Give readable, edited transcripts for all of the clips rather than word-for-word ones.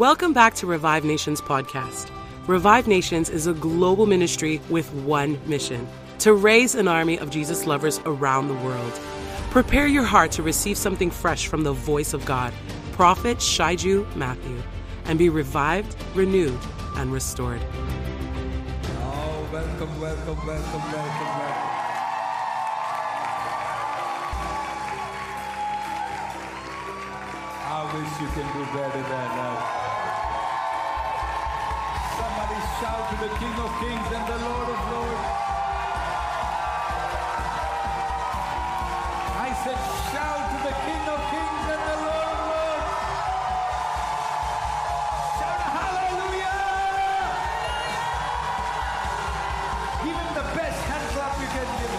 Welcome back to Revive Nations podcast. Revive Nations is a global ministry with one mission, to raise an army of Jesus lovers around the world. Prepare your heart to receive something fresh from the voice of God, Prophet Shaiju Matthew, and be revived, renewed, and restored. Oh, welcome, welcome, welcome, welcome, welcome. I wish you can do better than that. Somebody shout to the King of Kings and the Lord of Lords. I said shout to the King of Kings and the Lord of Lords. Shout a hallelujah! Give him the best hand clap you can give him.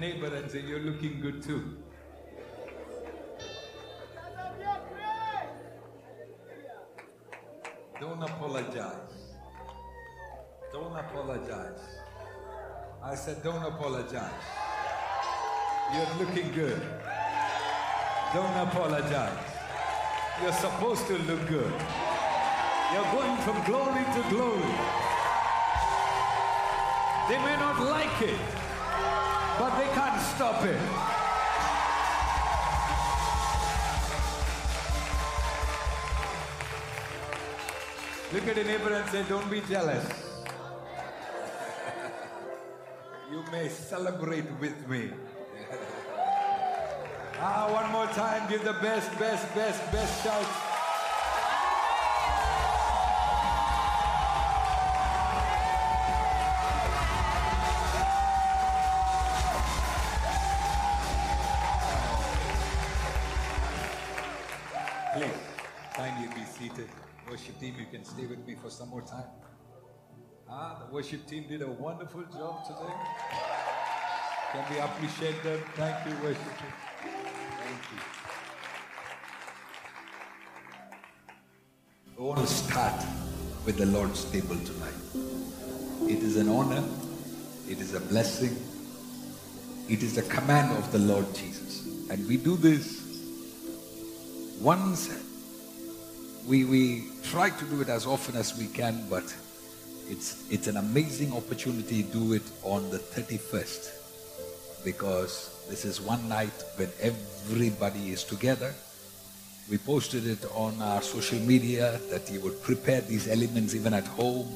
Neighbor and say, you're looking good too. Don't apologize. Don't apologize. I said, don't apologize. You're looking good. Don't apologize. You're supposed to look good. You're going from glory to glory. They may not like it, but they can't stop it. Look at your neighbor and say, don't be jealous. You may celebrate with me. One more time, give the best shout. Worship team, you can stay with me for some more time. The worship team did a wonderful job today. Can we appreciate them? Thank you, worship team. Thank you. I want to start with the Lord's table tonight. It is an honor. It is a blessing. It is the command of the Lord Jesus. And we do this once. We try to do it as often as we can, but it's an amazing opportunity to do it on the 31st, because this is one night when everybody is together. We posted it on our social media that you would prepare these elements even at home,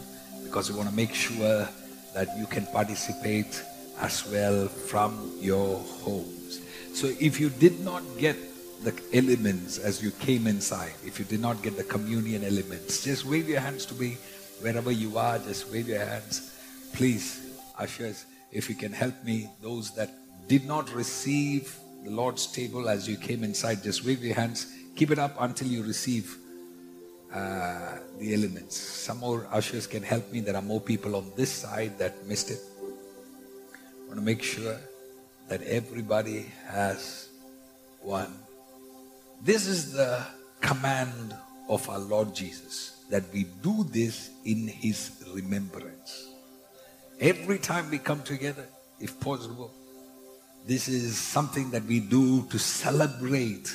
because we want to make sure that you can participate as well from your homes. So if you did not get the elements as you came inside, if you did not get the communion elements, just wave your hands to me. Wherever you are, just wave your hands. Please, ushers, if you can help me, those that did not receive the Lord's table as you came inside, just wave your hands. Keep it up until you receive the elements. Some more ushers can help me. There are more people on this side that missed it. I want to make sure that everybody has one. This is the command of our Lord Jesus, that we do this in His remembrance. Every time we come together, if possible, this is something that we do to celebrate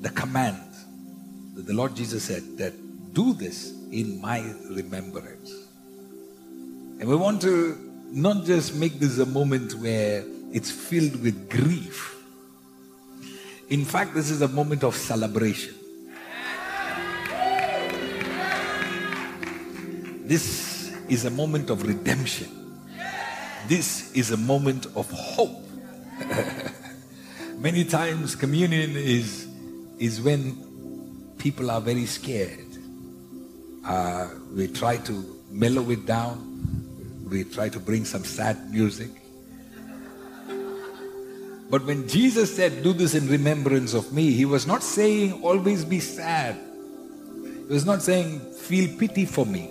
the command that the Lord Jesus said, that do this in my remembrance. And we want to not just make this a moment where it's filled with grief. In fact, this is a moment of celebration. This is a moment of redemption. This is a moment of hope. Many times communion is when people are very scared. We try to mellow it down. We try to bring some sad music. But when Jesus said, do this in remembrance of me, He was not saying, always be sad. He was not saying, feel pity for me.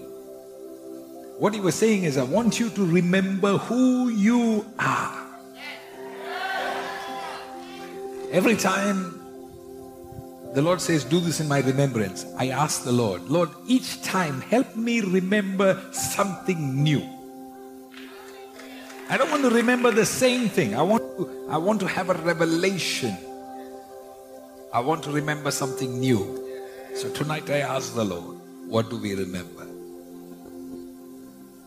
What he was saying is, I want you to remember who you are. Every time the Lord says, do this in my remembrance, I ask the Lord, Lord, each time help me remember something new. I don't want to remember the same thing. I want to have a revelation. I want to remember something new. So tonight I asked the Lord, what do we remember?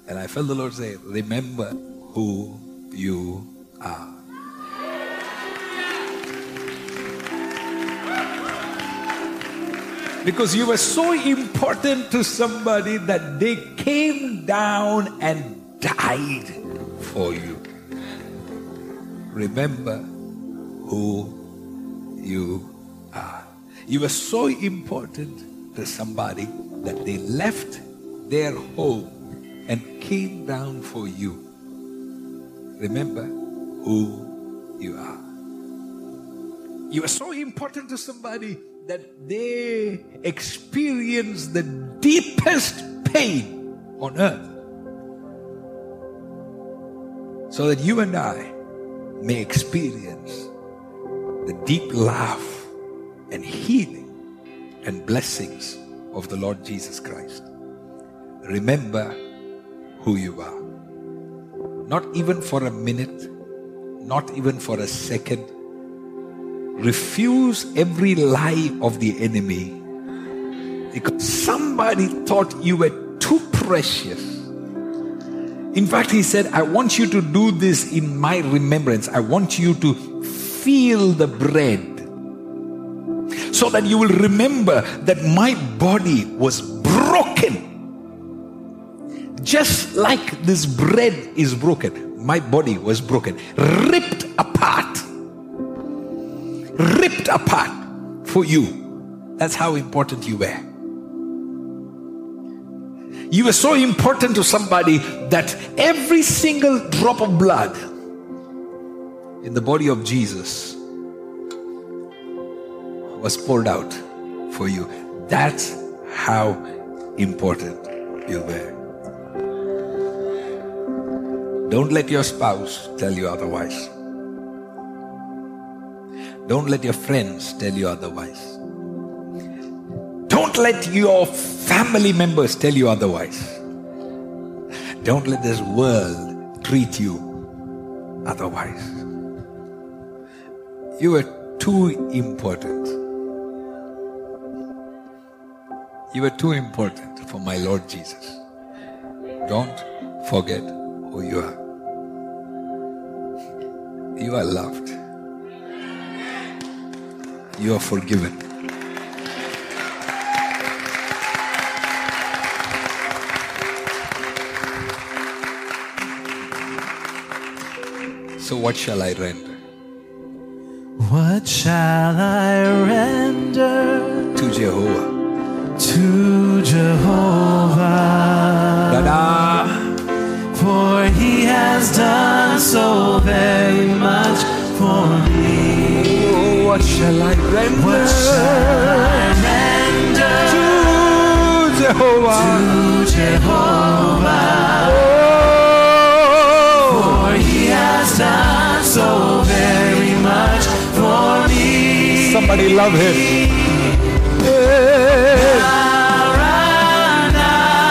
And I felt the Lord say, remember who you are. Because you were so important to somebody that they came down and died for you. Remember who you are. You were so important to somebody that they left their home and came down for you. Remember who you are. You were so important to somebody that they experience the deepest pain on earth, so that you and I may experience the deep love and healing and blessings of the Lord Jesus Christ. Remember who you are. Not even for a minute, not even for a second. Refuse every lie of the enemy, because somebody thought you were too precious. In fact, he said, I want you to do this in my remembrance. I want you to feel the bread, so that you will remember that my body was broken. Just like this bread is broken, my body was broken, ripped apart. Ripped apart for you. That's how important you were. You were so important to somebody that every single drop of blood in the body of Jesus was poured out for you. That's how important you were. Don't let your spouse tell you otherwise. Don't let your friends tell you otherwise. Don't let your family members tell you otherwise. Don't let this world treat you otherwise. You were too important. You were too important for my Lord Jesus. Don't forget who you are. You are loved. You are forgiven. So what shall I render? What shall I render to Jehovah? To Jehovah. Ta-da! For he has done so very much for me. What shall I render? What shall I render to Jehovah? To Jehovah. Oh. For he has done so very much for me. Somebody love him. Yeah. He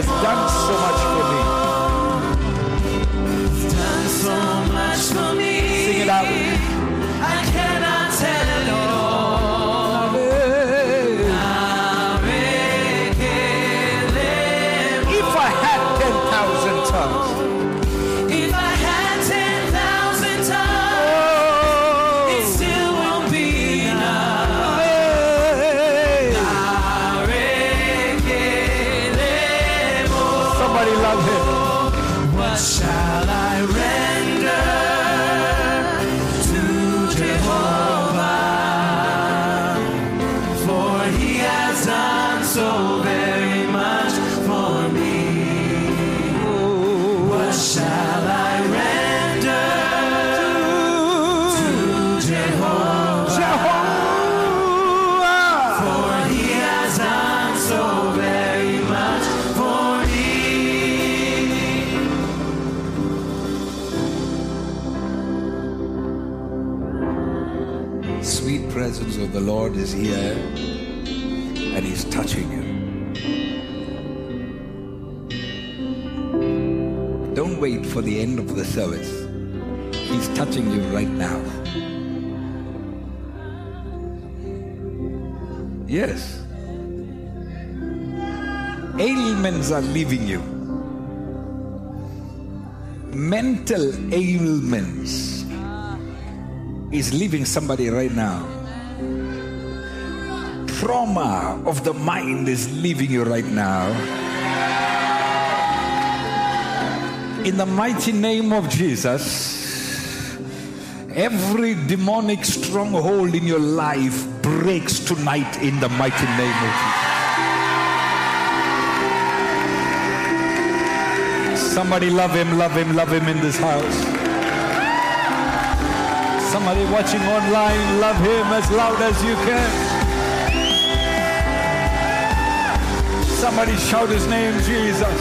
has done so much for presence of the Lord is here and He's touching you. Don't wait for the end of the service. He's touching you right now. Yes. Ailments are leaving you. Mental ailments is leaving somebody right now. Trauma of the mind is leaving you right now. In the mighty name of Jesus, every demonic stronghold in your life breaks tonight in the mighty name of Jesus. Somebody love Him, love Him, love Him in this house. Somebody watching online, love Him as loud as you can. Somebody shout His name, Jesus.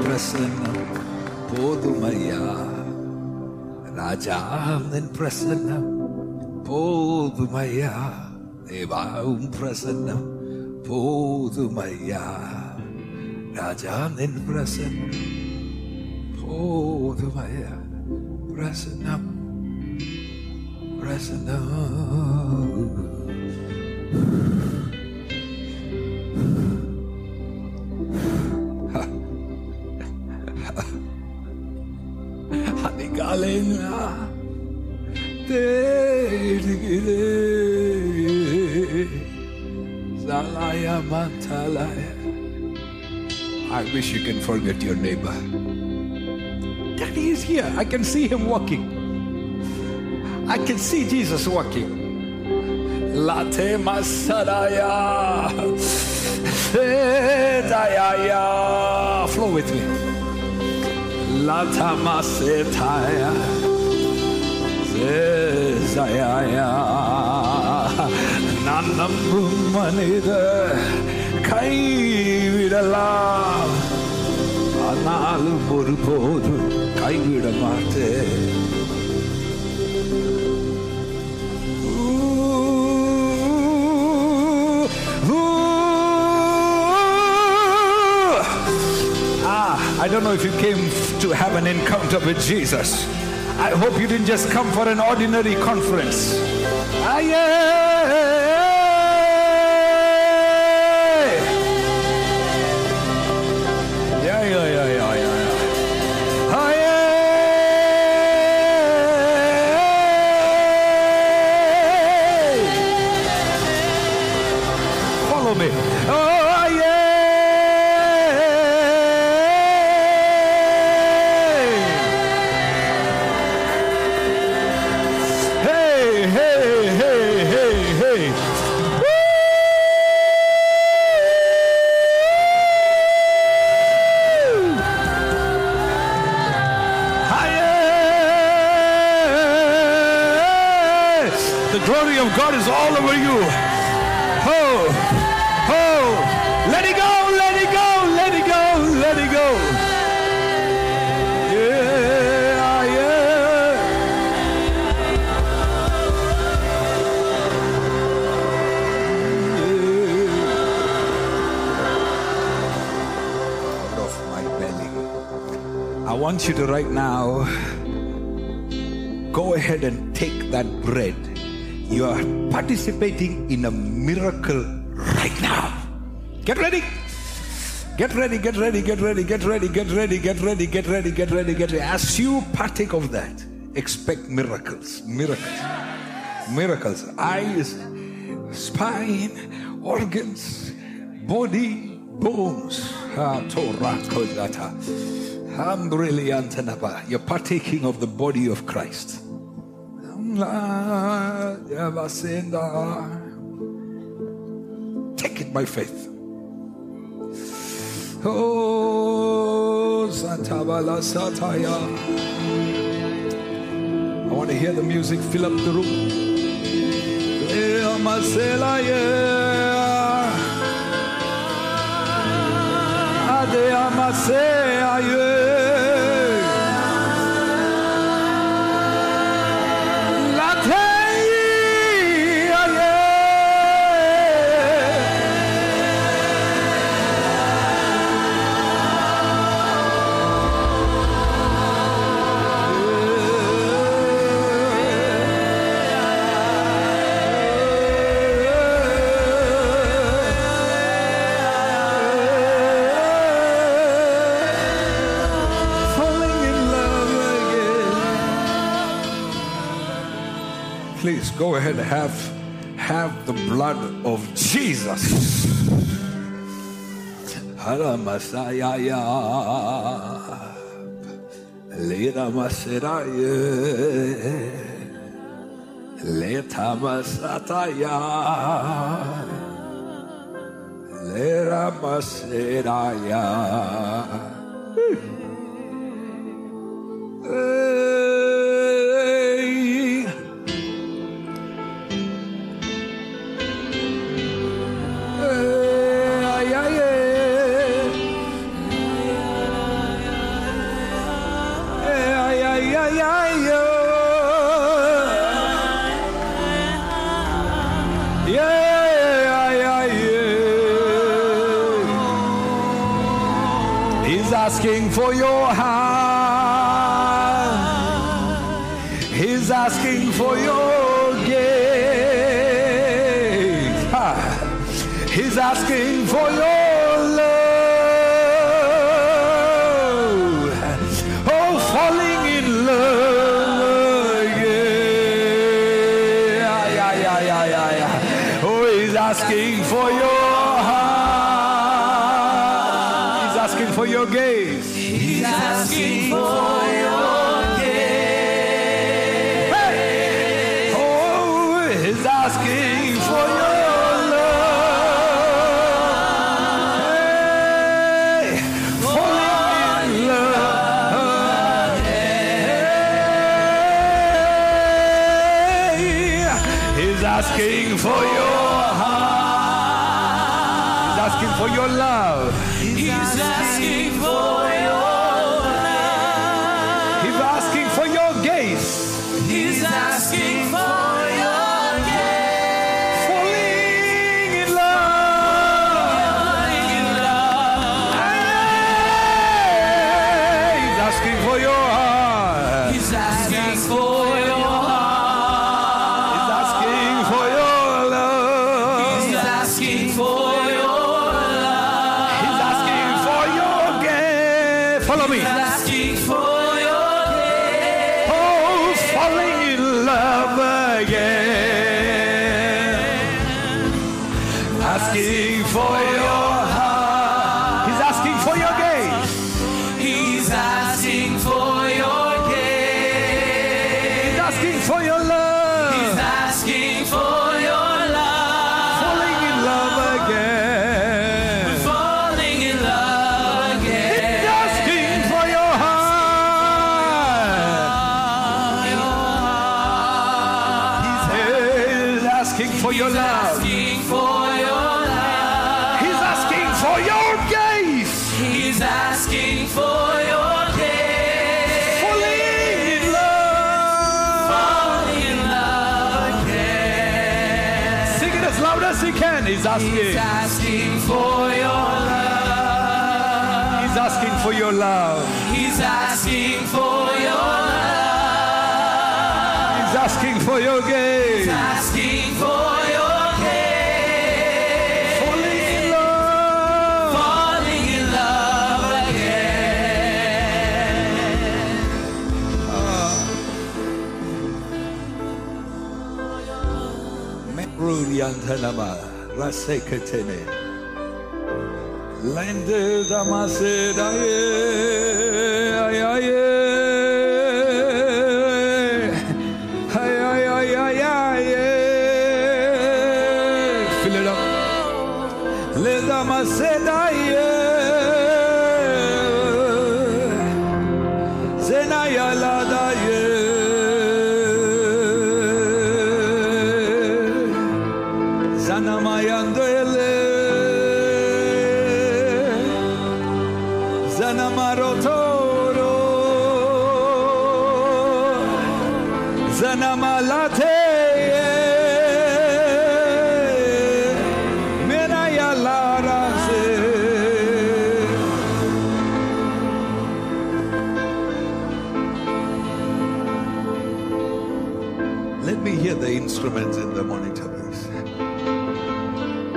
Prasanna podumaya Rajam then prasanna podumaya Devaum prasannam podumaya Rajanin prasannam podumaya prasannam prasannam. Hanigalena Te I wish you can forget your neighbor. Daddy is here. I can see him walking. I can see Jesus walking. Late Masaraya. Sedayaya. Flow with me. Lata Masetaya. Sedayaya. Nambum manida kai vidalam anal porupodu kai vidamarte I don't know if you came to have an encounter with Jesus. I hope you didn't just come for an ordinary conference. I want you to right now go ahead and take that bread. You are participating in a miracle right now. Get ready. Get ready, get ready, get ready, get ready, get ready, get ready, get ready, get ready, get ready. As you partake of that, expect miracles. Miracles. Miracles. Eyes, spine, organs, body, bones. You're partaking of the body of Christ. Take it by faith. I want to hear the music fill up the room. please go ahead and have the blood of Jesus. Asking for your hand. He's asking for your gaze. He's asking for your love. Oh, falling in love again. Oh, he's asking for your hand. He's asking for your gaze. He's asking for your love. He's asking for your love. He's asking for your love. He's asking for your gaze. He's asking for your gaze. Falling in love. Falling in love again. Raseketene lende damasedaye ayaye fill it up le damasedaye in the monitors.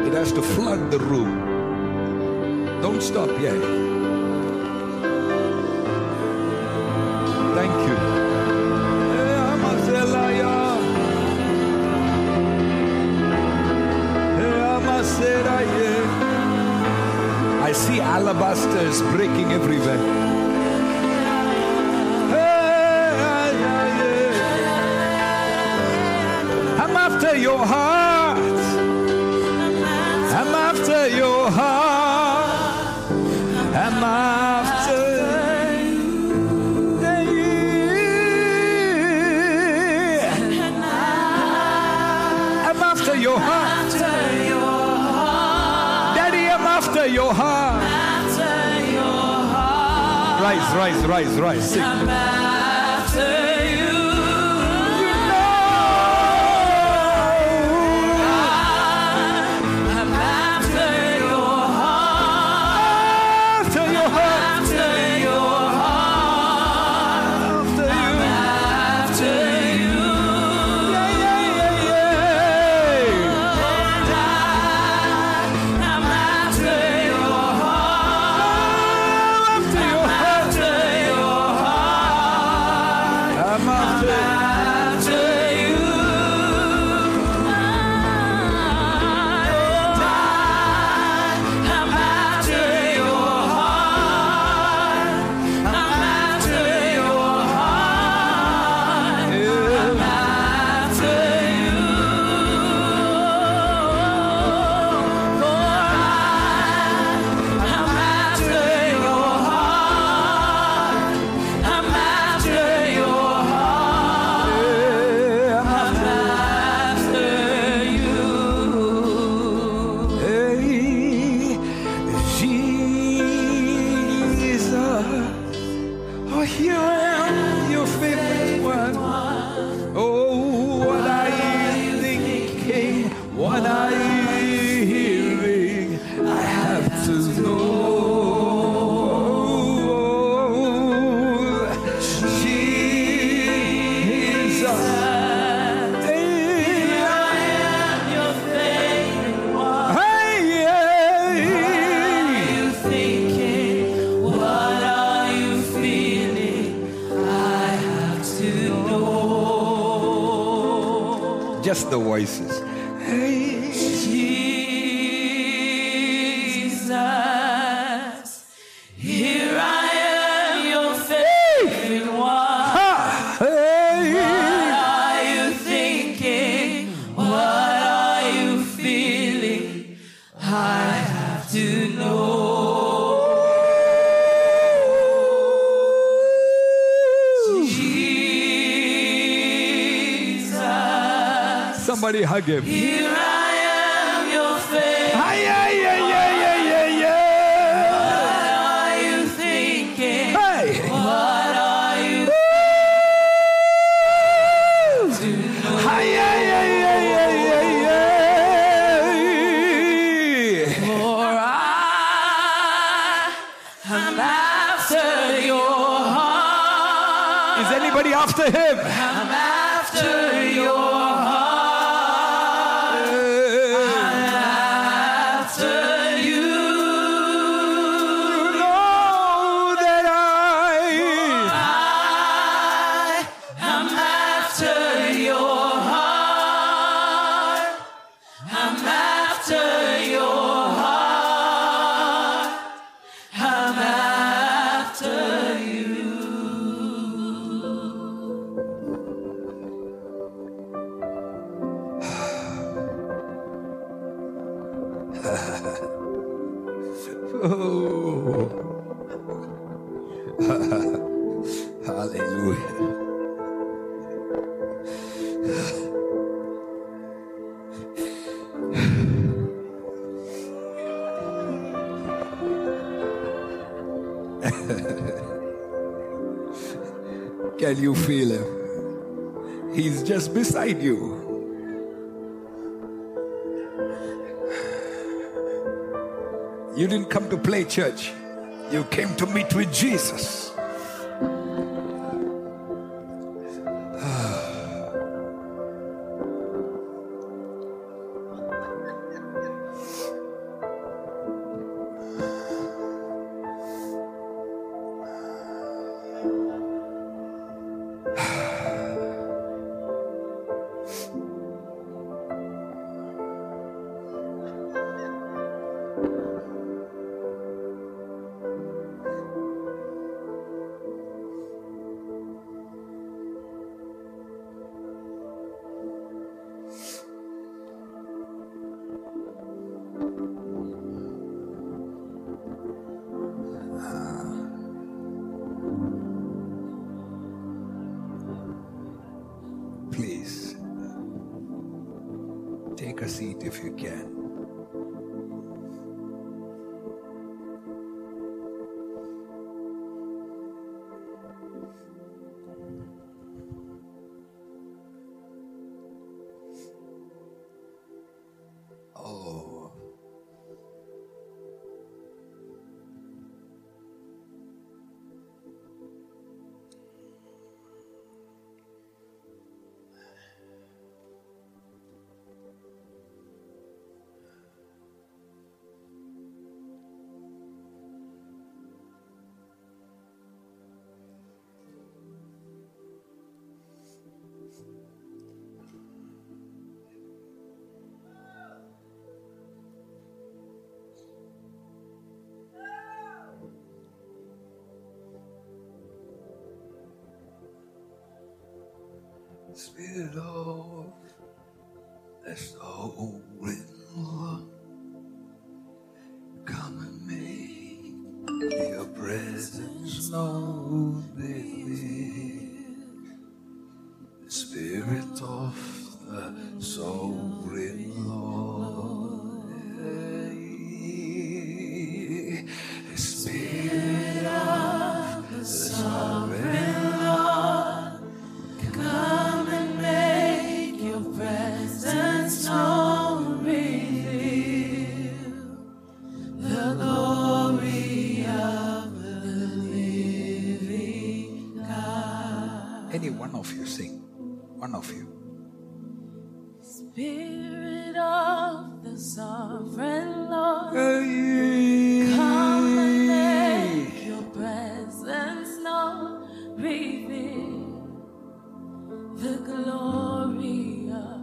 It has to flood the room. Don't stop yet. Thank you. I see alabasters breaking everywhere. Your heart, I'm after your heart, I'm after you, I'm after your heart, Daddy, I'm after your heart. Rise, rise, rise, rise, sing. The voices. Hey, Jesus, here I am, your favorite one. Ha. Hey. What are you thinking? What are you feeling? I have to know. Somebody hug him. Here I am, your favorite. Aye, aye, aye, aye, aye, aye. What are you thinking? Hey. What are you doing? Aye, aye, aye, aye, aye, aye. For I am after your heart. Is anybody after him? I'm after your heart. Can you feel him? He's just beside you. You didn't come to play church. You came to meet with Jesus. again. Oh, Spirit of the soul with love, come and make your presence known within. The Spirit of the soul with love, the Spirit of the soul with of you. Spirit of the sovereign Lord, come and make your presence known, reveal the glory of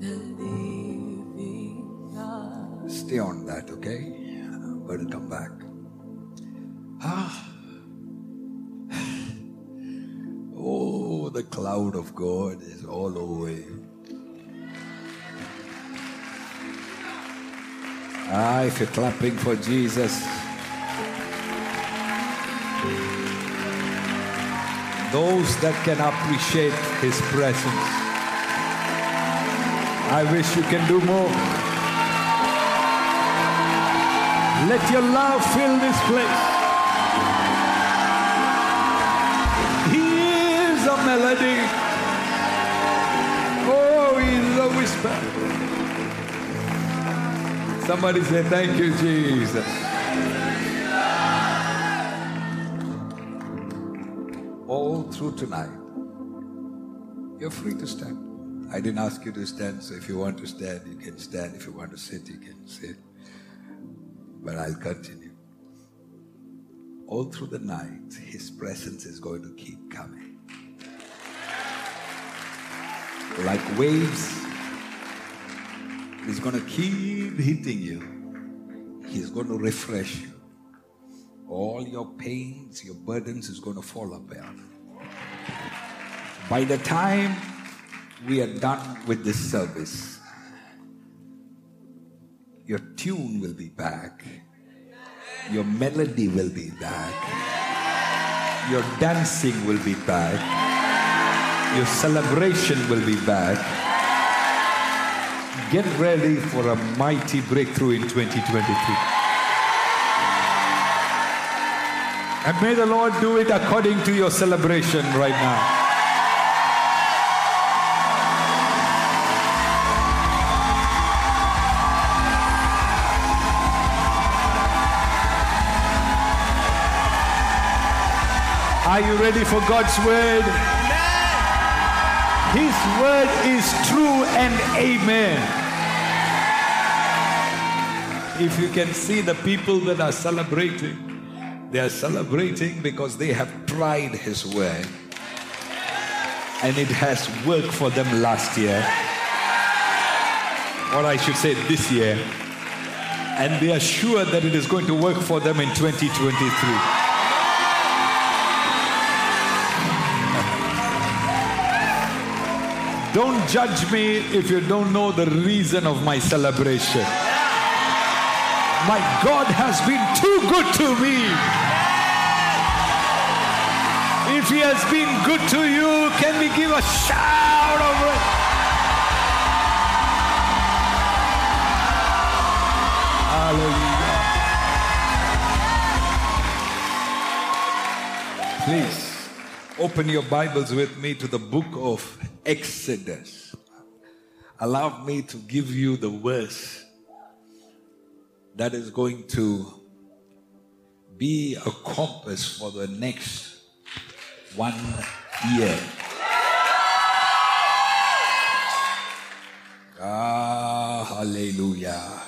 the living God. Stay on that, okay? But come back. The cloud of God is all over you. If you're clapping for Jesus, those that can appreciate His presence, I wish you can do more. Let your love fill this place. Melody. Oh, he's a whisper. Somebody say, thank you, Jesus. All through tonight, you're free to stand. I didn't ask you to stand, so if you want to stand, you can stand. If you want to sit, you can sit. But I'll continue. All through the night, His presence is going to keep coming. Like waves, He's going to keep hitting you. He's going to refresh you. All your pains, your burdens is going to fall apart. By the time we are done with this service, your tune will be back. Your melody will be back. Your dancing will be back. Your celebration will be back. Get ready for a mighty breakthrough in 2023. And may the Lord do it according to your celebration right now. Are you ready for God's word? His word is true and amen. If you can see the people that are celebrating, they are celebrating because they have tried His word. And it has worked for them last year. Or I should say this year. And they are sure that it is going to work for them in 2023. Don't judge me if you don't know the reason of my celebration. My God has been too good to me. If He has been good to you, can we give a shout of it? Hallelujah. Please open your Bibles with me to the book of Exodus. Allow me to give you the verse that is going to be a compass for the next 1 year. Ah, hallelujah.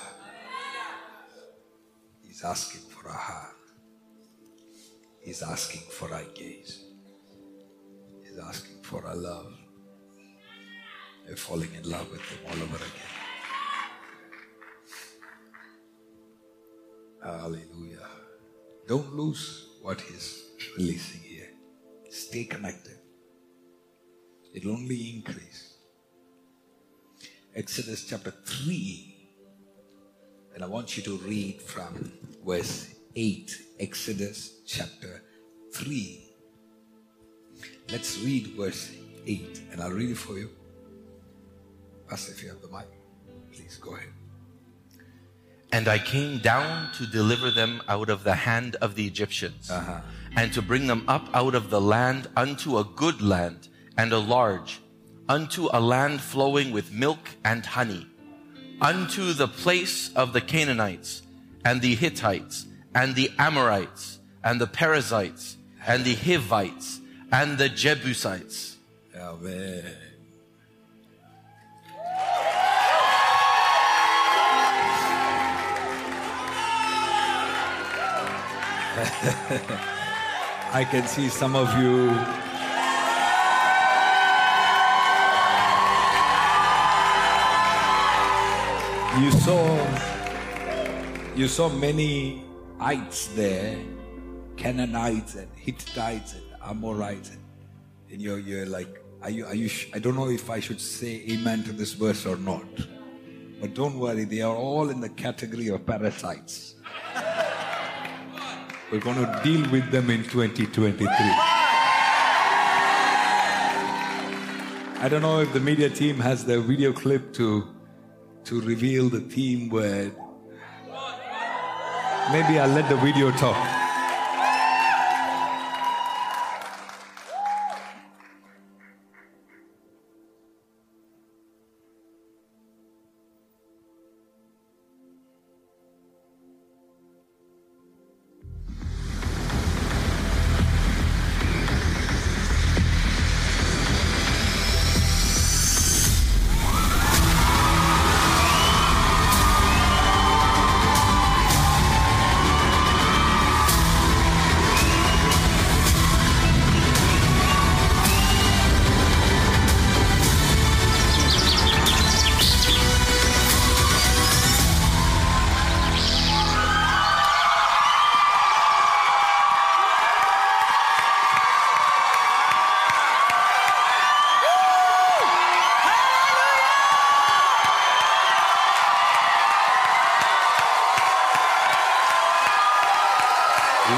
He's asking for our heart. He's asking for our gaze. He's asking for our love. We're falling in love with him all over again. Hallelujah. Don't lose what he's releasing here. Stay connected. It'll only increase. Exodus chapter 3. And I want you to read from verse 8. Exodus chapter 3. Let's read verse 8. And I'll read it for you. Pastor, if you have the mic, please go ahead. And I came down to deliver them out of the hand of the Egyptians, and to bring them up out of the land unto a good land and a large, unto a land flowing with milk and honey, unto the place of the Canaanites and the Hittites and the Amorites and the Perizzites and the Hivites and the Jebusites. Amen. I can see some of you. You saw many ites there, Canaanites and Hittites and Amorites, and you're like, I don't know if I should say amen to this verse or not. But don't worry, they are all in the category of parasites. We're going to deal with them in 2023. I don't know if the media team has their video clip to reveal the theme word. Maybe I'll let the video talk.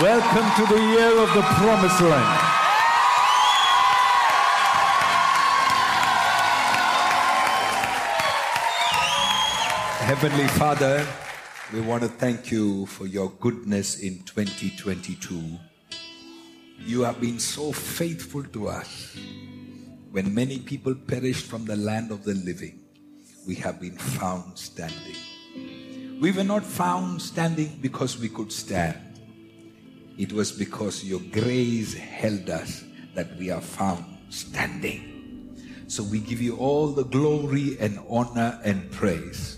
Welcome to the year of the promised land. Heavenly Father, we want to thank you for your goodness in 2022. You have been so faithful to us. When many people perished from the land of the living, we have been found standing. We were not found standing because we could stand. It was because your grace held us that we are found standing. So we give you all the glory and honor and praise.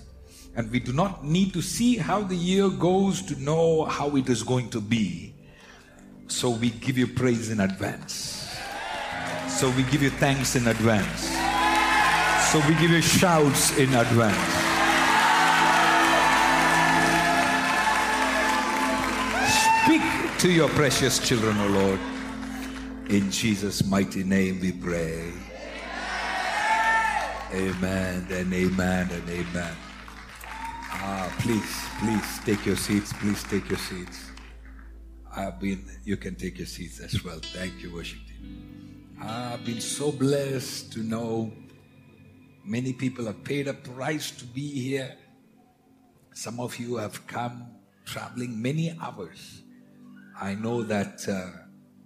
And we do not need to see how the year goes to know how it is going to be. So we give you praise in advance. So we give you thanks in advance. So we give you shouts in advance. To your precious children, O Lord. In Jesus' mighty name we pray. Amen and amen and amen. Please take your seats. Please take your seats. You can take your seats as well. Thank you, worship team. I've been so blessed to know many people have paid a price to be here. Some of you have come traveling many hours. I know that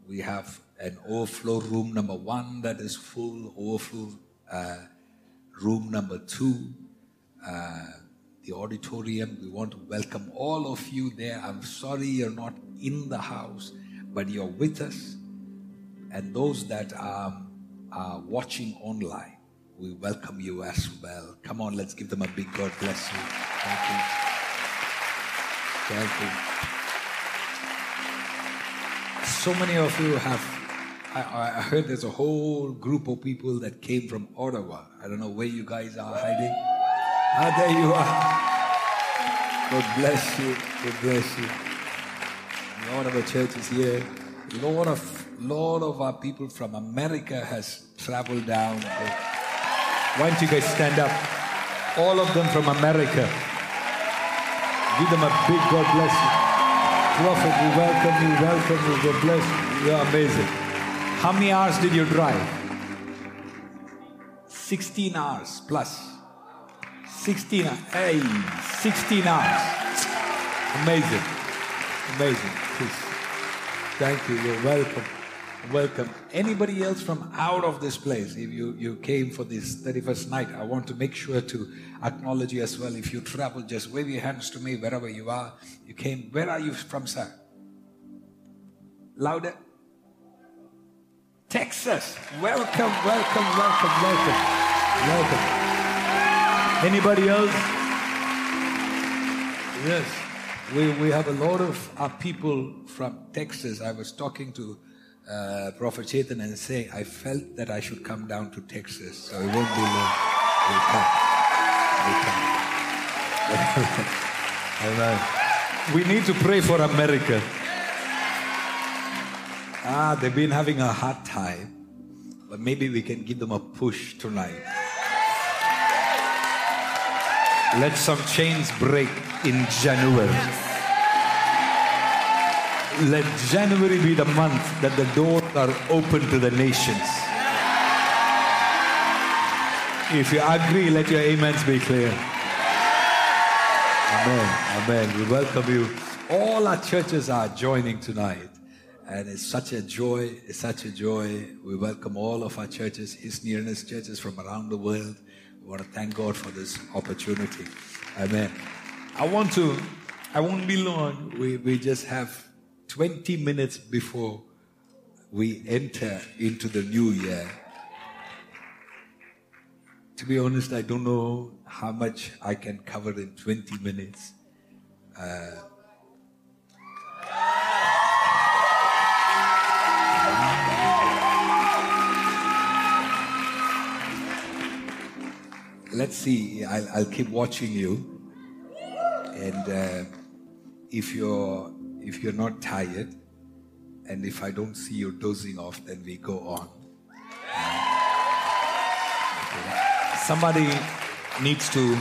we have an overflow room number 1 that is full, overflow room number 2, the auditorium. We want to welcome all of you there. I'm sorry you're not in the house, but you're with us. And those that are watching online, we welcome you as well. Come on, let's give them a big God bless you. Thank you. Thank you. So many of you have... I heard there's a whole group of people that came from Ottawa. I don't know where you guys are hiding. Ah, there you are. God bless you. God bless you. The Lord of our church is here. Lord of our people from America has traveled down. Why don't you guys stand up? All of them from America. Give them a big God bless you. Prophet, we welcome you. Welcome you. God bless you. You're amazing. How many hours did you drive? 16 hours plus. 16 hours. Hey, 16 hours. Amazing. Amazing. Please. Thank you. You're welcome. Welcome. Anybody else from out of this place, if you came for this 31st night, I want to make sure to acknowledge you as well. If you travel, just wave your hands to me wherever you are. You came. Where are you from, sir? Louder. Texas. Welcome, welcome, welcome, welcome. Welcome. Anybody else? Yes. We have a lot of our people from Texas. I was talking to Prophet Chaitanya and saying, I felt that I should come down to Texas. So it won't be long. We'll come. We'll come. Amen. We need to pray for America. They've been having a hard time, but maybe we can give them a push tonight. Let some chains break in January. Let January be the month that the doors are open to the nations. If you agree, let your amens be clear. Amen, amen. We welcome you. All our churches are joining tonight. And it's such a joy, it's such a joy. We welcome all of our churches, His nearness churches from around the world. We want to thank God for this opportunity. Amen. I won't be long. We just have 20 minutes before we enter into the new year. To be honest, I don't know how much I can cover in 20 minutes. Let's see, I'll keep watching you, and if you're not tired, and if I don't see you dozing off, then we go on. Okay. Somebody needs to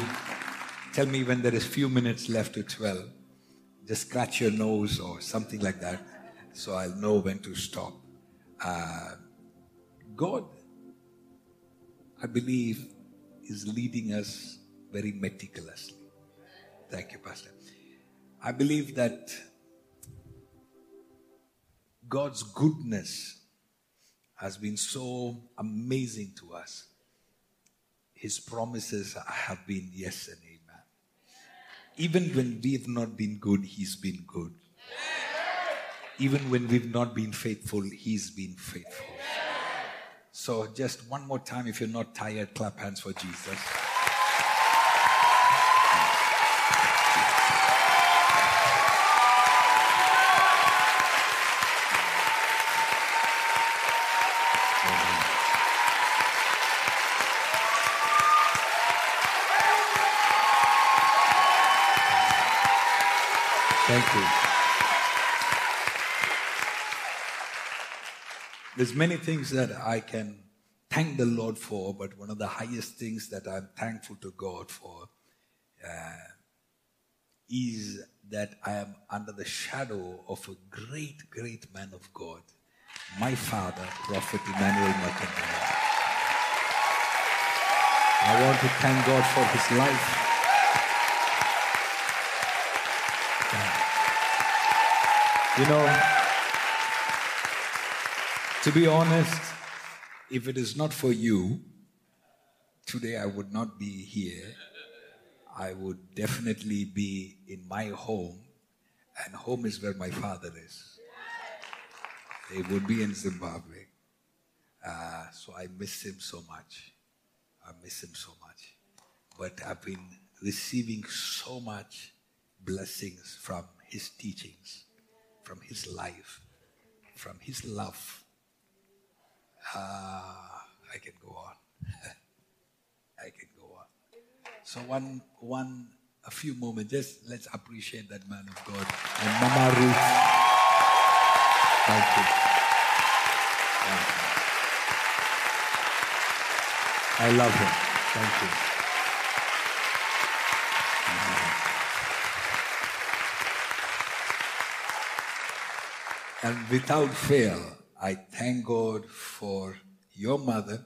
tell me when there is few minutes left to 12. Just scratch your nose or something like that, so I'll know when to stop. God, I believe, is leading us very meticulously. Thank you, Pastor. I believe that God's goodness has been so amazing to us. His promises have been yes and amen. Even when we've not been good, He's been good. Even when we've not been faithful, He's been faithful. So just one more time, if you're not tired, clap hands for Jesus. Thank you. There's many things that I can thank the Lord for, but one of the highest things that I'm thankful to God for is that I am under the shadow of a great, great man of God, my father, Prophet Emmanuel Mutendi. I want to thank God for his life. You know, to be honest, if it is not for you, today I would not be here. I would definitely be in my home, and home is where my father is. It would be in Zimbabwe. So I miss him so much. But I've been receiving so much blessings from his teachings, from his life, from his love. I can go on. So a few moments, just let's appreciate that man of God. And Mama Ruth. Thank you. Thank you. I love him. Thank you. And without fail, I thank God for your mother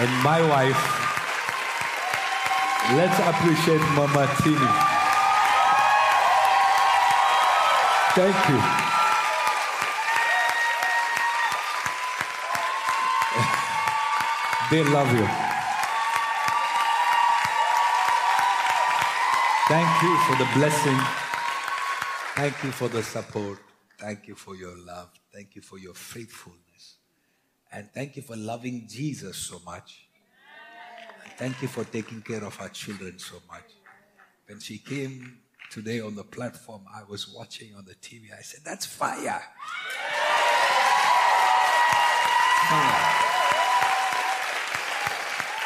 and my wife. Let's appreciate Mama Tini. Thank you. They love you. Thank you for the blessing. Thank you for the support. Thank you for your love. Thank you for your faithfulness. And thank you for loving Jesus so much. And thank you for taking care of our children so much. When she came today on the platform, I was watching on the TV. I said, that's fire.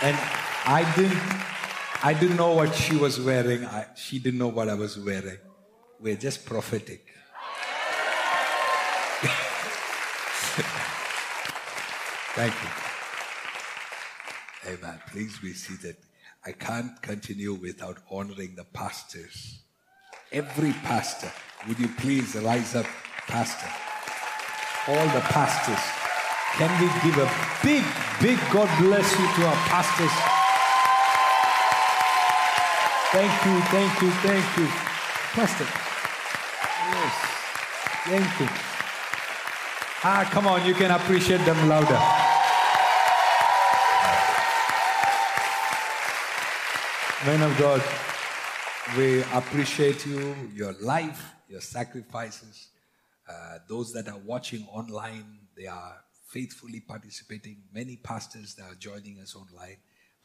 And I didn't know what she was wearing. She didn't know what I was wearing. We're just prophetic. Thank you. Amen. Please be seated. I can't continue without honoring the pastors. Every pastor, would you please rise up, pastor? All the pastors. Can we give a big, big God bless you to our pastors? Thank you, thank you, thank you. Pastor. Yes. Thank you. Come on, you can appreciate them louder. Man of God, we appreciate you, your life, your sacrifices. Those that are watching online, they are faithfully participating. Many pastors that are joining us online,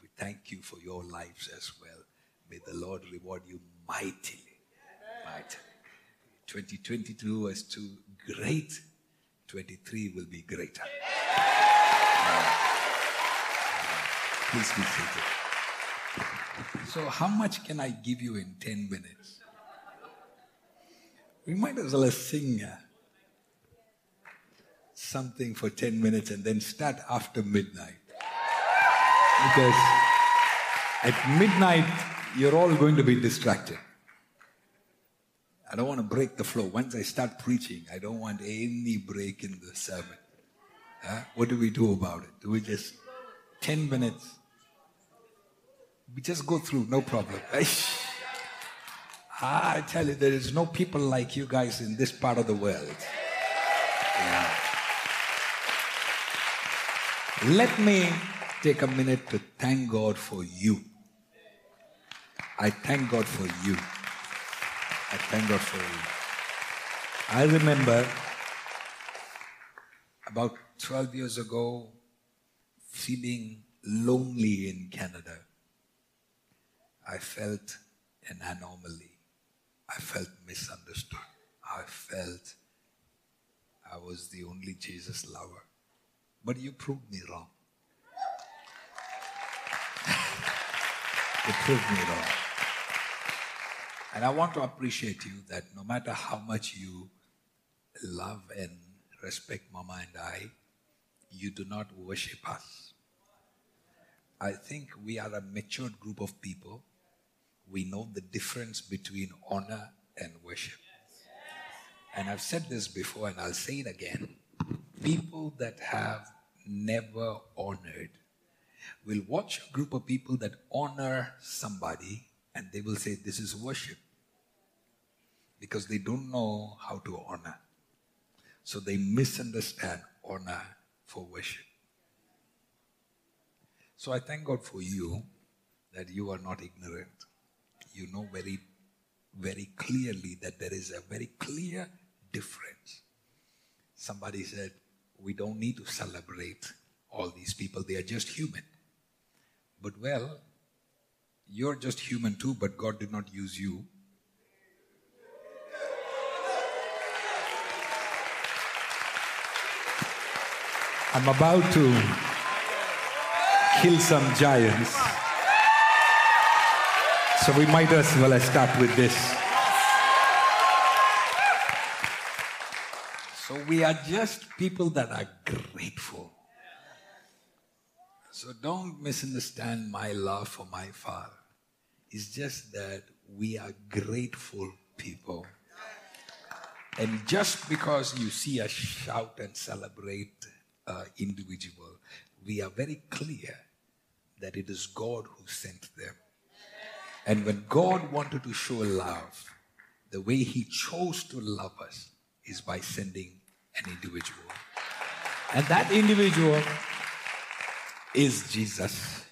we thank you for your lives as well. May the Lord reward you mightily. 2022 was too great. 23 will be greater. Please be seated. So how much can I give you in 10 minutes? We might as well sing something for 10 minutes and then start after midnight. Because at midnight, you're all going to be distracted. I don't want to break the flow. Once I start preaching, I don't want any break in the sermon. What do we do about it? Do we just 10 minutes? We just go through, no problem. I tell you, there is no people like you guys in this part of the world. Yeah. Let me take a minute to thank God for you. I thank God for you. I thank God for you. I remember about 12 years ago feeling lonely in Canada. I felt an anomaly. I felt misunderstood. I felt I was the only Jesus lover. But you proved me wrong. You proved me wrong. And I want to appreciate you that no matter how much you love and respect Mama and I, you do not worship us. I think we are a matured group of people. We know the difference between honor and worship. And I've said this before and I'll say it again. People that have never honored will watch a group of people that honor somebody and they will say, this is worship. because they don't know how to honor. So they misunderstand honor for worship. So I thank God for you that you are not ignorant. You know very, very clearly that there is a very clear difference. Somebody said, we don't need to celebrate all these people. They are just human. But well, you're just human too, but God did not use you. I'm about to kill some giants. So we might as well start with this. So we are just people that are grateful. So don't misunderstand my love for my Father. It's just that we are grateful people. And just because you see us shout and celebrate individual, we are very clear that it is God who sent them. And when God wanted to show love, the way He chose to love us is by sending an individual. And that individual is Jesus.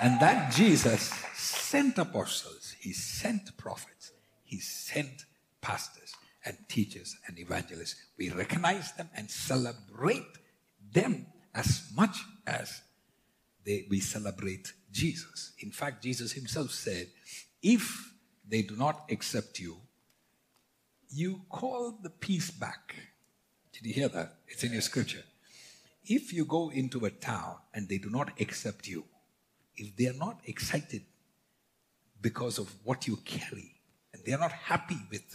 And that Jesus sent apostles, He sent prophets, He sent pastors and teachers and evangelists. We recognize them and celebrate them as much as we celebrate Jesus. In fact, Jesus Himself said, if they do not accept you, you call the peace back. Did you hear that? It's in your scripture. If you go into a town and they do not accept you, if they are not excited because of what you carry, and they are not happy with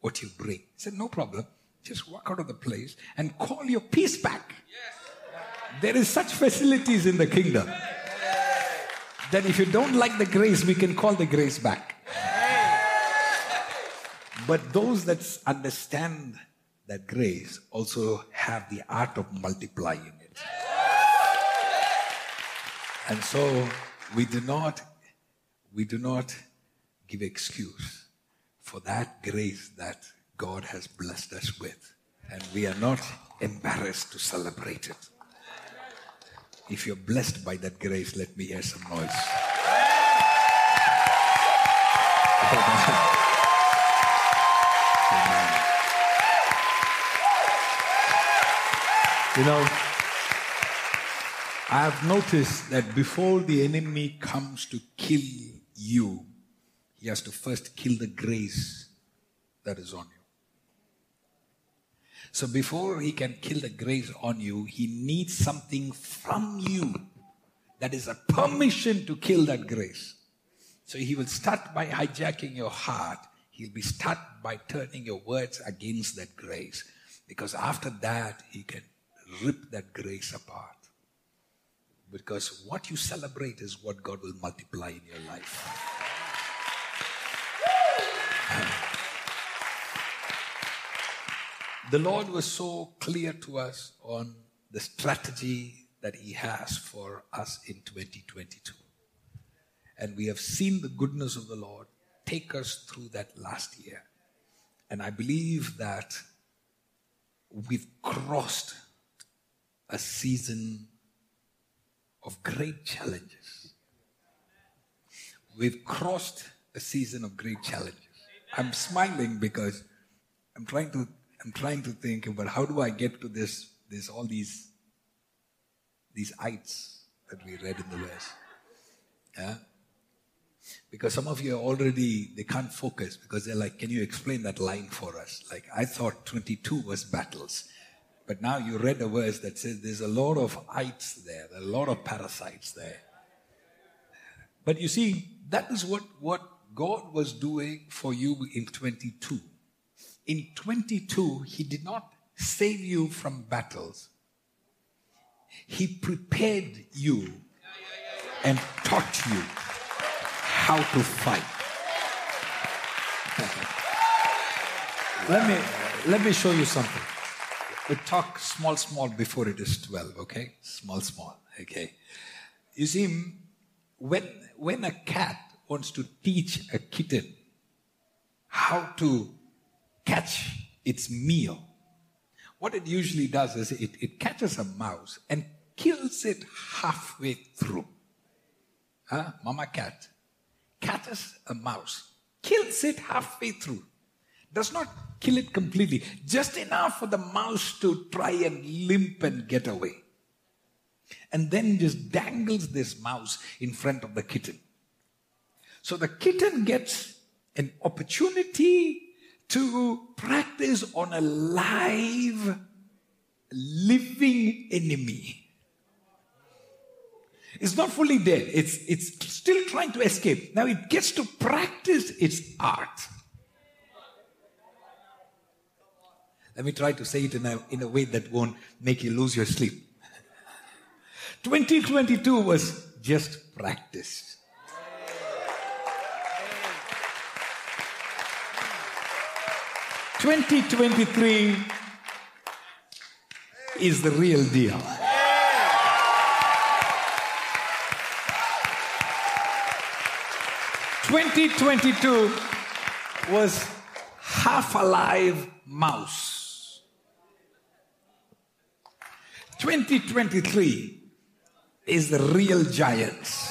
what you bring, He said, no problem. Just walk out of the place and call your peace back. Yes. There is such facilities in the kingdom that if you don't like the grace, we can call the grace back. But those that understand that grace also have the art of multiplying it. And so we do not give excuse for that grace that God has blessed us with. And we are not embarrassed to celebrate it. If you're blessed by that grace, let me hear some noise. Amen. Amen. You know, I have noticed that before the enemy comes to kill you, he has to first kill the grace that is on you. So before he can kill the grace on you, he needs something from you that is a permission to kill that grace. So he will start by hijacking your heart. He'll be start by turning your words against that grace. Because after that, he can rip that grace apart. Because what you celebrate is what God will multiply in your life. The Lord was so clear to us on the strategy that He has for us in 2022. And we have seen the goodness of the Lord take us through that last year. And I believe that we've crossed a season of great challenges. We've crossed a season of great challenges. I'm smiling because I'm trying to think about how do I get to this all these ites that we read in the verse. Yeah? Because some of you are they can't focus because they're like, can you explain that line for us? Like, I thought 22 was battles. But now you read a verse that says there's a lot of ites there, a lot of parasites there. But you see, that is what God was doing for you in 22. In 22, He did not save you from battles. He prepared you and taught you how to fight. Let me show you something. We talk small before it is 12, okay? Small, okay? You see, when a cat wants to teach a kitten how to catch its meal. What it usually does is it catches a mouse and kills it halfway through. Huh? Mama cat catches a mouse, kills it halfway through. Does not kill it completely. Just enough for the mouse to try and limp and get away. And then just dangles this mouse in front of the kitten. So the kitten gets an opportunity to practice on a live, living enemy. It's not fully dead. It's still trying to escape. Now it gets to practice its art. Let me try to say it in a way that won't make you lose your sleep. 2022 was just practice. Amen. 2023 is the real deal. Yeah. 2022 was half alive mouse. 2023 is the real giants.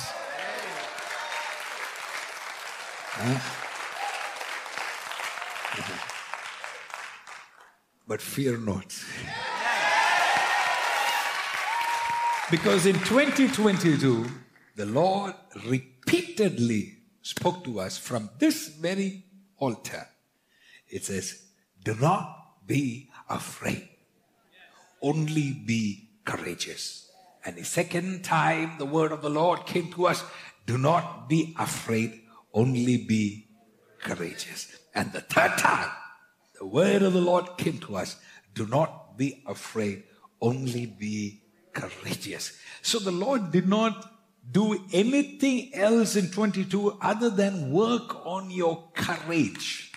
Huh? But fear not. Because in 2022, the Lord repeatedly spoke to us from this very altar. It says, do not be afraid. Only be courageous. And the second time the word of the Lord came to us, do not be afraid, only be courageous. And the third time the word of the Lord came to us, do not be afraid, only be courageous. So the Lord did not do anything else in 22 other than work on your courage.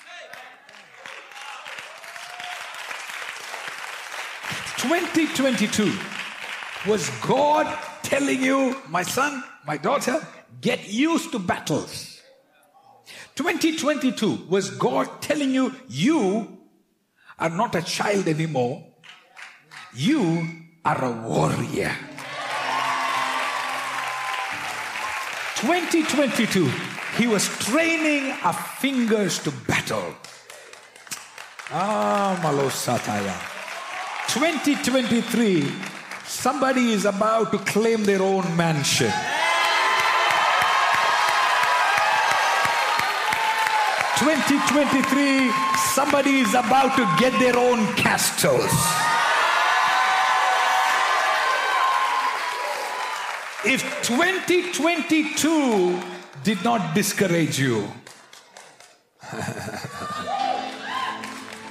2022 was God telling you, my son, my daughter, get used to battles. 2022 was God telling you, you are not a child anymore. You are a warrior. 2022, he was training our fingers to battle. Ah, Malosataya. 2023, somebody is about to claim their own mansion. 2023, somebody is about to get their own castles. If 2022 did not discourage you,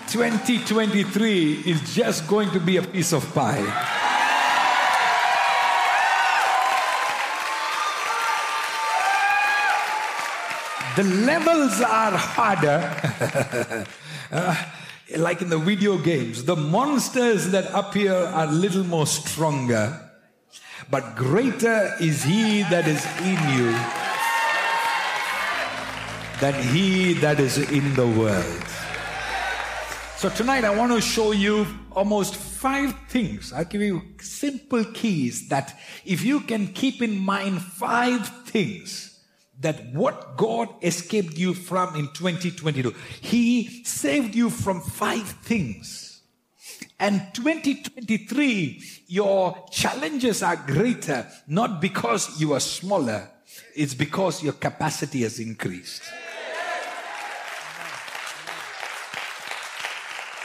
2023 is just going to be a piece of pie. 1 are harder. Like in the video games, the monsters that appear are a little more stronger. But greater is he that is in you than he that is in the world. So tonight I want to show you almost 5 things. I'll give you simple keys that if you can keep in mind 5 things that what God escaped you from in 2022. He saved you from 5 things. And 2023, your challenges are greater, not because you are smaller. It's because your capacity has increased.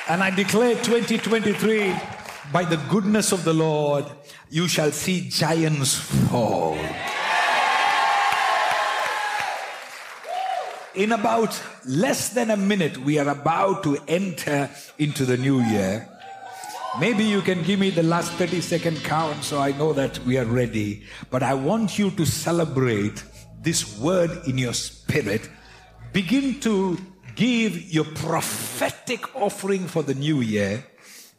And I declare 2023, by the goodness of the Lord, you shall see giants fall. In about less than a minute, we are about to enter into the new year. Maybe you can give me the last 30-second count so I know that we are ready. But I want you to celebrate this word in your spirit. Begin to give your prophetic offering for the new year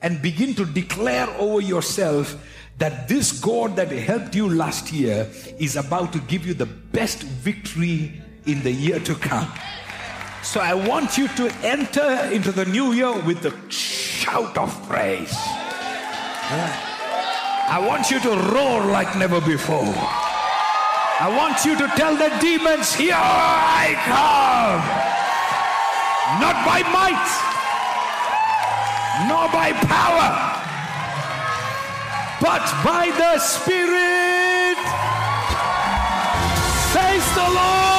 and begin to declare over yourself that this God that helped you last year is about to give you the best victory in the year to come. So I want you to enter into the new year with a shout of praise. I want you to roar like never before. I want you to tell the demons, here I come. Not by might, nor by power, but by the Spirit, says the Lord.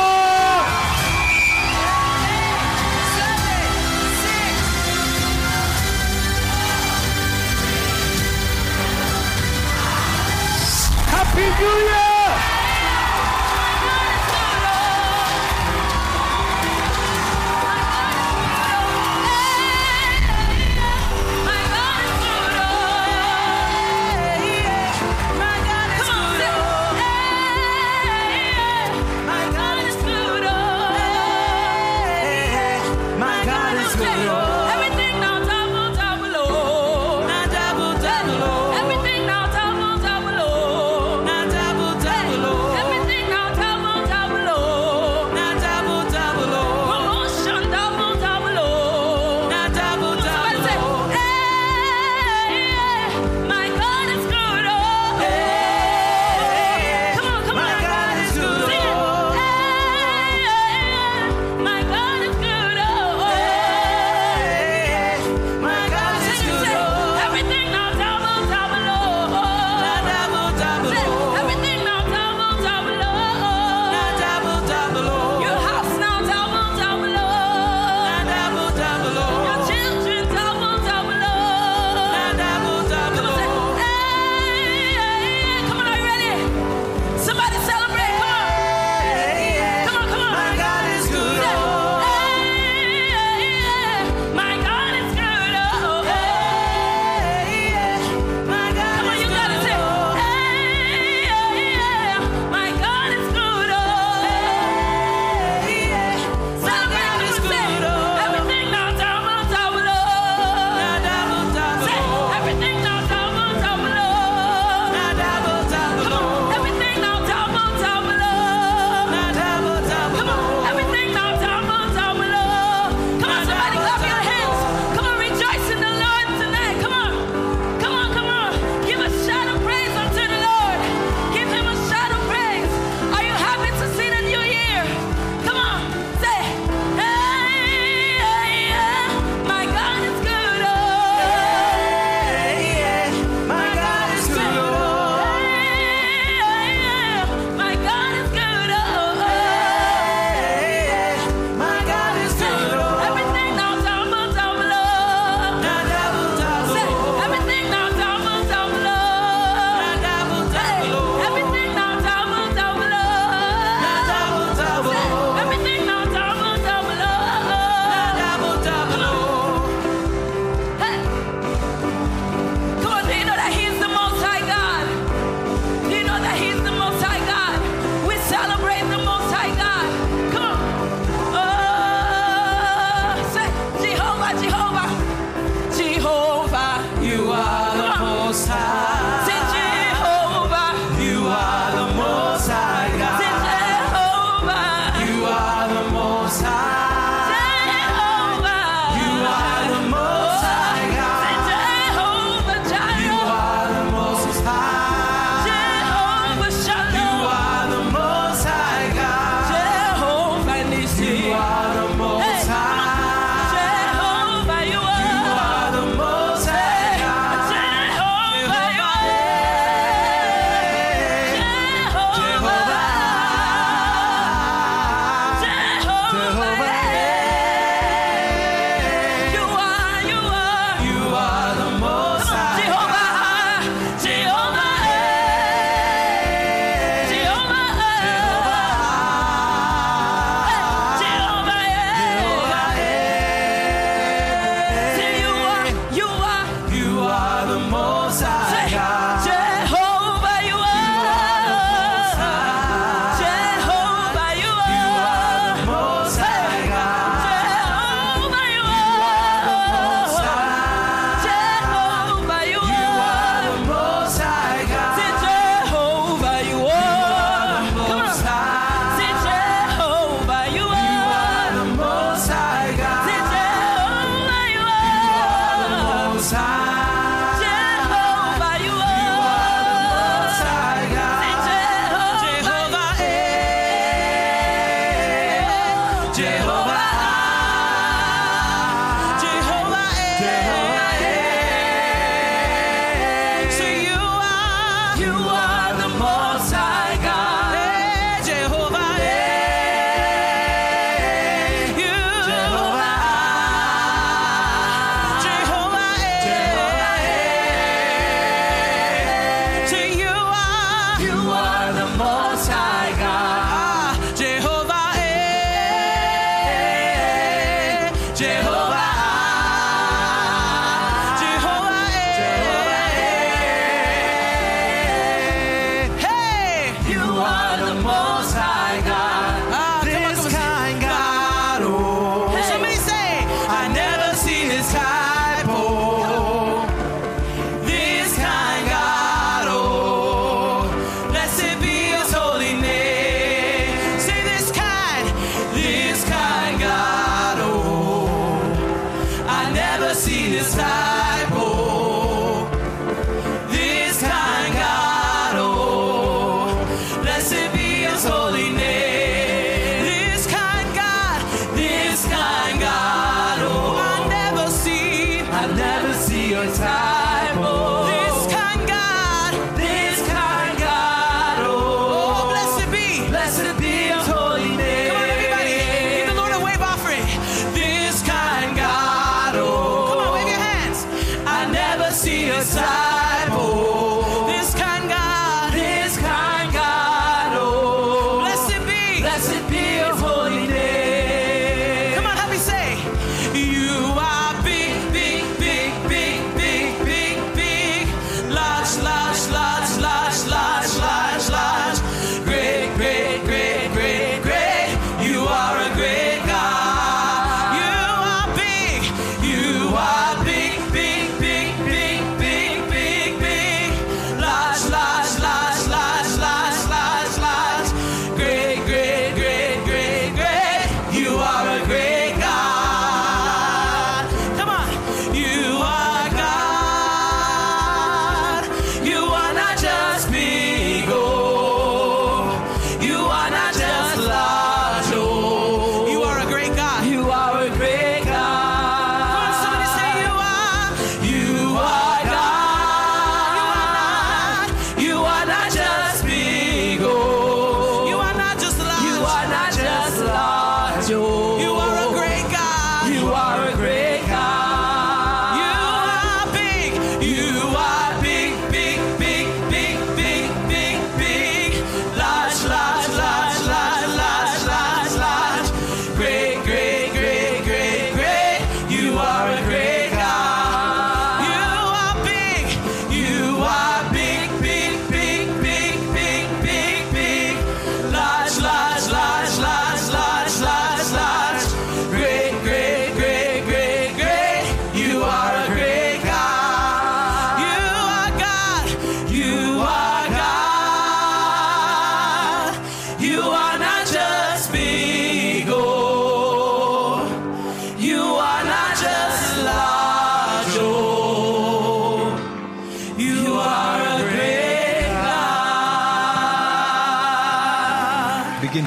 Happy New Year! Double.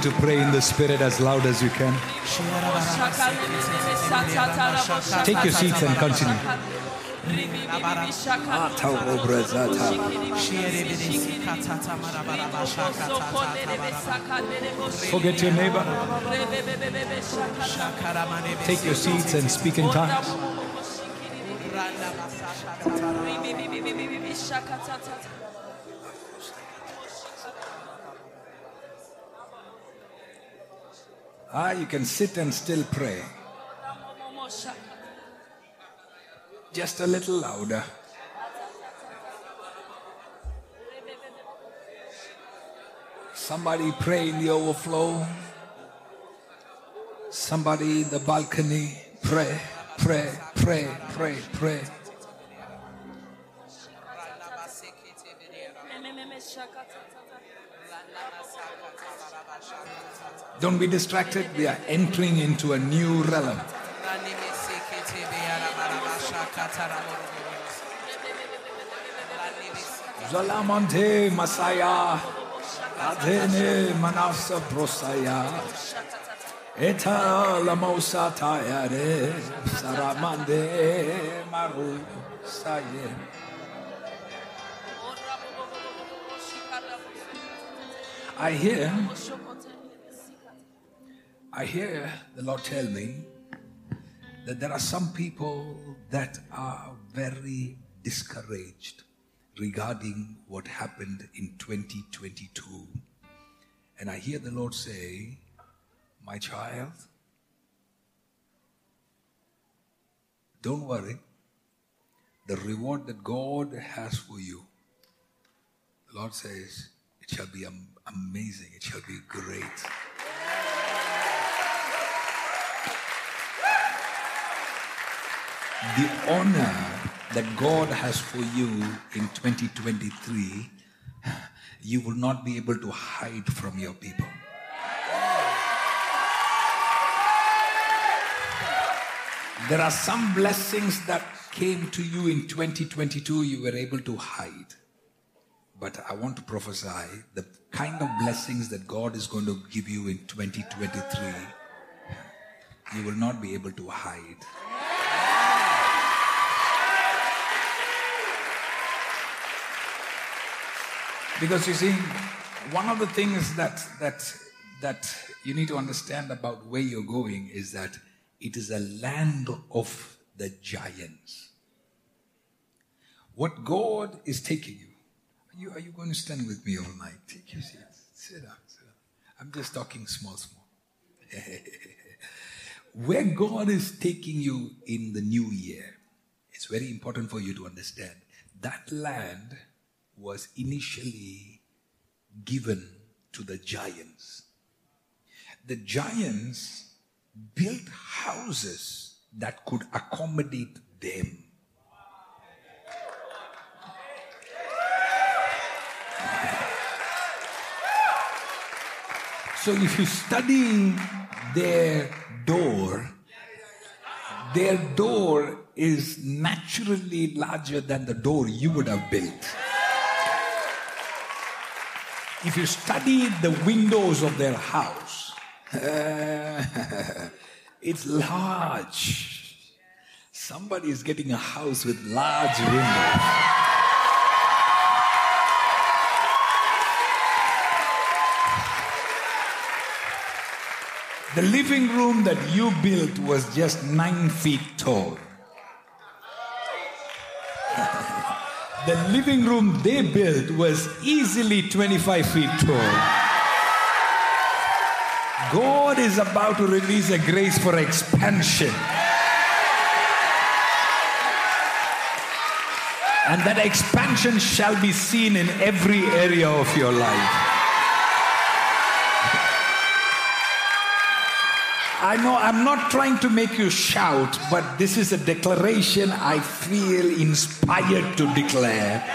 To pray in the spirit as loud as you can. Take your seats and continue. Forget your neighbor. Take your seats and speak in tongues. You can sit and still pray. Just a little louder. Somebody pray in the overflow. Somebody in the balcony. Pray, pray, pray, pray, pray. Don't be distracted. We are entering into a new realm. Zalamante Masaya Adene Manafsa Brosaya Eta Lamosa Tayare Saramande Maru Saye. I hear the Lord tell me that there are some people that are very discouraged regarding what happened in 2022. And I hear the Lord say, my child, Don't worry. The reward that God has for you, the Lord says, it shall be amazing. It shall be great. The honor that God has for you in 2023, you will not be able to hide from your people. There are some blessings that came to you in 2022 you were able to hide. But I want to prophesy the kind of blessings that God is going to give you in 2023, you will not be able to hide. Because you see, one of the things that you need to understand about where you're going is that it is a land of the giants. What God is taking you. Are you going to stand with me all night? Take your seat. Sit down. I'm just talking small. Where God is taking you in the new year, it's very important for you to understand. That land was initially given to the giants. The giants built houses that could accommodate them. So if you study their door is naturally larger than the door you would have built. If you study the windows of their house, it's large. Somebody is getting a house with large windows. The living room that you built was just 9 feet tall. The living room they built was easily 25 feet tall. God is about to release a grace for expansion. And that expansion shall be seen in every area of your life. I know I'm not trying to make you shout, but this is a declaration I feel inspired to declare.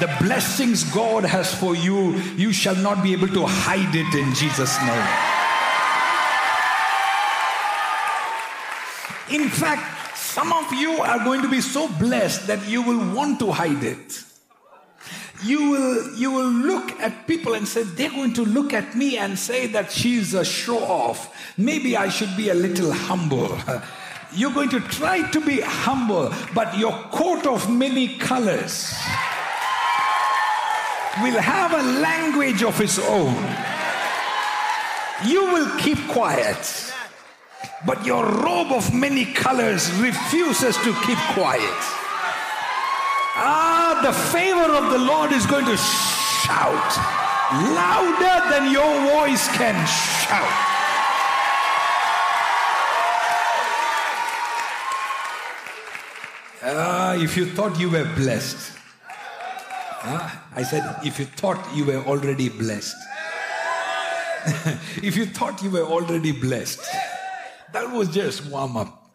The blessings God has for you, you shall not be able to hide it in Jesus' name. In fact, some of you are going to be so blessed that you will want to hide it. You will look at people and say, they're going to look at me and say that she's a show-off. Maybe I should be a little humble. You're going to try to be humble, but your coat of many colors will have a language of its own. You will keep quiet. But your robe of many colors refuses to keep quiet. Ah, the favor of the Lord is going to shout louder than your voice can shout. Ah, if you thought you were blessed. Ah, I said, if you thought you were already blessed. If you thought you were already blessed. That was just warm up.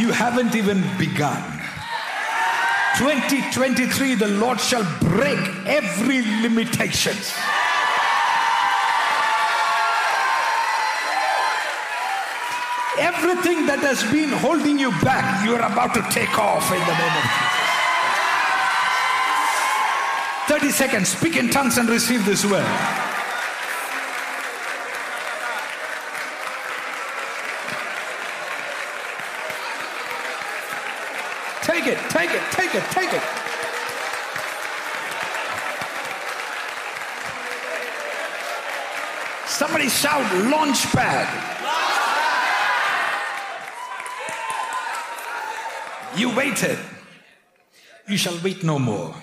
You haven't even begun. 2023, the Lord shall break every limitation. Everything that has been holding you back, you are about to take off in the name of Jesus. 30 seconds, speak in tongues and receive this word. Take it. Somebody shout launch pad. You waited. You shall wait no more.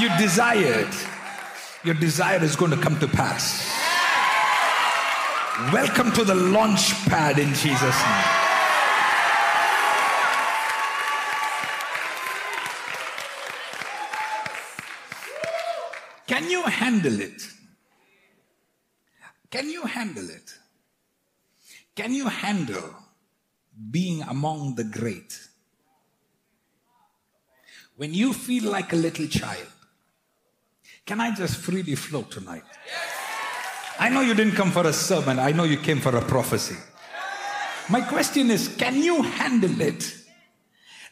You desired. Your desire is going to come to pass. Welcome to the launch pad in Jesus' name. Can you handle it? Can you handle it? Can you handle being among the great? When you feel like a little child, can I just freely flow tonight? Yes. I know you didn't come for a sermon. I know you came for a prophecy. My question is, can you handle it?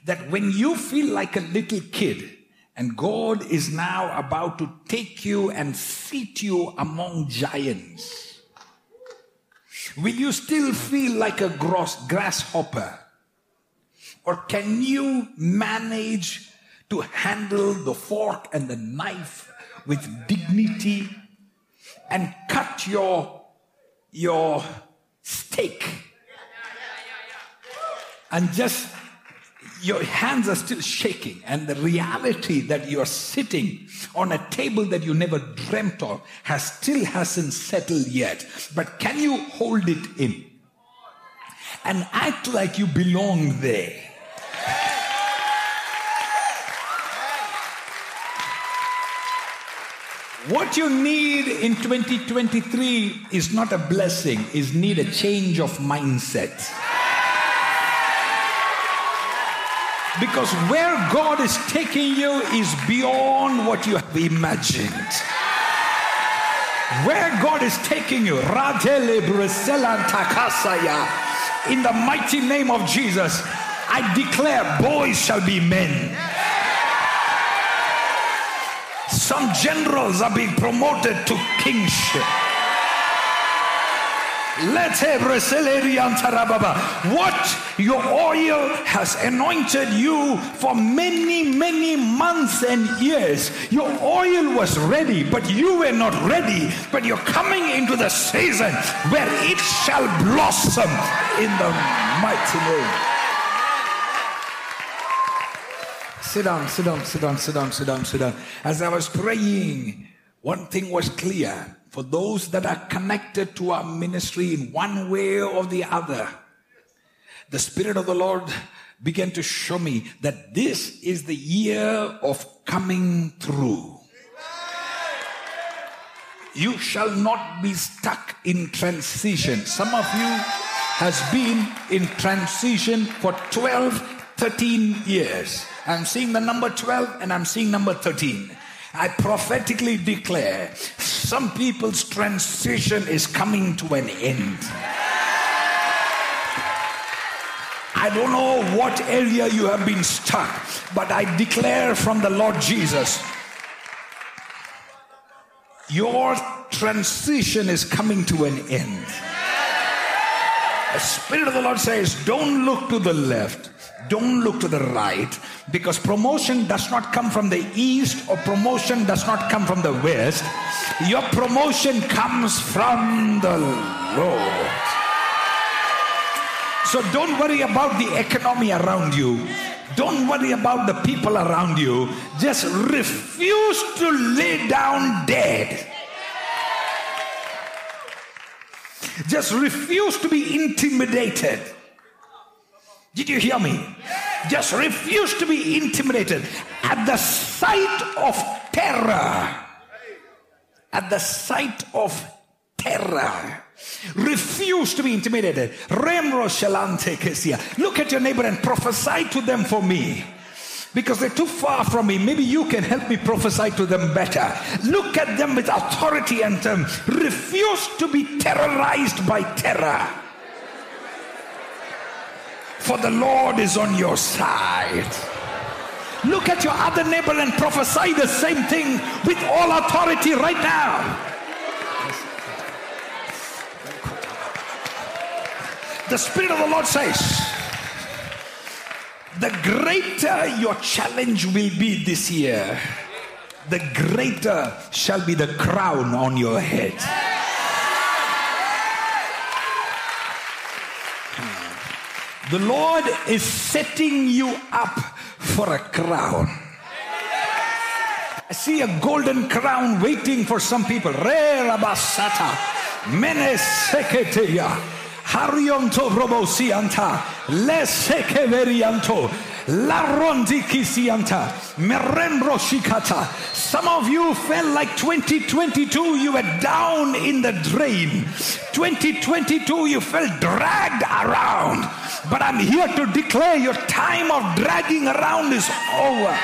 That when you feel like a little kid and God is now about to take you and seat you among giants, will you still feel like a grasshopper? Or can you manage to handle the fork and the knife with dignity and cut your steak? And just, your hands are still shaking, and the reality that you're sitting on a table that you never dreamt of hasn't settled yet. But can you hold it in and act like you belong there? What you need in 2023 is not a blessing, is need a change of mindset. Because where God is taking you is beyond what you have imagined. Where God is taking you, in the mighty name of Jesus, I declare boys shall be men. Some generals are being promoted to kingship. What your oil has anointed you for many, many months and years. Your oil was ready, but you were not ready. But you're coming into the season where it shall blossom in the mighty name. Sit down. As I was praying, one thing was clear. For those that are connected to our ministry in one way or the other, the Spirit of the Lord began to show me that this is the year of coming through. You shall not be stuck in transition. Some of you has been in transition for 12-13 years. I'm seeing the number 12 and I'm seeing number 13. I prophetically declare some people's transition is coming to an end. I don't know what area you have been stuck, but I declare from the Lord Jesus, your transition is coming to an end. The Spirit of the Lord says, don't look to the left. Don't look to the right, because promotion does not come from the east, or promotion does not come from the west. Your promotion comes from the Lord. So don't worry about the economy around you. Don't worry about the people around you. Just refuse to lay down dead. Just refuse to be intimidated. Did you hear me? Just refuse to be intimidated. At the sight of terror, refuse to be intimidated. Look at your neighbor and prophesy to them for me. Because they're too far from me. Maybe you can help me prophesy to them better. Look at them with authority and term. Refuse to be terrorized by terror. For the Lord is on your side. Look at your other neighbor and prophesy the same thing with all authority right now. The Spirit of the Lord says, the greater your challenge will be this year, the greater shall be the crown on your head. The Lord is setting you up for a crown. I see a golden crown waiting for some people. Some of you felt like 2022 you were down in the drain. 2022 you felt dragged around. But I'm here to declare your time of dragging around is over.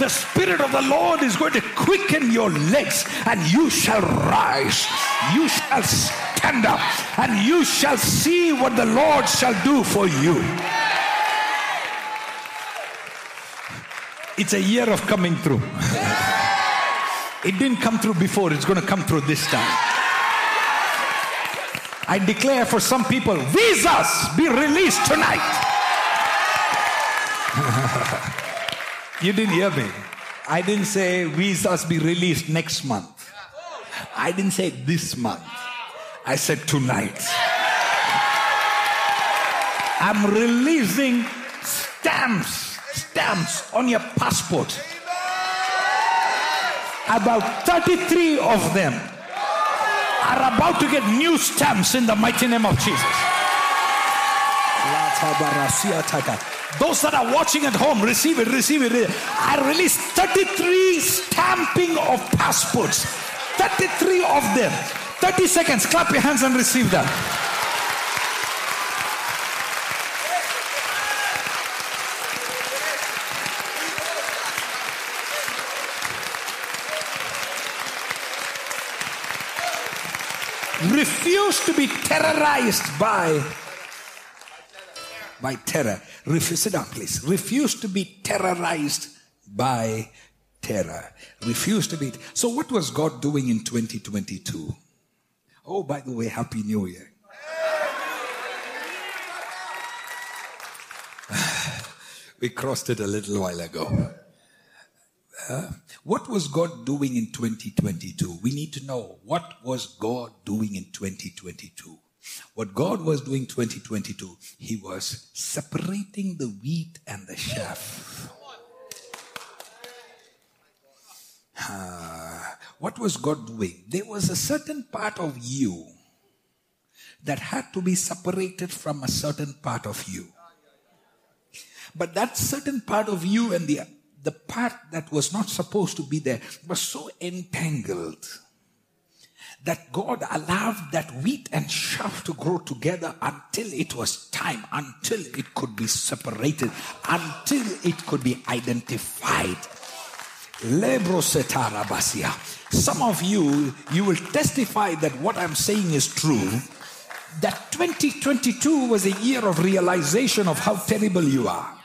The Spirit of the Lord is going to quicken your legs, and you shall rise, you shall stand up, and you shall see what the Lord shall do for you. It's a year of coming through. It didn't come through before, it's going to come through this time. I declare for some people, visas be released tonight. You didn't hear me. I didn't say visas be released next month. I didn't say this month. I said tonight. I'm releasing stamps on your passport. About 33 of them are about to get new stamps in the mighty name of Jesus. Those that are watching at home, receive it, receive it. I released 33 stamping of passports. 33 of them. 30 seconds. Clap your hands and receive that. Refuse to be terrorized by terror. Sit down, please. Refuse to be terrorized by terror. Refuse to be. So what was God doing in 2022? Oh, by the way, Happy New Year. We crossed it a little while ago. What was God doing in 2022? We need to know, what was God doing in 2022? What God was doing 2022, He was separating the wheat and the chaff. What was God doing? There was a certain part of you that had to be separated from a certain part of you. But that certain part of you and the part that was not supposed to be there was so entangled that God allowed that wheat and chaff to grow together until it was time, until it could be separated, until it could be identified. Some of you will testify that what I'm saying is true, that 2022 was a year of realization of how terrible you are.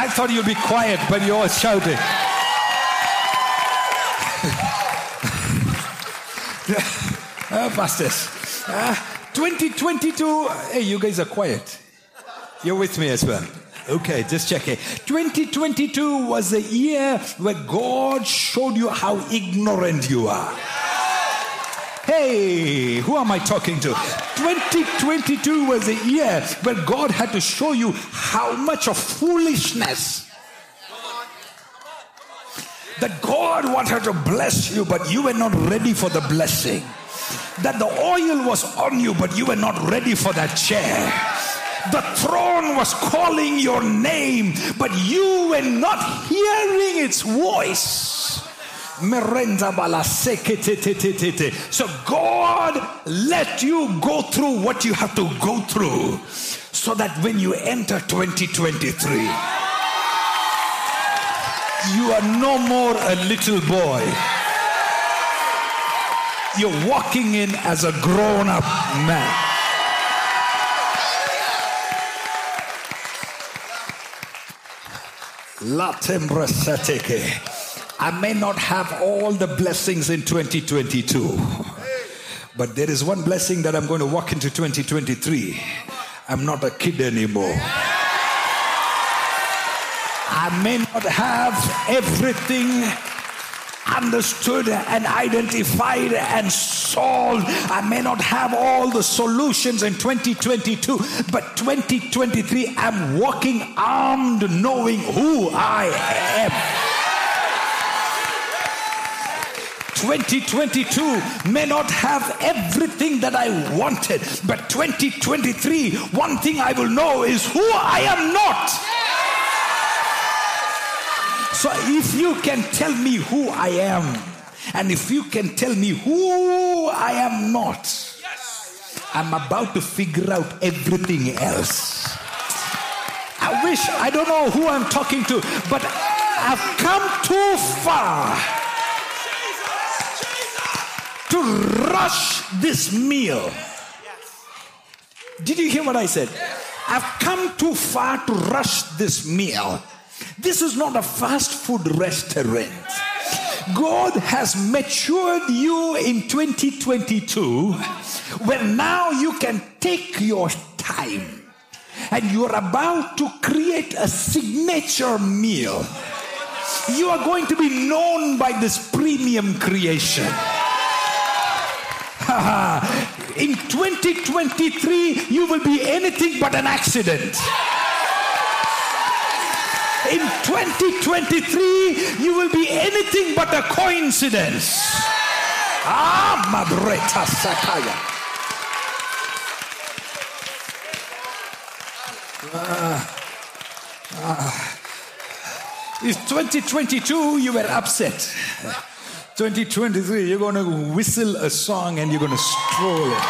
I thought you'd be quiet, but you're all shouting. Pastors. 2022, hey, you guys are quiet. You're with me as well. Okay, just check it. 2022 was a year where God showed you how ignorant you are. Hey, who am I talking to? 2022 was a year where God had to show you how much of foolishness. That God wanted to bless you, but you were not ready for the blessing. That the oil was on you, but you were not ready for that chair. The throne was calling your name, but you were not hearing its voice. So God let you go through what you have to go through so that when you enter 2023, you are no more a little boy. You're walking in as a grown-up man. I may not have all the blessings in 2022, but there is one blessing that I'm going to walk into 2023. I'm not a kid anymore. I may not have everything understood and identified and solved. I may not have all the solutions in 2022, but 2023, I'm walking armed knowing who I am. 2022 may not have everything that I wanted, but 2023, one thing I will know is who I am not. So if you can tell me who I am, and if you can tell me who I am not, I'm about to figure out everything else. I wish, I don't know who I'm talking to, but I've come too far to rush this meal. Did you hear what I said? I've come too far to rush this meal. This is not a fast food restaurant. God has matured you in 2022, where now you can take your time and you're about to create a signature meal. You are going to be known by this premium creation. In 2023, you will be anything but an accident. In 2023, you will be anything but a coincidence. Ah, Mabreta Sakaya. If 2022 you were upset, 2023 you're going to whistle a song and you're going to stroll it.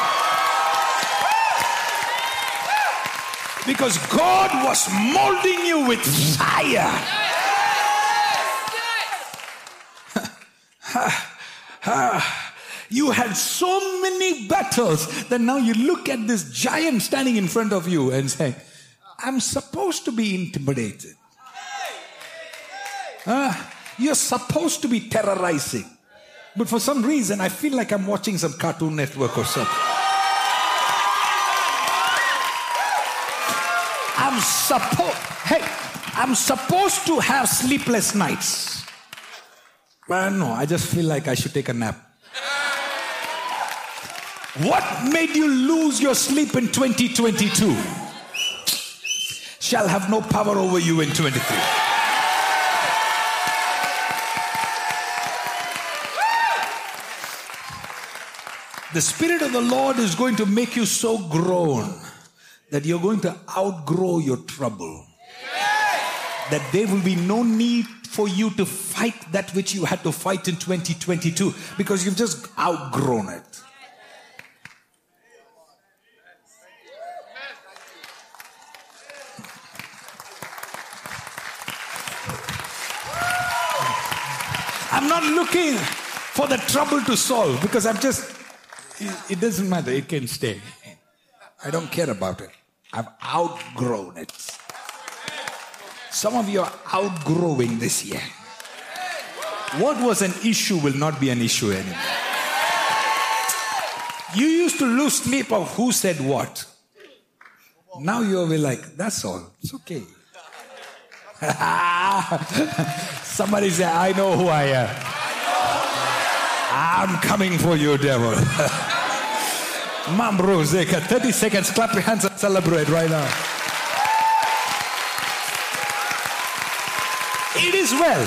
Because God was molding you with fire. You had so many battles that now you look at this giant standing in front of you and say, I'm supposed to be intimidated. You're supposed to be terrorizing. But for some reason, I feel like I'm watching some Cartoon Network or something. I'm supposed to have sleepless nights. But no, I just feel like I should take a nap. What made you lose your sleep in 2022? Shall have no power over you in 23. The Spirit of the Lord is going to make you so grown that you're going to outgrow your trouble. That there will be no need for you to fight that which you had to fight in 2022, because you've just outgrown it. I'm not looking for the trouble to solve, because I'm just, it doesn't matter, it can stay. I don't care about it. I've outgrown it. Some of you are outgrowing this year. What was an issue will not be an issue anymore. You used to lose sleep of who said what. Now you'll be like, that's all. It's okay. Somebody say, I know who I am. I'm coming for you, devil. Mom Rose, 30 seconds, clap your hands and celebrate right now. It is well.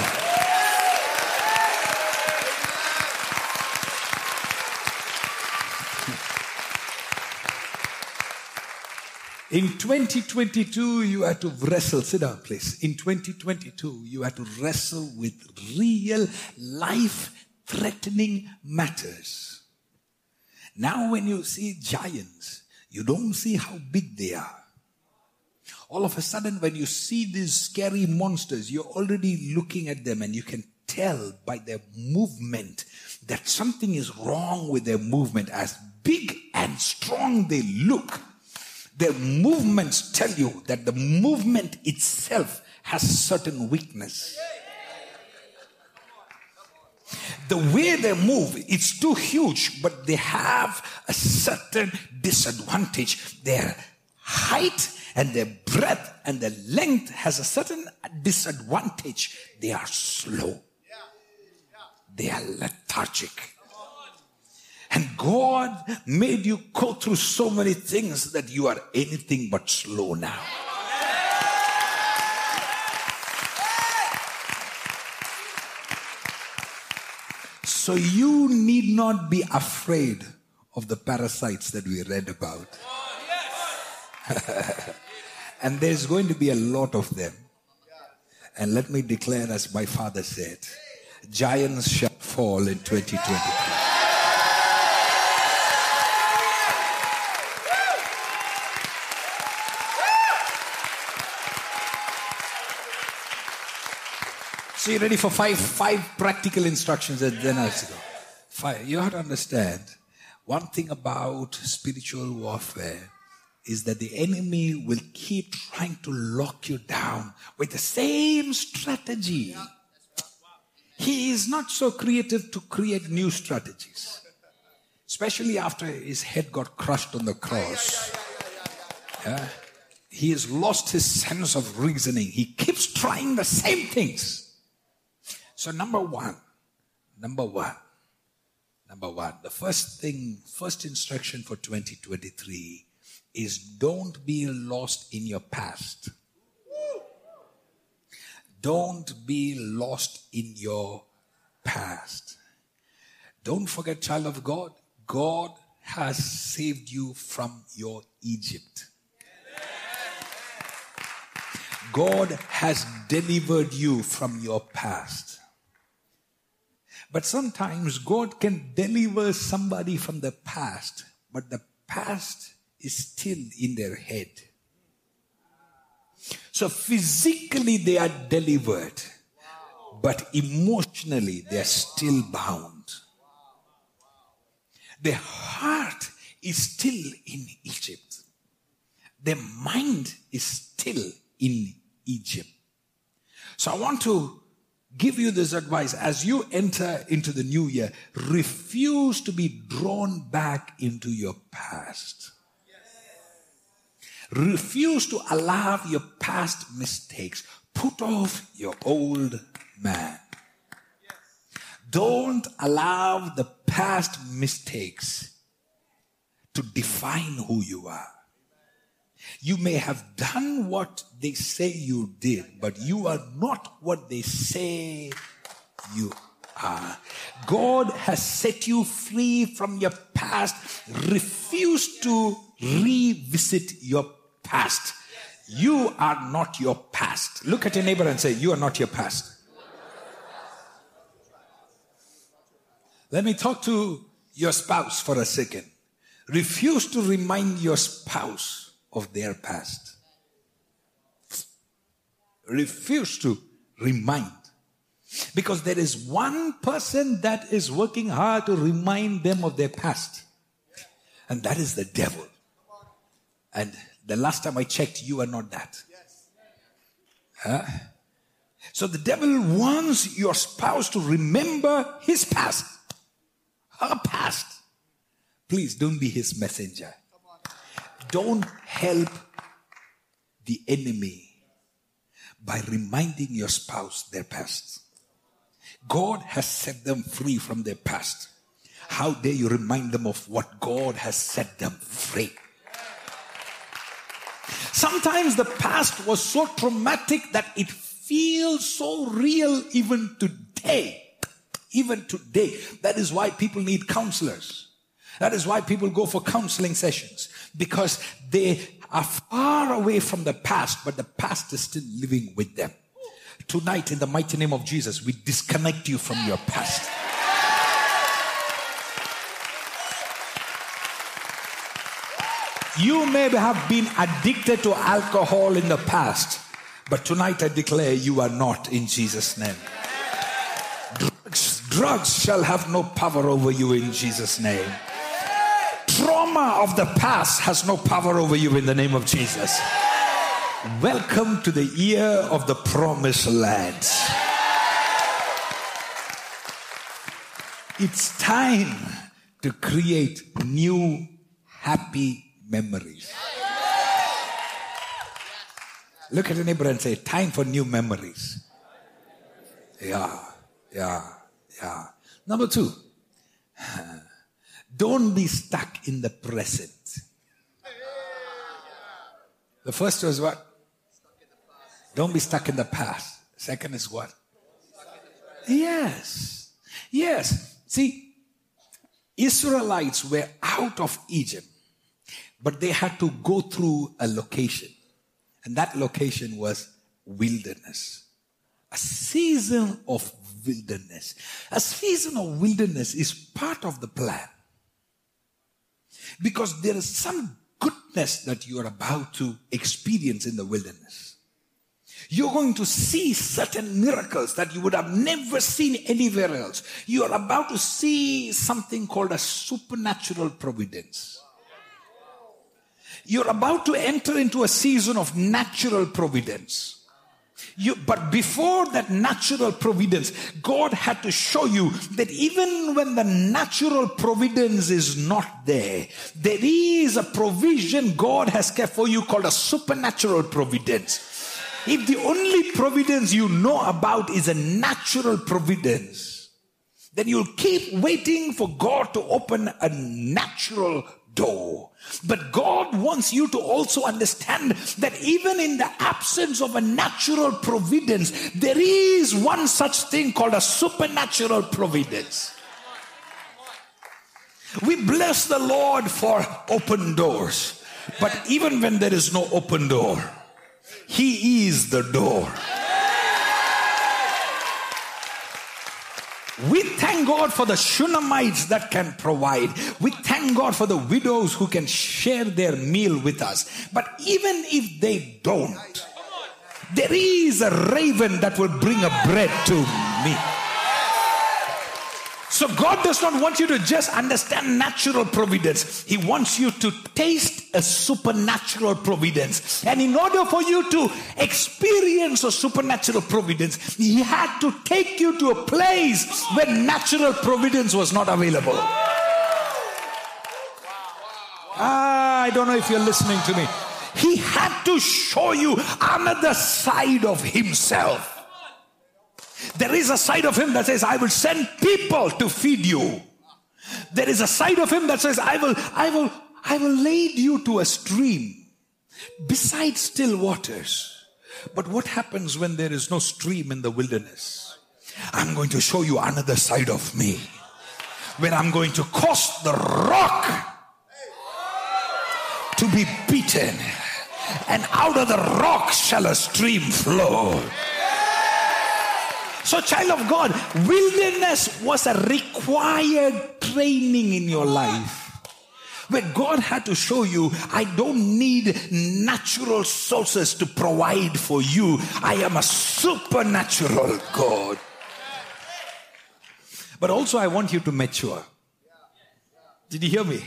In 2022, you had to wrestle. Sit down, please. In 2022, you had to wrestle with real life-threatening matters. Now when you see giants, you don't see how big they are. All of a sudden, when you see these scary monsters, you're already looking at them and you can tell by their movement that something is wrong with their movement. As big and strong they look, their movements tell you that the movement itself has certain weakness. The way they move, it's too huge, but they have a certain disadvantage. Their height and their breadth and their length has a certain disadvantage. They are slow. They are lethargic. And God made you go through so many things that you are anything but slow now. So So you need not be afraid of the parasites that we read about. And there's going to be a lot of them. And let me declare, as my father said, giants shall fall in 2023. So you're ready for five practical instructions, and then I'll go. Five. You have to understand, one thing about spiritual warfare is that the enemy will keep trying to lock you down with the same strategy. He is not so creative to create new strategies. Especially after his head got crushed on the cross. Yeah. He has lost his sense of reasoning. He keeps trying the same things. So number one, the first instruction for 2023 is don't be lost in your past. Don't be lost in your past. Don't forget, child of God, God has saved you from your Egypt. God has delivered you from your past. But sometimes God can deliver somebody from the past, but the past is still in their head. So physically they are delivered, but emotionally they are still bound. Their heart is still in Egypt. Their mind is still in Egypt. So I want to give you this advice as you enter into the new year. Refuse to be drawn back into your past. Yes. Refuse to allow your past mistakes. Put off your old man. Yes. Don't allow the past mistakes to define who you are. You may have done what they say you did, but you are not what they say you are. God has set you free from your past. Refuse to revisit your past. You are not your past. Look at your neighbor and say, you are not your past. Let me talk to your spouse for a second. Refuse to remind your spouse of their past. Refuse to remind. Because there is one person that is working hard to remind them of their past. And that is the devil. And the last time I checked, you are not that. Huh? So the devil wants your spouse to remember his past. Her past. Please don't be his messenger. Don't help the enemy by reminding your spouse their past. God has set them free from their past. How dare you remind them of what God has set them free? Sometimes the past was so traumatic that it feels so real even today. Even today. That is why people need counselors. That is why people go for counseling sessions, because they are far away from the past, but the past is still living with them. Tonight, in the mighty name of Jesus, we disconnect you from your past. You may have been addicted to alcohol in the past, but tonight I declare you are not, in Jesus' name. Drugs shall have no power over you in Jesus' name. Trauma of the past has no power over you in the name of Jesus. Welcome to the year of the promised land. It's time to create new happy memories. Look at your neighbor and say, time for new memories. Yeah. Number two. Don't be stuck in the present. The first was what? Don't be stuck in the past. Second is what? Yes. See, Israelites were out of Egypt, but they had to go through a location. And that location was wilderness. A season of wilderness. A season of wilderness is part of the plan. Because there is some goodness that you are about to experience in the wilderness. You're going to see certain miracles that you would have never seen anywhere else. You are about to see something called a supernatural providence. You're about to enter into a season of natural providence. But before that natural providence, God had to show you that even when the natural providence is not there, there is a provision God has kept for you called a supernatural providence. If the only providence you know about is a natural providence, then you'll keep waiting for God to open a natural door. But God wants you to also understand that even in the absence of a natural providence, there is one such thing called a supernatural providence. We bless the Lord for open doors, but even when there is no open door, He is the door. We thank God for the Shunammites that can provide. We thank God for the widows who can share their meal with us. But even if they don't, there is a raven that will bring a bread to me. So God does not want you to just understand natural providence. He wants you to taste a supernatural providence. And in order for you to experience a supernatural providence, He had to take you to a place where natural providence was not available. I don't know if you're listening to me. He had to show you another side of Himself. There is a side of Him that says, I will send people to feed you. There is a side of Him that says, I will lead you to a stream beside still waters. But what happens when there is no stream in the wilderness? I'm going to show you another side of me, where I'm going to cause the rock to be beaten, and out of the rock shall a stream flow. So, child of God, wilderness was a required training in your life, where God had to show you, I don't need natural sources to provide for you. I am a supernatural God. But also I want you to mature. Did you hear me?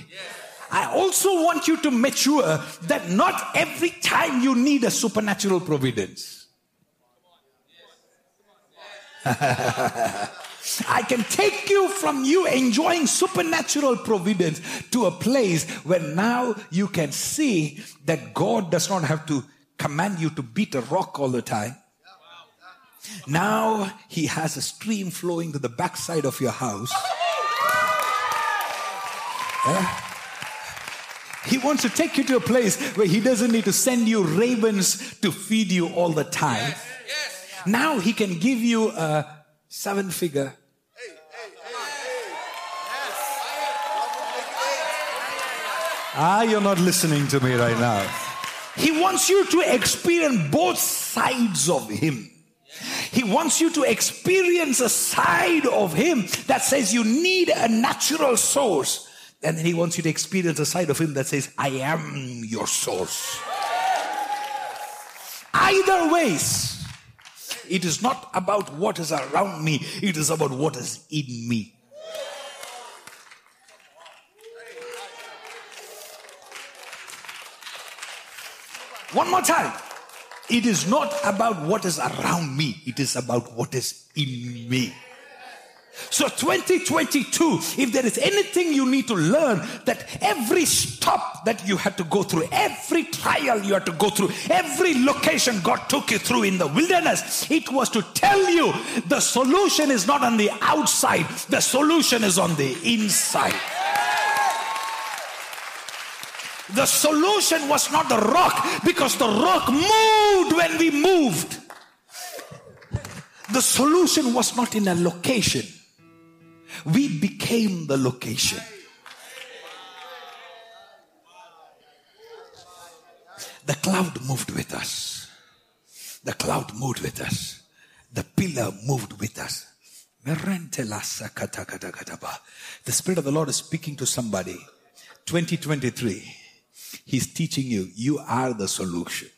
I also want you to mature that not every time you need a supernatural providence. I can take you from you enjoying supernatural providence to a place where now you can see that God does not have to command you to beat a rock all the time. Now He has a stream flowing to the backside of your house. He wants to take you to a place where He doesn't need to send you ravens to feed you all the time. Now He can give you a 7-figure. You're not listening to me right now. He wants you to experience both sides of Him. He wants you to experience a side of Him that says you need a natural source. And then He wants you to experience a side of Him that says, I am your source. Either ways, it is not about what is around me. It is about what is in me. One more time. It is not about what is around me. It is about what is in me. So 2022, if there is anything you need to learn, that every stop that you had to go through, every trial you had to go through, every location God took you through in the wilderness, it was to tell you the solution is not on the outside, the solution is on the inside. The solution was not the rock, because the rock moved when we moved. The solution was not in a location. We became the location. The cloud moved with us. The cloud moved with us. The pillar moved with us. The Spirit of the Lord is speaking to somebody. 2023. He's teaching you, you are the solution.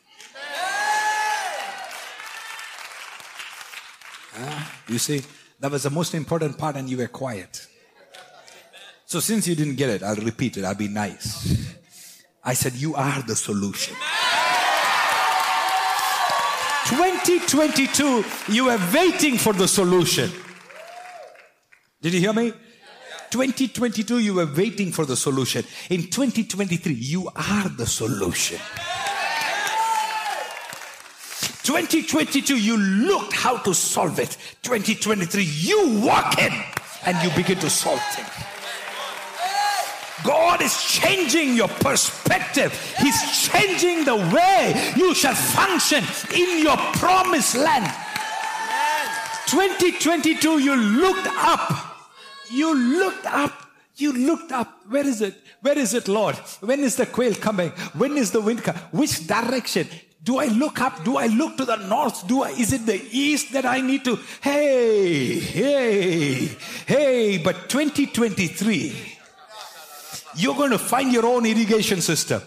You see, that was the most important part and you were quiet. So since you didn't get it, I'll repeat it. I'll be nice. I said, you are the solution. 2022, you were waiting for the solution. Did you hear me? 2022, you were waiting for the solution. In 2023, you are the solution. 2022, you looked how to solve it. 2023, you walk in and you begin to solve things. God is changing your perspective. He's changing the way you shall function in your promised land. 2022, you looked up. You looked up. You looked up. Where is it? Where is it, Lord? When is the quail coming? When is the wind coming? Which direction? Do I look up? Do I look to the north? Is it the east that I need to? Hey. But 2023... you're going to find your own irrigation system.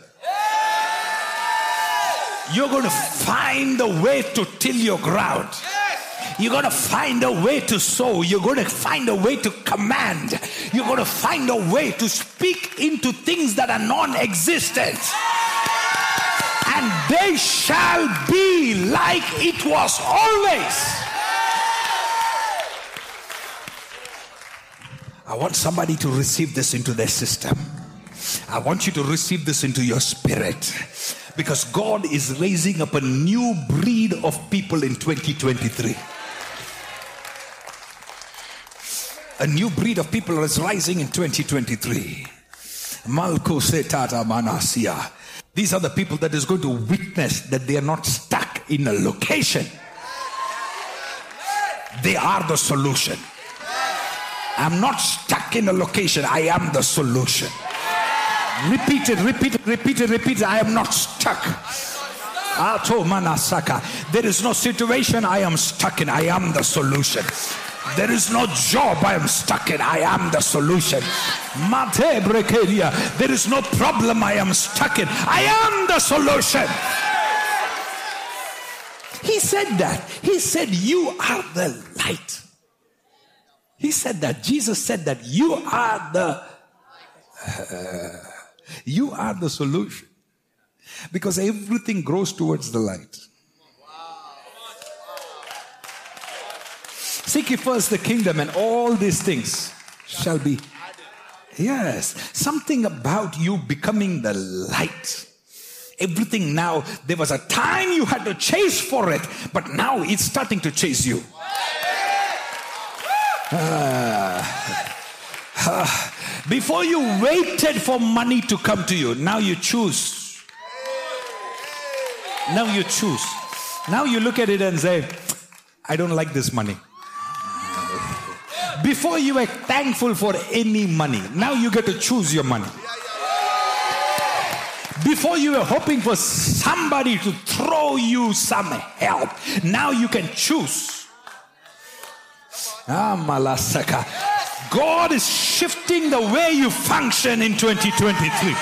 You're going to find a way to till your ground. You're going to find a way to sow. You're going to find a way to command. You're going to find a way to speak into things that are non-existent. And they shall be like it was always. I want somebody to receive this into their system. I want you to receive this into your spirit. Because God is raising up a new breed of people in 2023. A new breed of people is rising in 2023. Malko Setata Manasia. These are the people that is going to witness that they are not stuck in a location. They are the solution. I'm not stuck in a location. I am the solution. Repeat it. I am not stuck. There is no situation I am stuck in. I am the solution. There is no job I am stuck in. I am the solution. There is no problem I am stuck in. I am the solution. He said that. He said, you are the light. He said that. Jesus said that you are the solution. Because everything grows towards the light. Seek ye first the kingdom and all these things shall be. Yes. Something about you becoming the light. Everything now, there was a time you had to chase for it. But now it's starting to chase you. Before you waited for money to come to you, now you choose. Now you choose. Now you look at it and say, I don't like this money. Before you were thankful for any money, now you get to choose your money. Before you were hoping for somebody to throw you some help, now you can choose. God is shifting the way you function in 2023.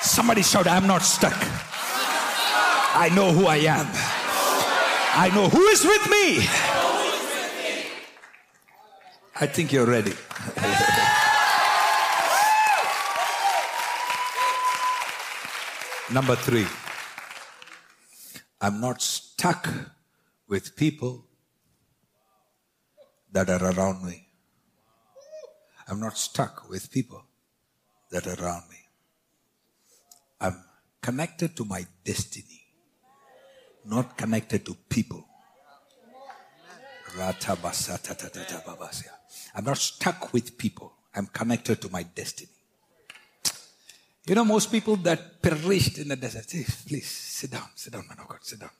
Somebody shout, I'm not stuck. I know who I am. I know who is with me. I think you're ready. Number 3. I'm not stuck with people that are around me. I'm not stuck with people that are around me. I'm connected to my destiny, not connected to people. I'm not stuck with people. I'm connected to my destiny. You know, most people that perished in the desert. Hey, please sit down, man of God, sit down.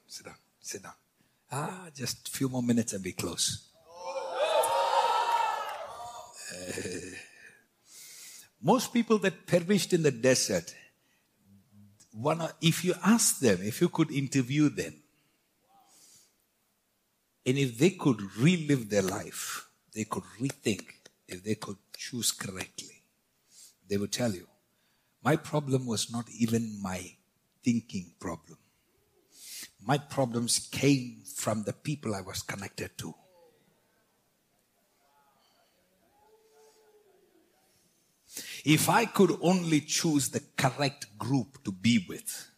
Just a few more minutes and we close. Most people that perished in the desert, if you ask them, if you could interview them, and if they could relive their life, they could rethink, if they could choose correctly, they would tell you, my problem was not even my thinking problem. My problems came from the people I was connected to. If I could only choose the correct group to be with.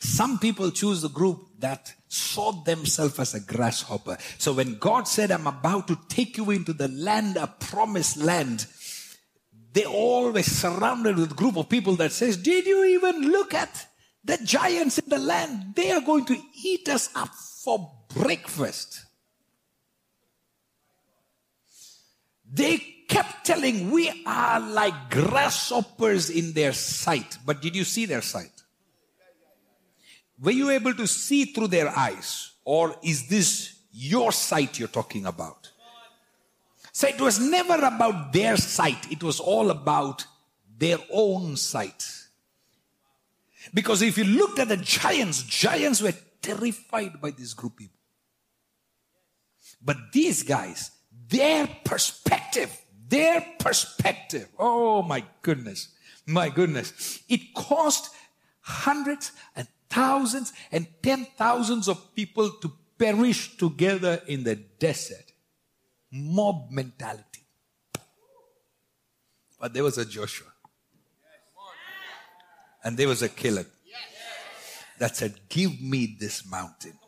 Some people choose the group that saw themselves as a grasshopper. So when God said, I'm about to take you into the land, a promised land, they always surrounded with a group of people that says, did you even look at the giants in the land? They are going to eat us up for breakfast. They kept telling, we are like grasshoppers in their sight. But did you see their sight? Were you able to see through their eyes? Or is this your sight you're talking about? So it was never about their sight. It was all about their own sight. Because if you looked at the giants, giants were terrified by this group of people. But these guys, their perspective, oh my goodness, it caused hundreds and thousands and 10,000s of people to perish together in the desert. Mob mentality. But there was a Joshua. And there was a Caleb that said, give me this mountain.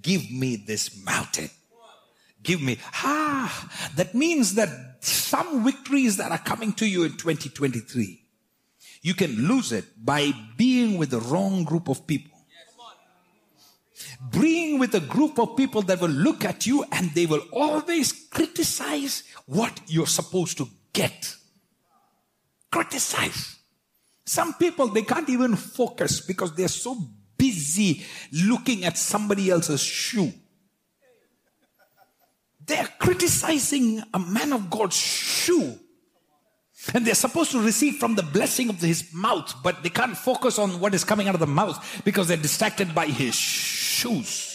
Give me this mountain. Give me. That means that some victories that are coming to you in 2023. You can lose it by being with the wrong group of people. Being with a group of people that will look at you and they will always criticize what you're supposed to get. Criticize. Some people, they can't even focus because they're so busy looking at somebody else's shoe. They're criticizing a man of God's shoe. And they're supposed to receive from the blessing of his mouth, but they can't focus on what is coming out of the mouth because they're distracted by his shoes.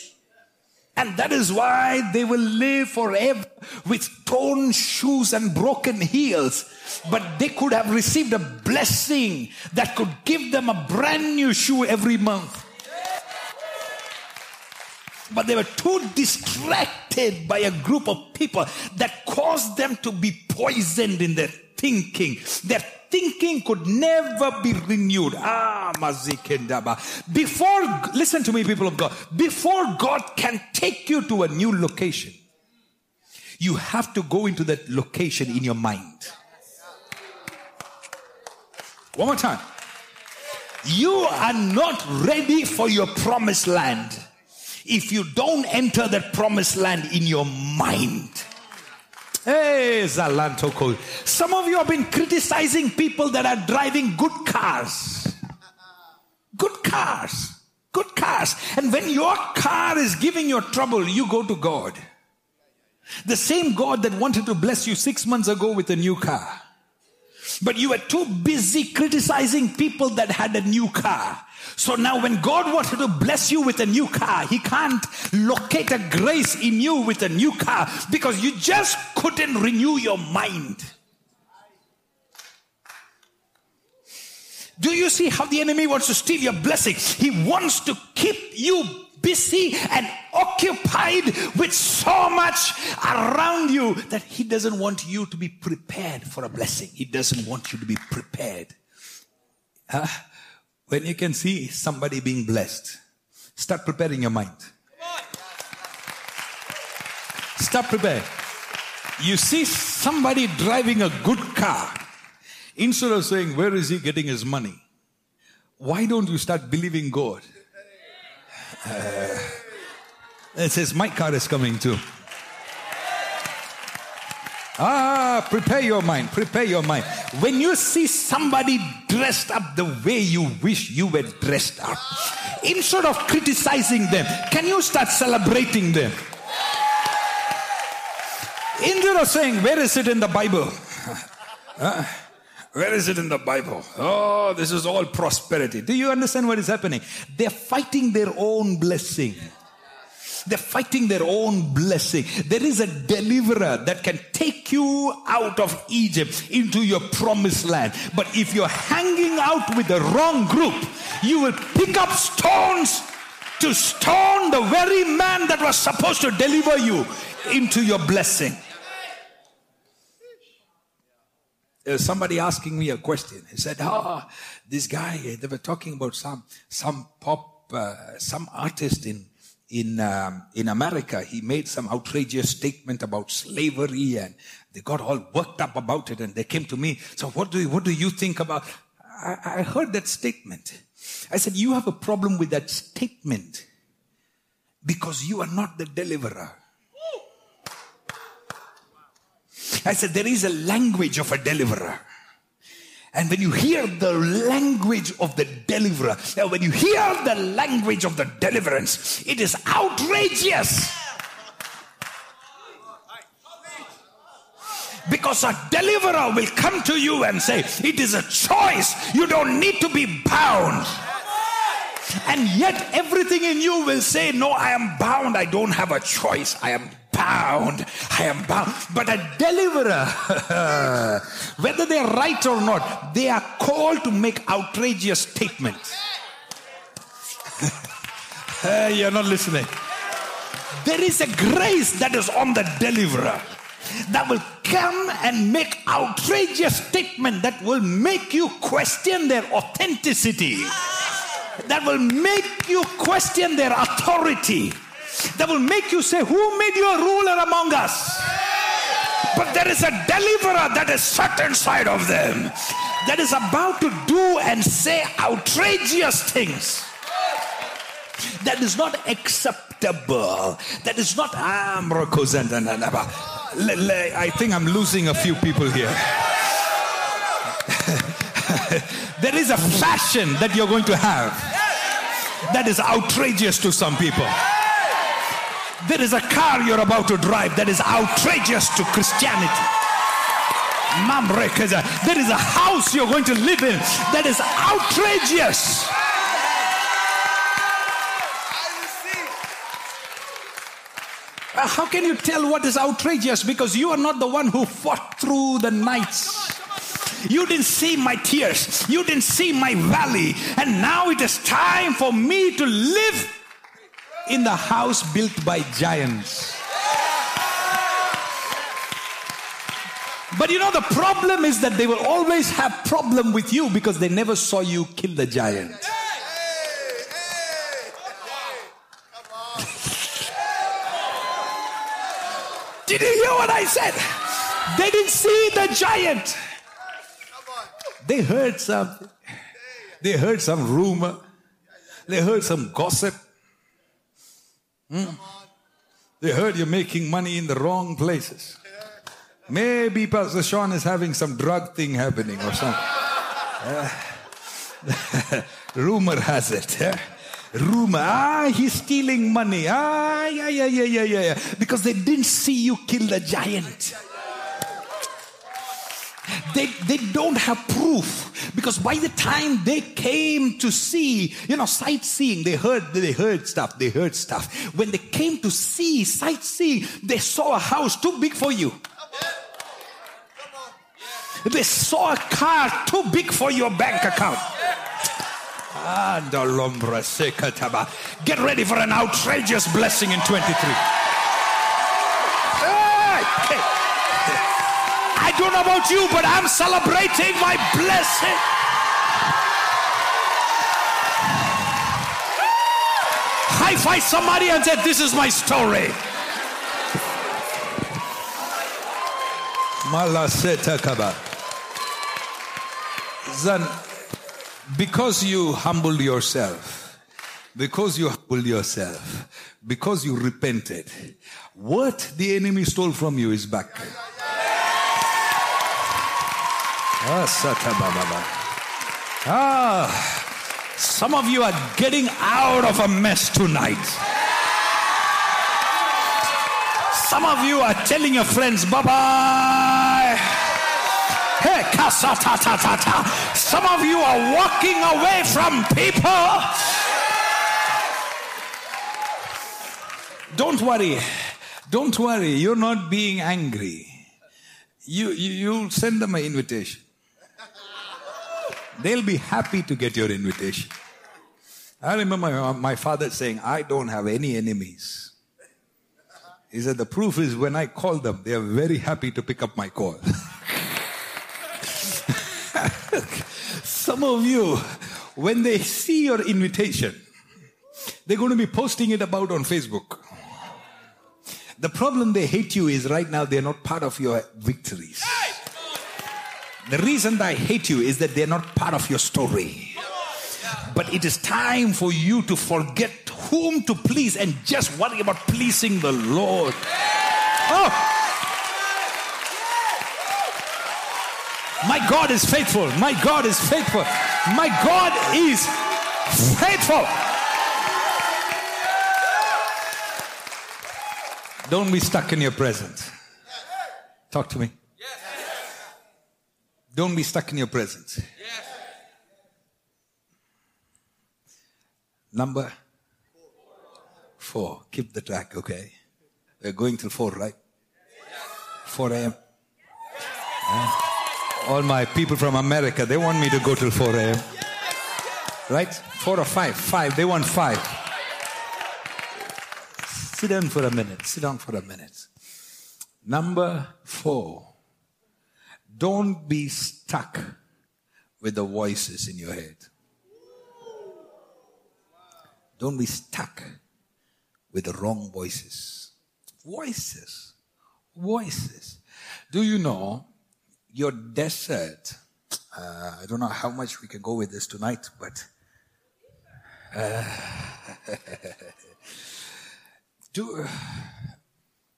And that is why they will live forever with torn shoes and broken heels. But they could have received a blessing that could give them a brand new shoe every month. But they were too distracted by a group of people that caused them to be poisoned in their thinking. Their thinking could never be renewed. Listen to me, people of God. Before God can take you to a new location, you have to go into that location in your mind. One more time. You are not ready for your promised land if you don't enter that promised land in your mind. Hey, Zalantoko. Some of you have been criticizing people that are driving good cars. Good cars. Good cars. And when your car is giving you trouble, you go to God. The same God that wanted to bless you 6 months ago with a new car. But you were too busy criticizing people that had a new car. So now when God wanted to bless you with a new car, he can't locate a grace in you with a new car because you just couldn't renew your mind. Do you see how the enemy wants to steal your blessing? He wants to keep you busy and occupied with so much around you that he doesn't want you to be prepared for a blessing. He doesn't want you to be prepared. When you can see somebody being blessed, start preparing your mind. Start preparing. You see somebody driving a good car. Instead of saying, where is he getting his money? Why don't you start believing God? It says, my car is coming too. Prepare your mind. Prepare your mind. When you see somebody dressed up the way you wish you were dressed up, instead of criticizing them, can you start celebrating them? Instead of saying, where is it in the Bible? Where is it in the Bible? Oh, this is all prosperity. Do you understand what is happening? They're fighting their own blessing. They're fighting their own blessing. There is a deliverer that can take you out of Egypt into your promised land. But if you're hanging out with the wrong group, you will pick up stones to stone the very man that was supposed to deliver you into your blessing. There's somebody asking me a question. He said, this guy, they were talking about some pop, some artist in America. He made some outrageous statement about slavery and they got all worked up about it, and they came to me. So what do you think about? I heard that statement. I said, you have a problem with that statement because you are not the deliverer. I said, there is a language of a deliverer. And when you hear the language of the deliverer, when you hear the language of the deliverance, it is outrageous. Because a deliverer will come to you and say, it is a choice. You don't need to be bound. And yet everything in you will say, no, I am bound. I don't have a choice. I am bound. I am bound. But a deliverer, whether they are right or not, they are called to make outrageous statements. Hey, you're not listening. There is a grace that is on the deliverer that will come and make outrageous statements that will make you question their authenticity, that will make you question their authority, that will make you say, who made you a ruler among us? But there is a deliverer that is certain side of them, that is about to do and say outrageous things that is not acceptable, that is not... I think I'm losing a few people here. There is a fashion that you're going to have that is outrageous to some people. There is a car you're about to drive that is outrageous to Christianity. There is a house you're going to live in that is outrageous. How can you tell what is outrageous? Because you are not the one who fought through the nights. You didn't see my tears. You didn't see my valley. And now it is time for me to live in the house built by giants. But you know, the problem is that they will always have problem with you because they never saw you kill the giant. Did you hear what I said? They didn't see the giant. They heard something. They heard some rumor. They heard some gossip. They heard you're making money in the wrong places. Maybe Pastor Sean is having some drug thing happening or something. Rumor has it. Rumor, he's stealing money. Yeah. Because they didn't see you kill the giant. They don't have proof, because by the time they came to see, sightseeing, they heard stuff. When they came to see sightseeing, they saw a house too big for you. They saw a car too big for your bank account. Get ready for an outrageous blessing in 23. Hey. I don't know about you, but I'm celebrating my blessing. High five somebody and say, this is my story. Because you humbled yourself, because you repented, what the enemy stole from you is back. Some of you are getting out of a mess tonight. Some of you are telling your friends, bye-bye. Hey, kasa-ta-ta-ta-ta. Some of you are walking away from people. Don't worry. Don't worry. You're not being angry. You'll send them an invitation. They'll be happy to get your invitation. I remember my father saying, I don't have any enemies. He said, the proof is when I call them, they are very happy to pick up my call. Some of you, when they see your invitation, they're going to be posting it about on Facebook. The problem they hate you is right now they're not part of your victories. The reason they hate you is that they're not part of your story. But it is time for you to forget whom to please and just worry about pleasing the Lord. Oh! My God is faithful. My God is faithful. My God is faithful. Don't be stuck in your present. Talk to me. Don't be stuck in your present. Number 4. Keep the track, okay? We're going till 4, right? 4 a.m. All my people from America, they want me to go till 4 a.m. Right? 4 or 5? 5. They want 5. Sit down for a minute. Sit down for a minute. Number 4. Don't be stuck with the voices in your head. Don't be stuck with the wrong voices. Voices. Voices. Do you know your desert? I don't know how much we can go with this tonight, but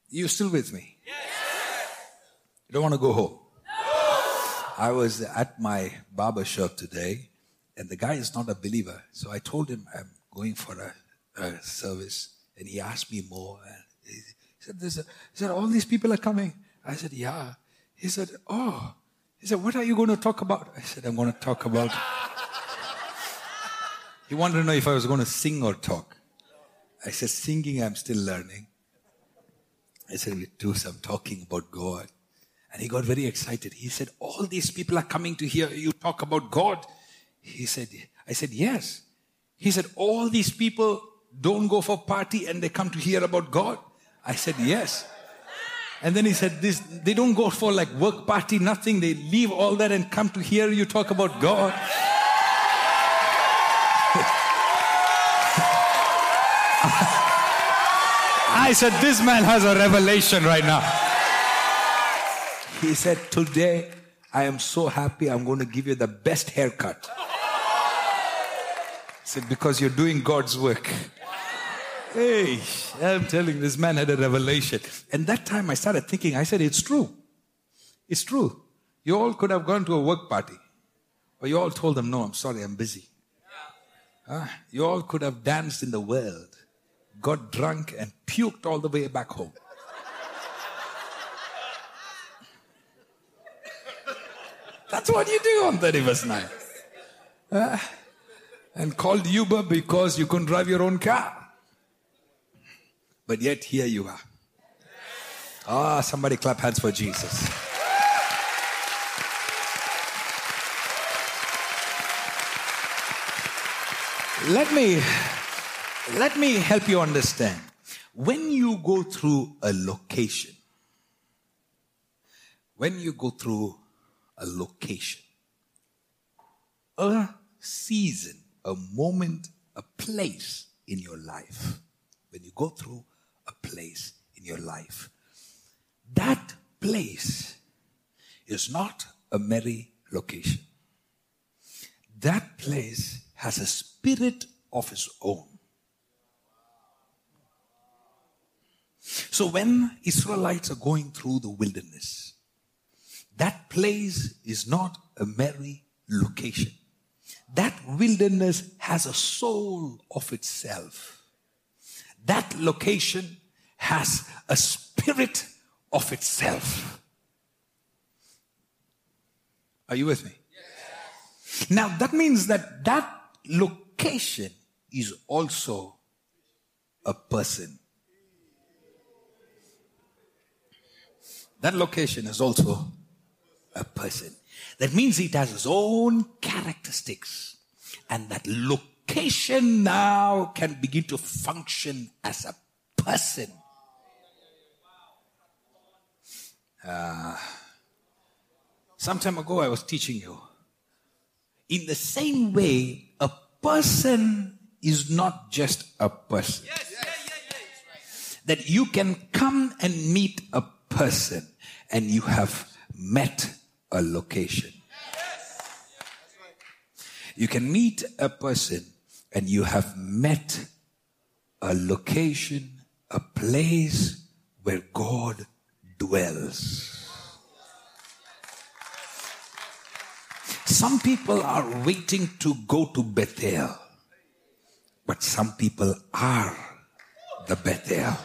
you still with me? Yes. You don't want to go home? I was at my barber shop today, and the guy is not a believer. So I told him I'm going for a service, and he asked me more. And he said, all these people are coming. I said, yeah. He said, oh. He said, what are you going to talk about? I said, I'm going to talk about... He wanted to know if I was going to sing or talk. I said, singing, I'm still learning. I said, we do some talking about God. And he got very excited. He said, all these people are coming to hear you talk about God. He said, I said, yes. He said, all these people don't go for party and they come to hear about God. I said, yes. And then he said, they don't go for like work party, nothing. They leave all that and come to hear you talk about God. I said, this man has a revelation right now. He said, today, I am so happy I'm going to give you the best haircut. He said, because you're doing God's work. Hey, I'm telling you, this man had a revelation. And that time I started thinking, I said, it's true. It's true. You all could have gone to a work party. But you all told them, no, I'm sorry, I'm busy. You all could have danced in the world, got drunk and puked all the way back home. That's what you do on 31st night. And called Uber because you couldn't drive your own car. But yet, here you are. Somebody clap hands for Jesus. Let me help you understand. When you go through a location, a season, a moment, a place in your life. When you go through a place in your life, that place is not a merry location. That place has a spirit of its own. So when Israelites are going through the wilderness, that place is not a merry location. That wilderness has a soul of itself. That location has a spirit of itself. Are you with me? Yes. Now that means that that location is also a person. That location is also a person. That means it has its own characteristics. And that location now can begin to function as a person. Some time ago I was teaching you. In the same way, a person is not just a person. Yes, yes, yes, yes. That you can come and meet a person and you have met a location. You can meet a person and you have met a location, a place where God dwells. Some people are waiting to go to Bethel, but some people are the Bethel.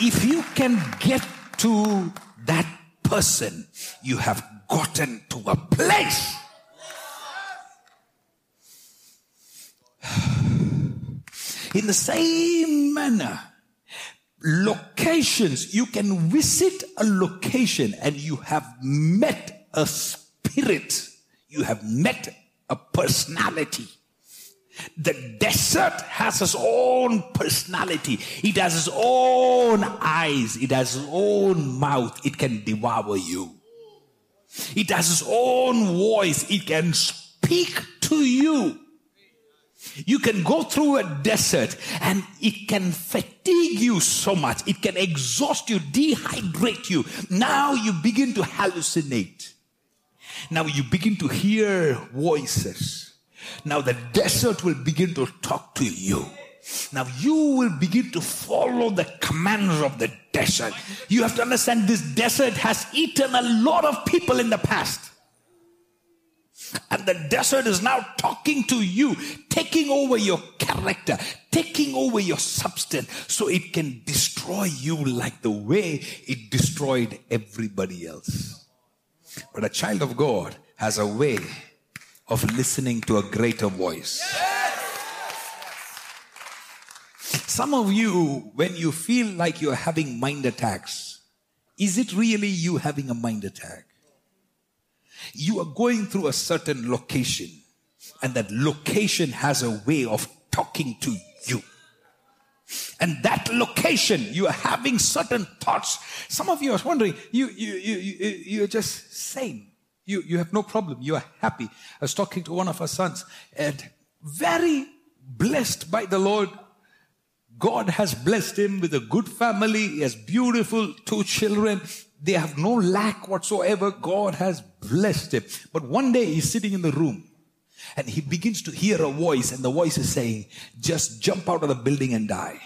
If you can get to that person, you have gotten to a place. In the same manner, locations, you can visit a location and you have met a spirit. You have met a personality. The desert has its own personality. It has its own eyes. It has its own mouth. It can devour you. It has its own voice. It can speak to you. You can go through a desert and it can fatigue you so much. It can exhaust you, dehydrate you. Now you begin to hallucinate. Now you begin to hear voices. Now the desert will begin to talk to you. Now you will begin to follow the commands of the desert. You have to understand this desert has eaten a lot of people in the past. And the desert is now talking to you, taking over your character, taking over your substance, so it can destroy you like the way it destroyed everybody else. But a child of God has a way of listening to a greater voice. Some of you, when you feel like you're having mind attacks, is it really you having a mind attack? You are going through a certain location, and that location has a way of talking to you. And that location, you are having certain thoughts. Some of you are wondering, you're just sane. You have no problem. You are happy. I was talking to one of our sons, and very blessed by the Lord. God has blessed him with a good family. He has beautiful 2 children. They have no lack whatsoever. God has blessed him. But one day he's sitting in the room and he begins to hear a voice, and the voice is saying, just jump out of the building and die.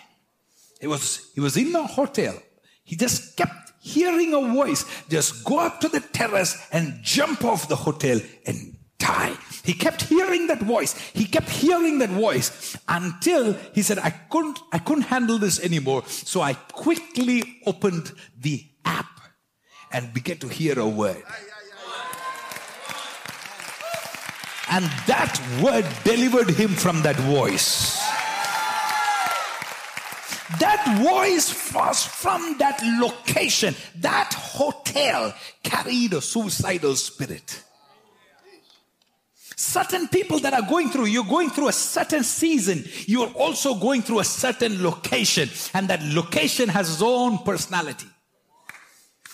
He was in a hotel. He just kept hearing a voice, just go up to the terrace and jump off the hotel and die. He kept hearing that voice. He kept hearing that voice until he said, I couldn't handle this anymore. So I quickly opened the app and began to hear a word. And that word delivered him from that voice. That voice was from that location. That hotel carried a suicidal spirit. Certain people that are going through, you're going through a certain season. You're also going through a certain location. And that location has its own personality.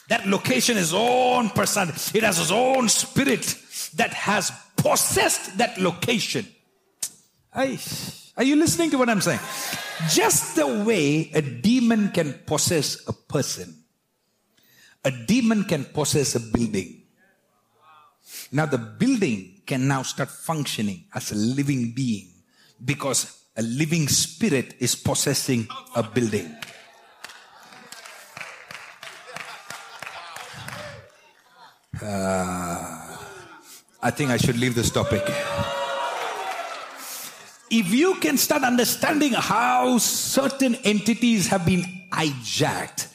That location is its own person. It has its own spirit that has possessed that location. Are you listening to what I'm saying? Just the way a demon can possess a person, a demon can possess a building. Now the building can now start functioning as a living being because a living spirit is possessing a building. I think I should leave this topic. If you can start understanding how certain entities have been hijacked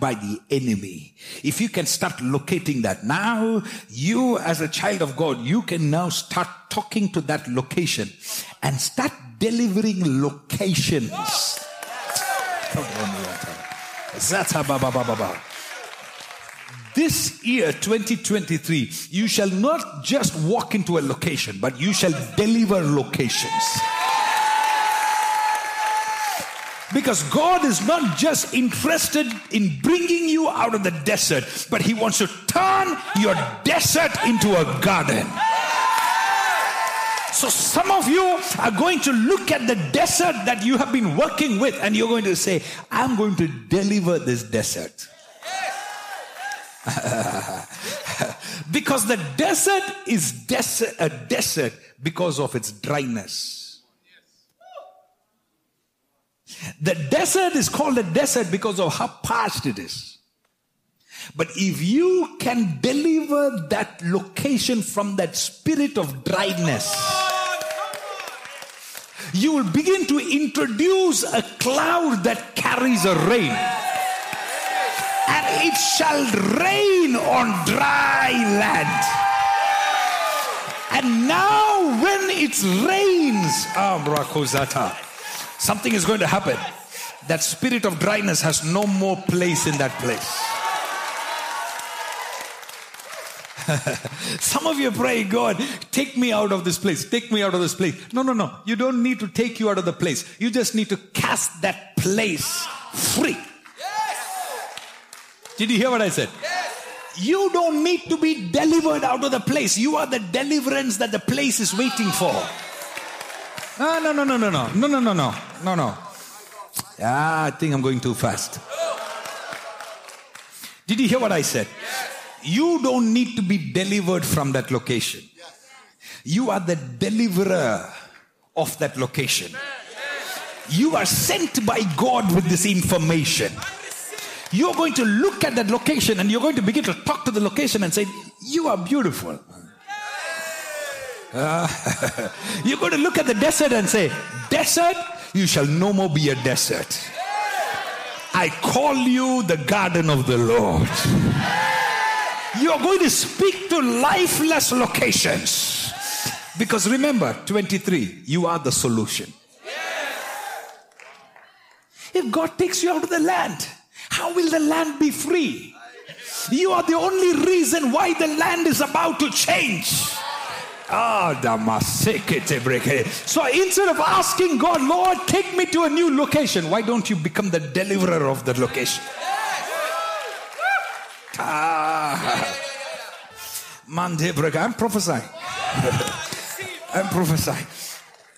by the enemy, if you can start locating that, now you as a child of God, you can now start talking to that location and start delivering locations. This year, 2023, you shall not just walk into a location, but you shall deliver locations. Because God is not just interested in bringing you out of the desert, but He wants to turn your desert into a garden. So some of you are going to look at the desert that you have been working with and you're going to say, I'm going to deliver this desert. Because the desert is a desert because of its dryness. The desert is called a desert because of how parched it is. But if you can deliver that location from that spirit of dryness, you will begin to introduce a cloud that carries a rain. And it shall rain on dry land. And now when it rains, something is going to happen. That spirit of dryness has no more place in that place. Some of you pray, God, take me out of this place. Take me out of this place. No. You don't need to take you out of the place. You just need to cast that place free. Yes. Did you hear what I said? Yes. You don't need to be delivered out of the place. You are the deliverance that the place is waiting for. No. I think I'm going too fast. Did you hear what I said? Yes. You don't need to be delivered from that location. Yes. You are the deliverer of that location. Yes. You are sent by God with this information. You're going to look at that location and you're going to begin to talk to the location and say, you are beautiful. You're going to look at the desert and say, desert, you shall no more be a desert. I call you the garden of the Lord. You're going to speak to lifeless locations. Because remember, 23, you are the solution. If God takes you out of the land, how will the land be free? You are the only reason why the land is about to change. So instead of asking God, Lord, take me to a new location, why don't you become the deliverer of that location? I'm prophesying.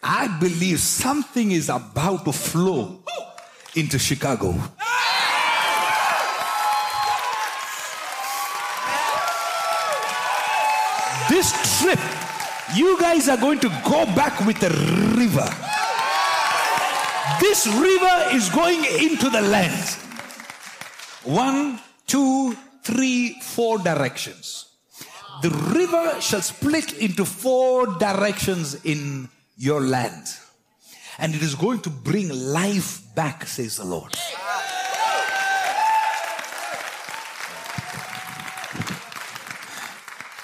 I believe something is about to flow into Chicago. This trip, you guys are going to go back with a river. This river is going into the land. 1, 2, 3, 4 directions. The river shall split into 4 directions in your land. And it is going to bring life back, says the Lord.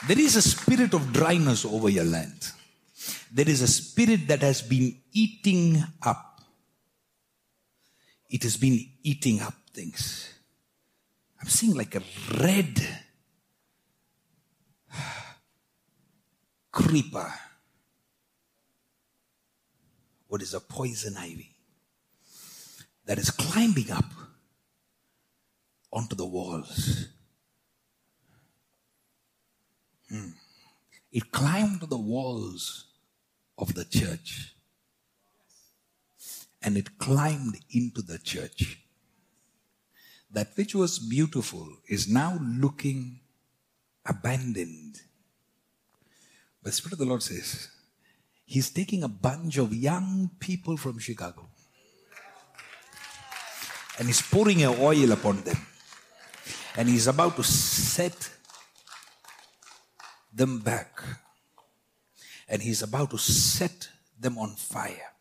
There is a spirit of dryness over your land. There is a spirit that has been eating up. It has been eating up things. I'm seeing like a red creeper. What is a poison ivy? That is climbing up onto the walls. It climbed the walls of the church and it climbed into the church. That which was beautiful is now looking abandoned. But the Spirit of the Lord says, He's taking a bunch of young people from Chicago and He's pouring an oil upon them and He's about to set them back, and He's about to set them on fire.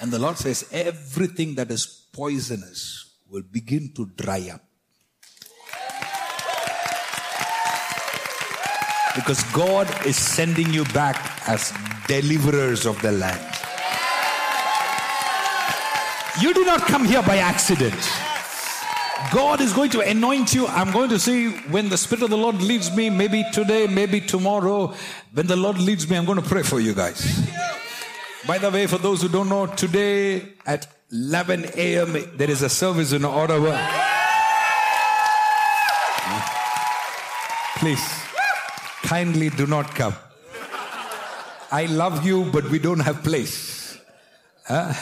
And the Lord says, everything that is poisonous will begin to dry up. Because God is sending you back as deliverers of the land. You do not come here by accident. God is going to anoint you. I'm going to see when the Spirit of the Lord leads me, maybe today, maybe tomorrow. When the Lord leads me, I'm going to pray for you guys. By the way, for those who don't know, today at 11 a.m. there is a service in Ottawa. Please. Kindly do not come. I love you, but we don't have place. Huh?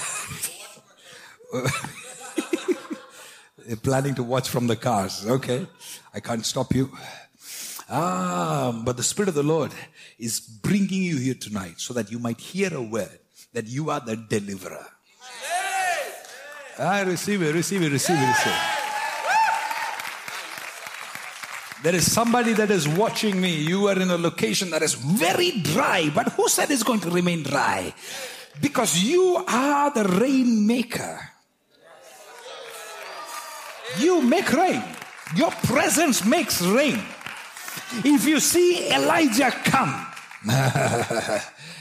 They're planning to watch from the cars. Okay. I can't stop you. But the Spirit of the Lord is bringing you here tonight so that you might hear a word that you are the deliverer. I receive it. There is somebody that is watching me. You are in a location that is very dry. But who said it's going to remain dry? Because you are the rainmaker. You make rain. Your presence makes rain. If you see Elijah come,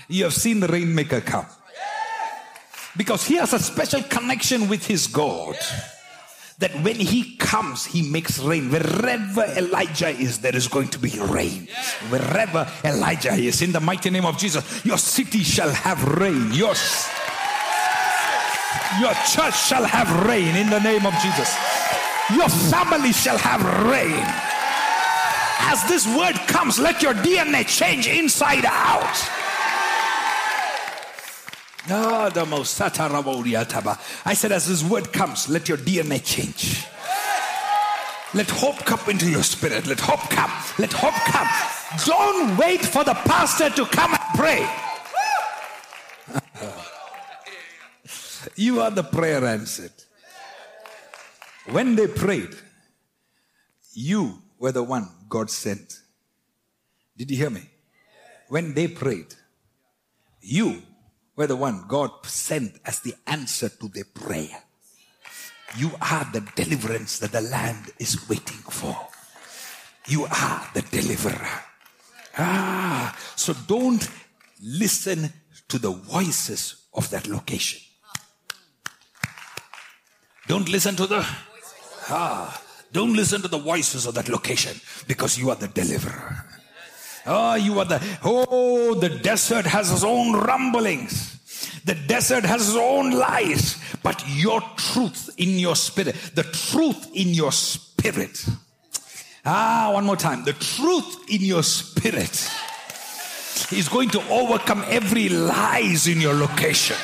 you have seen the rainmaker come. Because he has a special connection with his God. That when he comes, he makes rain. Wherever Elijah is, there is going to be rain. Wherever Elijah is, in the mighty name of Jesus, your city shall have rain. Your church shall have rain in the name of Jesus. Your family shall have rain. As this word comes, let your DNA change inside out. I said, as this word comes, let your DNA change. Let hope come into your spirit. Let hope come. Let hope come. Don't wait for the pastor to come and pray. You are the prayer answered. When they prayed, you were the one God sent. Did you hear me? When they prayed, you were the one God sent as the answer to their prayer. You are the deliverance that the land is waiting for. You are the deliverer. So don't listen to the voices of that location. Don't listen to the voices of that location, because you are the deliverer. The desert has its own rumblings. The desert has its own lies. But your truth in your spirit, the truth in your spirit. One more time. The truth in your spirit is going to overcome every lies in your location.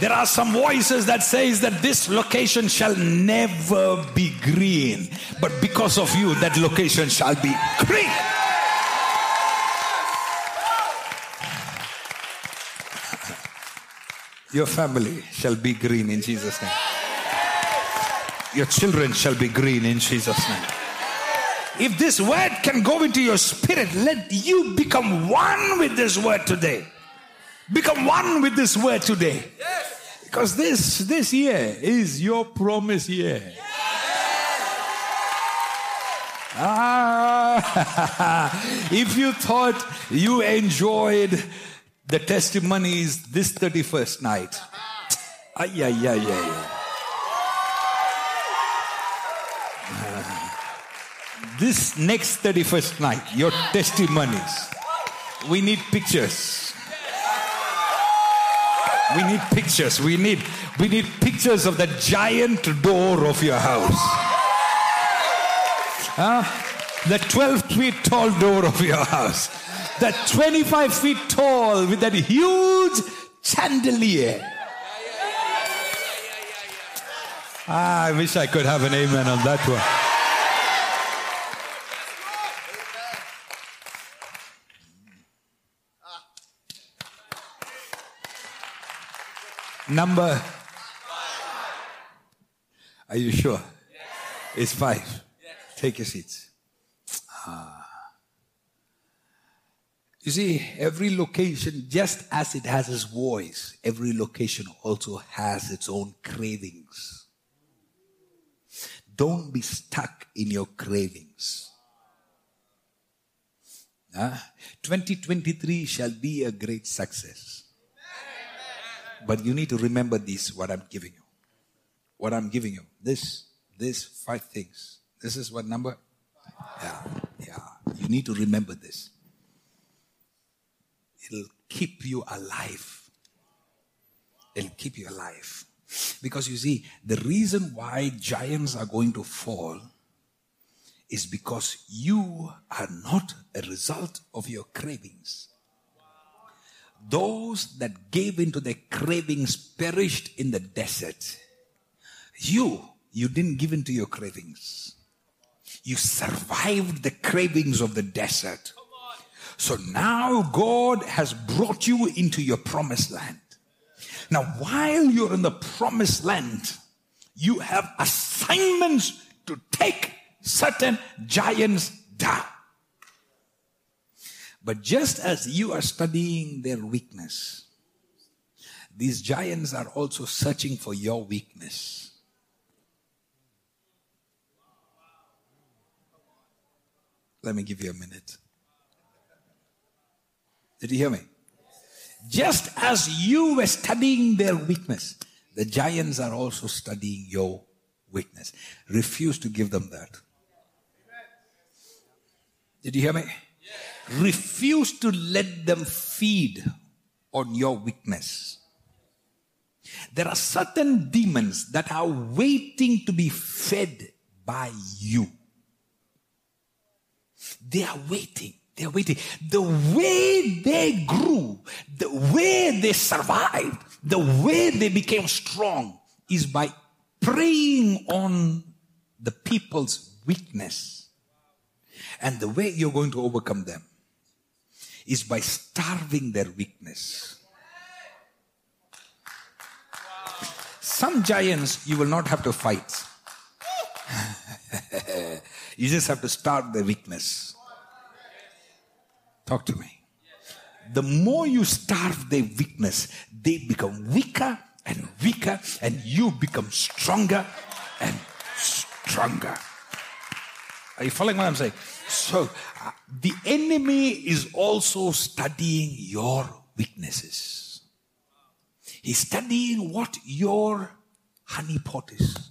There are some voices that says that this location shall never be green. But because of you, that location shall be green. Your family shall be green in Jesus' name. Your children shall be green in Jesus' name. If this word can go into your spirit, let you become one with this word today. Become one with this word today. Because this year is your promise year. If you thought you enjoyed the testimonies this 31st night. This next 31st night, your testimonies. We need pictures. We need pictures. We need pictures of the giant door of your house. The 12 feet tall door of your house. The 25 feet tall with that huge chandelier. I wish I could have an amen on that one. Number 5. Are you sure? Yes. It's 5. Yes. Take your seats. You see, every location, just as it has its voice, every location also has its own cravings. Don't be stuck in your cravings. 2023 shall be a great success. But you need to remember this, what I'm giving you. What I'm giving you. This 5 things. This is what number? 5. Yeah. You need to remember this. It'll keep you alive. It'll keep you alive. Because you see, the reason why giants are going to fall is because you are not a result of your cravings. Those that gave into their cravings perished in the desert. You didn't give in to your cravings. You survived the cravings of the desert. So now God has brought you into your promised land. Now while you're in the promised land, you have assignments to take certain giants down. But just as you are studying their weakness, these giants are also searching for your weakness. Let me give you a minute. Did you hear me? Just as you were studying their weakness, the giants are also studying your weakness. Refuse to give them that. Did you hear me? Yes. Refuse to let them feed on your weakness. There are certain demons that are waiting to be fed by you. They are waiting. They're waiting. The way they grew, the way they survived, the way they became strong is by preying on the people's weakness. And the way you're going to overcome them is by starving their weakness. Some giants you will not have to fight. You just have to starve their weakness. Talk to me. The more you starve their weakness, they become weaker and weaker, and you become stronger and stronger. Are you following what I'm saying? So, the enemy is also studying your weaknesses. He's studying what your honey pot is.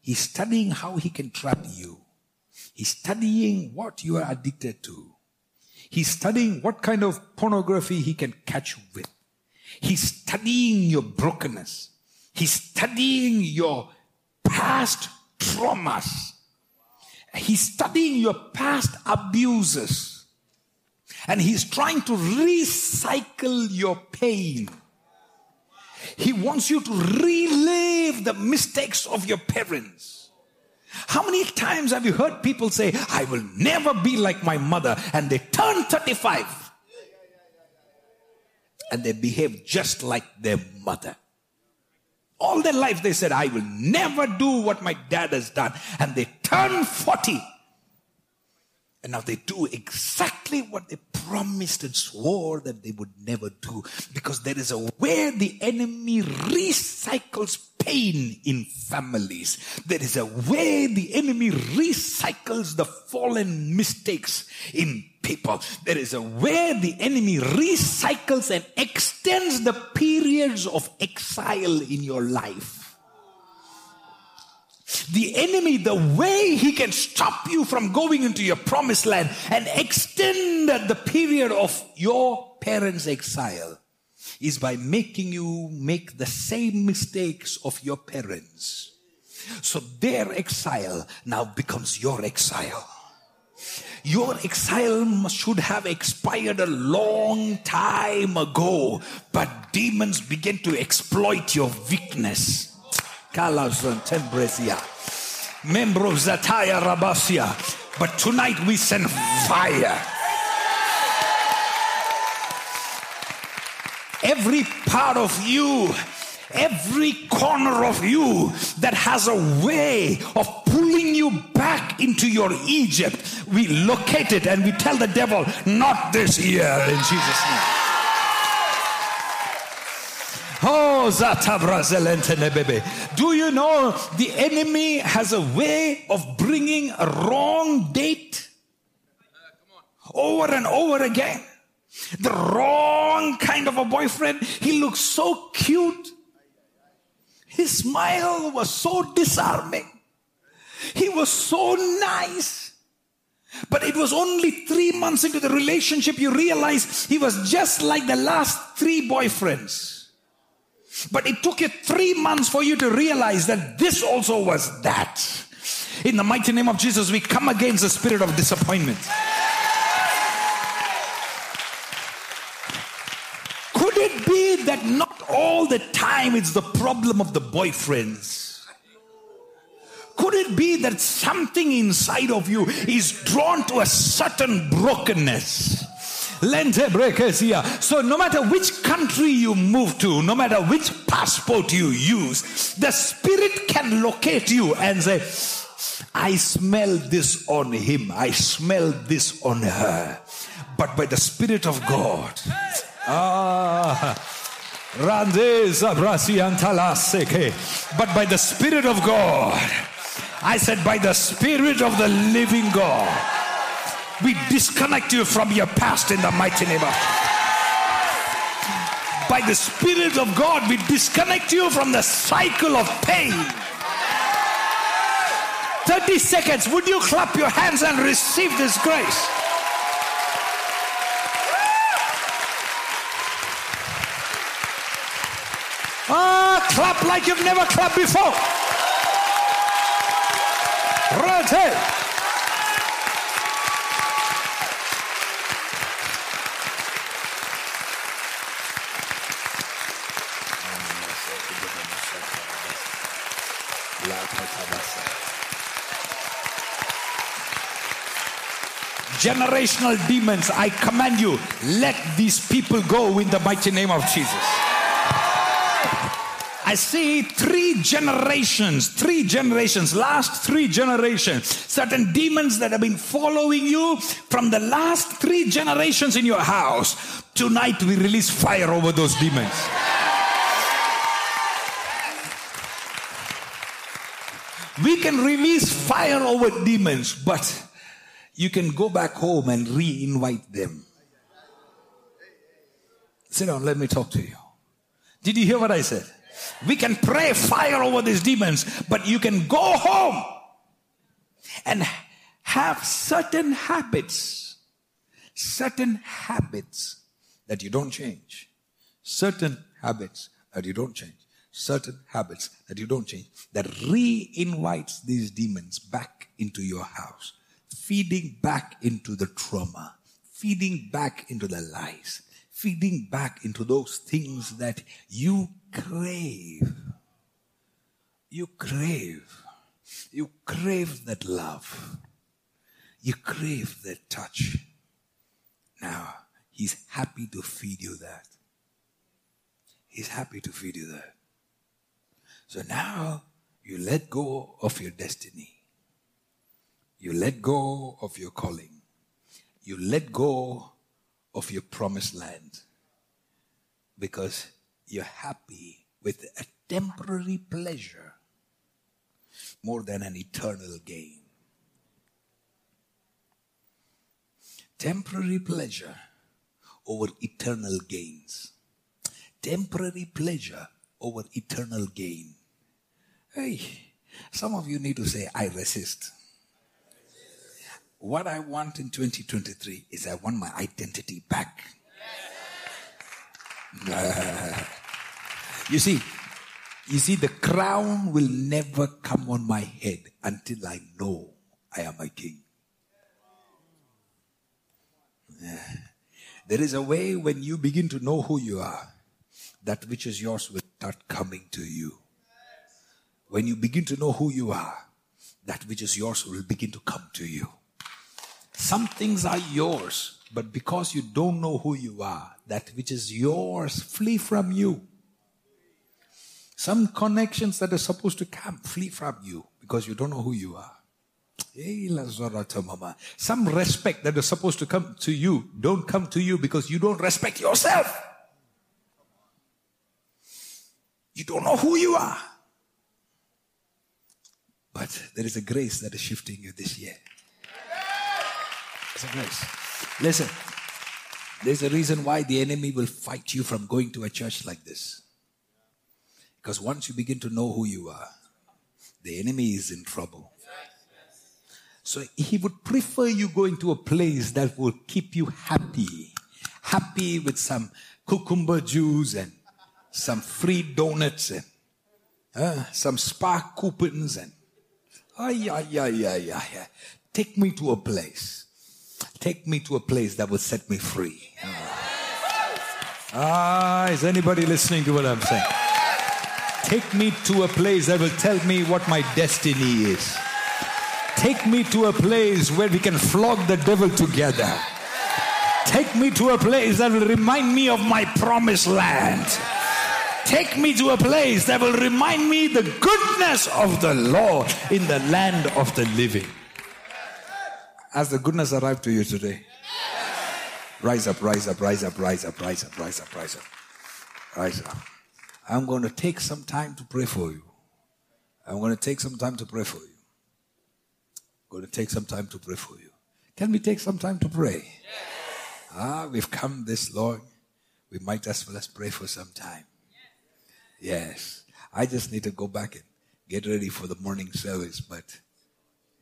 He's studying how he can trap you. He's studying what you are addicted to. He's studying what kind of pornography he can catch you with. He's studying your brokenness. He's studying your past traumas. He's studying your past abuses. And he's trying to recycle your pain. He wants you to relive the mistakes of your parents. How many times have you heard people say, I will never be like my mother, and they turn 35 and they behave just like their mother? All their life they said, I will never do what my dad has done, and they turn 40 and now they do exactly what they promised and swore that they would never do, because there is a way the enemy recycles pain in families. There is a way the enemy recycles the fallen mistakes in people. There is a way the enemy recycles and extends the periods of exile in your life. The enemy, the way he can stop you from going into your promised land and extend the period of your parents' exile, is by making you make the same mistakes of your parents. So their exile now becomes your exile. Your exile should have expired a long time ago, but demons begin to exploit your weakness. But tonight we send fire. Every part of you Every corner of you that has a way of pulling you back into your Egypt, we locate it and we tell the devil, not this year, in Jesus' name. Oh, do you know the enemy has a way of bringing a wrong date over and over again? The wrong kind of a boyfriend. He looked so cute. His smile was so disarming. He was so nice. But it was only 3 months into the relationship you realize he was just like the last 3 boyfriends. But it took you 3 months for you to realize that this also was that. In the mighty name of Jesus, we come against the spirit of disappointment. Could it be that not all the time it's the problem of the boyfriends? Could it be that something inside of you is drawn to a certain brokenness? So no matter which country you move to, no matter which passport you use, the spirit can locate you and say, I smell this on him, I smell this on her. But by the Spirit of God, but by the Spirit of God, I said, by the Spirit of the living God, we disconnect you from your past in the mighty name of God. By the Spirit of God, we disconnect you from the cycle of pain. 30 seconds, would you clap your hands and receive this grace? Ah, clap like you've never clapped before. Right here. Generational demons, I command you, let these people go in the mighty name of Jesus. I see 3 generations, last 3 generations. Certain demons that have been following you from the last 3 generations in your house. Tonight we release fire over those demons. We can release fire over demons, but you can go back home and re-invite them. Sit down, let me talk to you. Did you hear what I said? We can pray fire over these demons, but you can go home and have certain habits that you don't change, that re-invites these demons back into your house, feeding back into the trauma, feeding back into the lies, feeding back into those things that you crave. You crave that love. You crave that touch. Now, he's happy to feed you that. So now, you let go of your destiny. You let go of your calling. You let go of your promised land. Because you're happy with a temporary pleasure more than an eternal gain. Temporary pleasure over eternal gains. Hey, some of you need to say, I resist. What I want in 2023 is I want my identity back. You see, the crown will never come on my head until I know I am a king. There is a way when you begin to know who you are, that which is yours will start coming to you. When you begin to know who you are, that which is yours will begin to come to you. Some things are yours, but because you don't know who you are, that which is yours flee from you. Some connections that are supposed to come flee from you because you don't know who you are. Some respect that is supposed to come to you don't come to you because you don't respect yourself. You don't know who you are. But there is a grace that is shifting you this year. It's a grace. Listen, there's a reason why the enemy will fight you from going to a church like this. Because once you begin to know who you are, the enemy is in trouble. So he would prefer you going to a place that will keep you happy. Happy with some cucumber juice and some free donuts and some spa coupons and Take me to a place. Take me to a place that will set me free. Is anybody listening to what I'm saying? Take me to a place that will tell me what my destiny is. Take me to a place where we can flog the devil together. Take me to a place that will remind me of my promised land. Take me to a place that will remind me the goodness of the Lord in the land of the living. Has the goodness arrived to you today? Rise up, rise up, rise up, rise up, rise up, rise up, rise up, rise up. I'm going to take some time to pray for you. I'm going to take some time to pray for you. Going to take some time to pray for you. Can we take some time to pray? Yes. We've come this long. We might as well pray for some time. Yes. I just need to go back and get ready for the morning service, but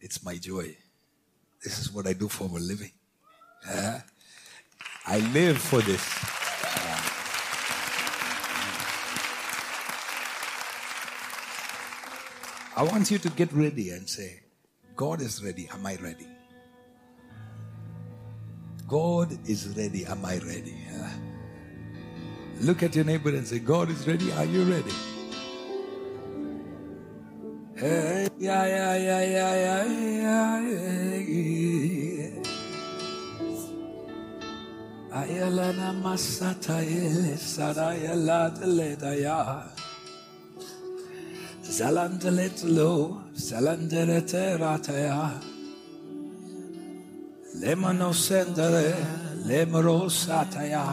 it's my joy. This is what I do for a living. I live for this. I want you to get ready and say, God is ready. Am I ready? God is ready. Am I ready? Look at your neighbor and say, God is ready. Are you ready? Zalandeletlo, zalanderete rataya. Lemano sendere, lemro sataya.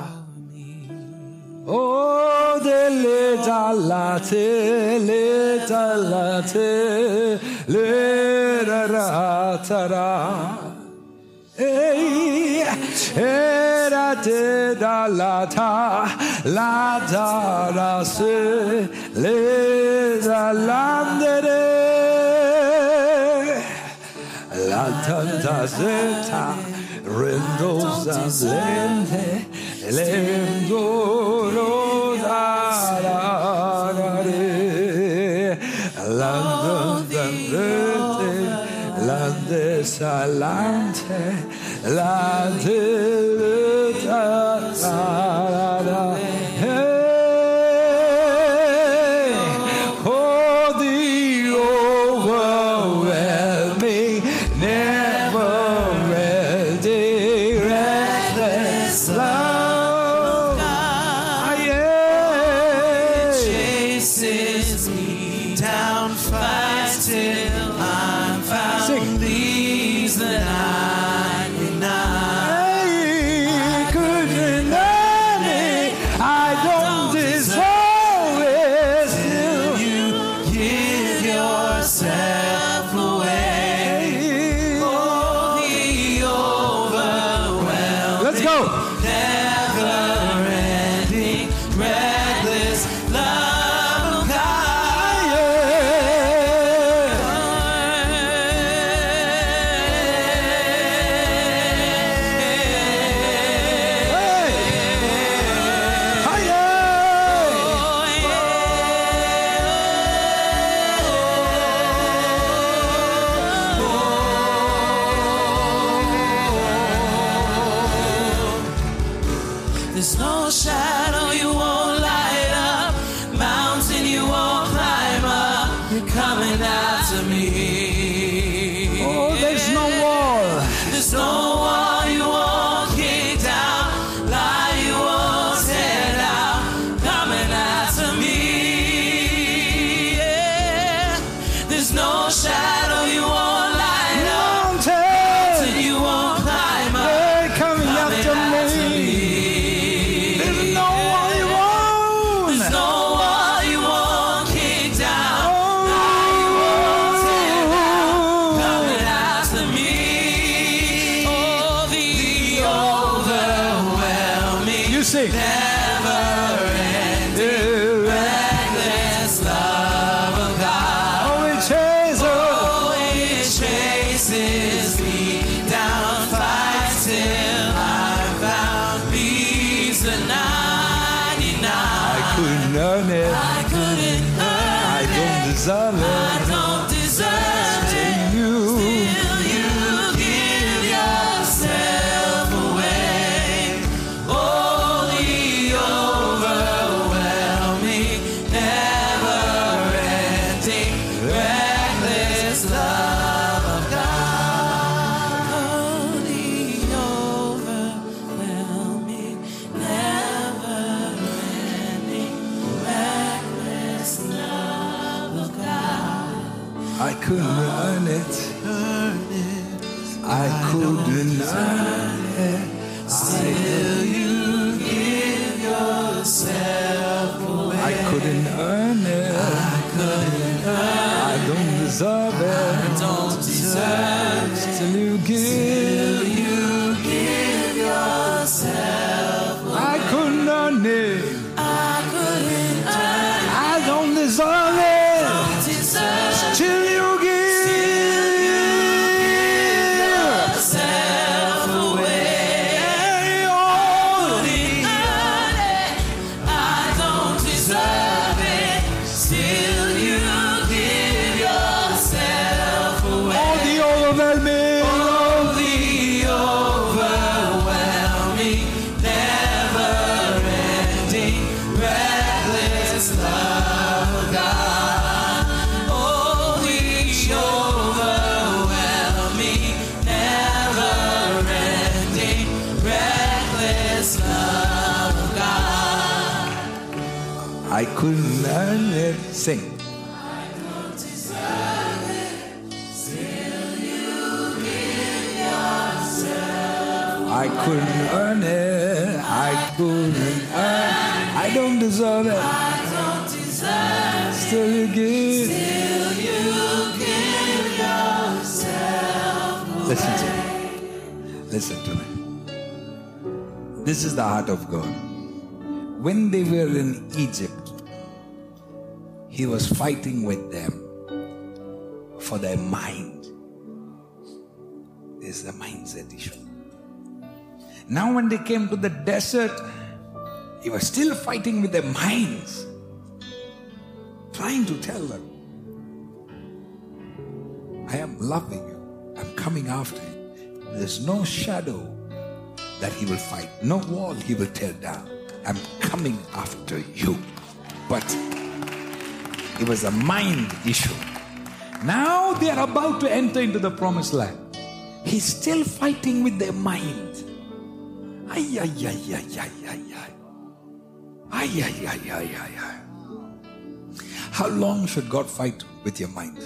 Oh, le dalate, le ratara. Hey, erate dalata, la darase, le zalandere, la tantazeta, rendoza zende, lendoro darare, landandandete, landesalante. La delta la hey, oh the overwhelming, never-ending, restless love. Yeah, it chases me down, fights till I'm found. Sing. Leaves that I. sing. Never ending, reckless love of God. Oh, it chases me down, fights till I found peace the 99. I couldn't earn it. I couldn't earn it. I don't deserve it. I don't deserve it. I couldn't earn it. Sing. I don't deserve it. Still you give yourself away. I couldn't earn it. I couldn't earn it. I don't deserve it. I don't deserve it. Still you give. Still you give yourself away. Listen to me. Listen to me. This is the heart of God. When they were in Egypt, He was fighting with them for their mind. This is a mindset issue. Now when they came to the desert, He was still fighting with their minds, trying to tell them, I am loving you. I'm coming after you. There's no shadow that He will fight. No wall He will tear down. I'm coming after you. But it was a mind issue. Now they are about to enter into the promised land. He's still fighting with their mind. Ay, ay, ay, ay, ay, ay, ay. Ay, ay, ay, ay, ay, ay. How long should God fight with your mind?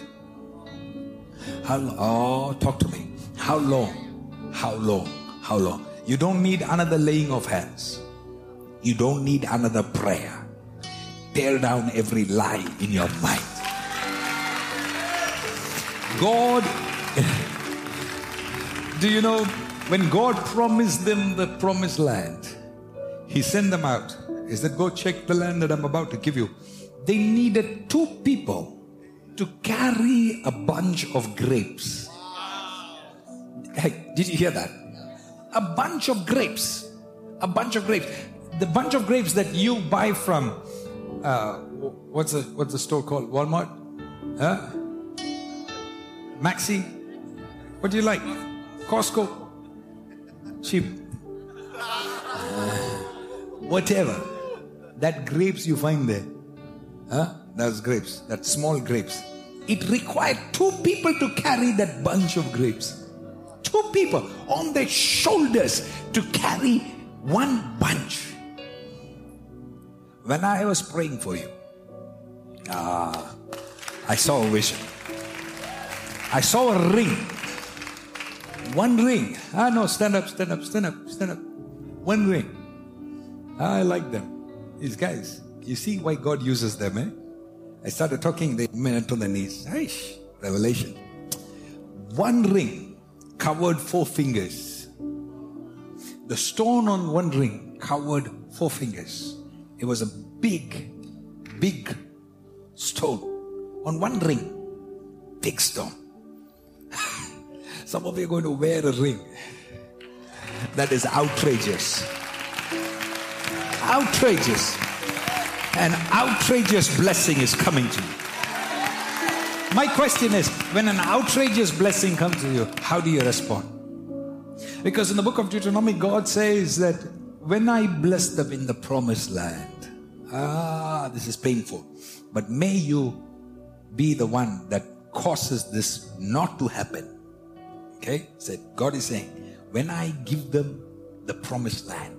How long? Oh, talk to me. How long? How long? How long? You don't need another laying of hands. You don't need another prayer. Tear down every lie in your mind. God, do you know, when God promised them the promised land, He sent them out. He said, go check the land that I'm about to give you. They needed two people to carry a bunch of grapes. Hey, did you hear that? A bunch of grapes. A bunch of grapes. The bunch of grapes that you buy from what's the store called? Walmart? Huh? Maxi? What do you like? Costco? Cheap. Whatever. That grapes you find there. Huh? Those grapes. That small grapes. It required two people to carry that bunch of grapes. Two people on their shoulders to carry one bunch. When I was praying for you, I saw a vision. I saw a ring. One ring. Ah, no, stand up, stand up, stand up, stand up. One ring. I like them. These guys, you see why God uses them, eh? I started talking, they went on the knees. Aish, revelation. One ring covered 4 fingers. The stone on one ring covered four fingers. It was a big, big stone on one ring. Big stone. Some of you are going to wear a ring. That is outrageous. Outrageous. An outrageous blessing is coming to you. My question is, when an outrageous blessing comes to you, how do you respond? Because in the book of Deuteronomy, God says that when I bless them in the promised land, this is painful, but may you be the one that causes this not to happen. Okay? So God is saying, when I give them the promised land,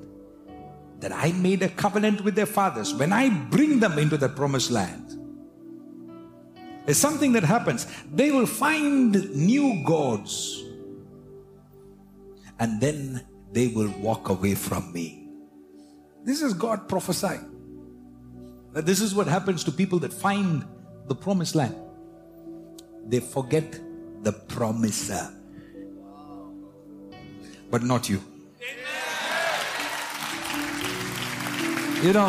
that I made a covenant with their fathers, when I bring them into the promised land, it's something that happens. They will find new gods, and then they will walk away from me. This is God prophesying. That this is what happens to people that find the promised land. They forget the promiser. But not you. Amen. You know,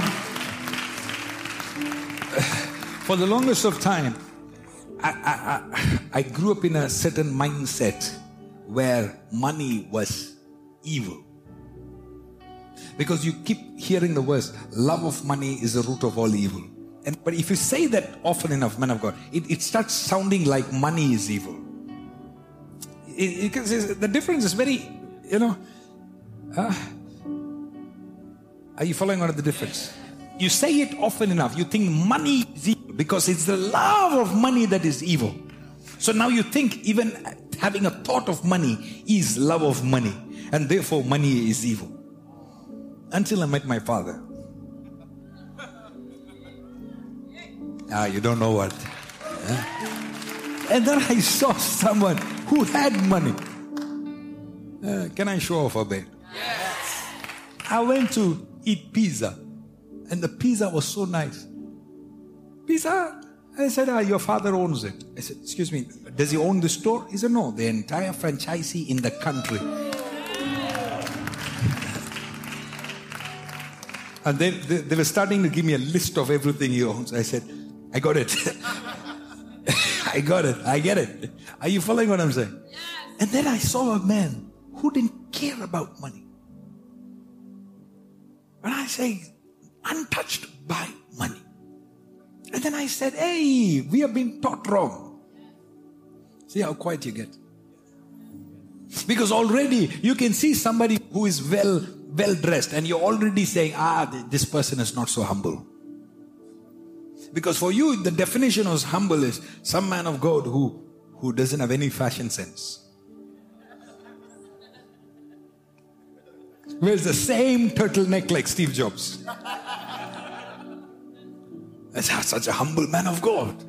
for the longest of time, I grew up in a certain mindset where money was evil. Because you keep hearing the words, love of money is the root of all evil. But if you say that often enough, man of God, it starts sounding like money is evil. The difference is very... You know, are you following on the difference? You say it often enough. You think money is evil because it's the love of money that is evil. So now you think even having a thought of money is love of money, and therefore money is evil. Until I met my father. You don't know what. Huh? And then I saw someone who had money. Can I show off a bit? Yes. I went to eat pizza, and the pizza was so nice. Pizza? I said, your father owns it. I said, excuse me, does he own the store? He said, no, the entire franchisee in the country. And they were starting to give me a list of everything he owns. I said, I got it. I got it. I get it. Are you following what I'm saying? Yes. And then I saw a man who didn't care about money. And I say, untouched by money. And then I said, hey, we have been taught wrong. See how quiet you get. Because already you can see somebody who is well dressed, and you're already saying, this person is not so humble. Because for you, the definition of humble is some man of God who doesn't have any fashion sense. Wears the same turtleneck like Steve Jobs. That's such a humble man of God.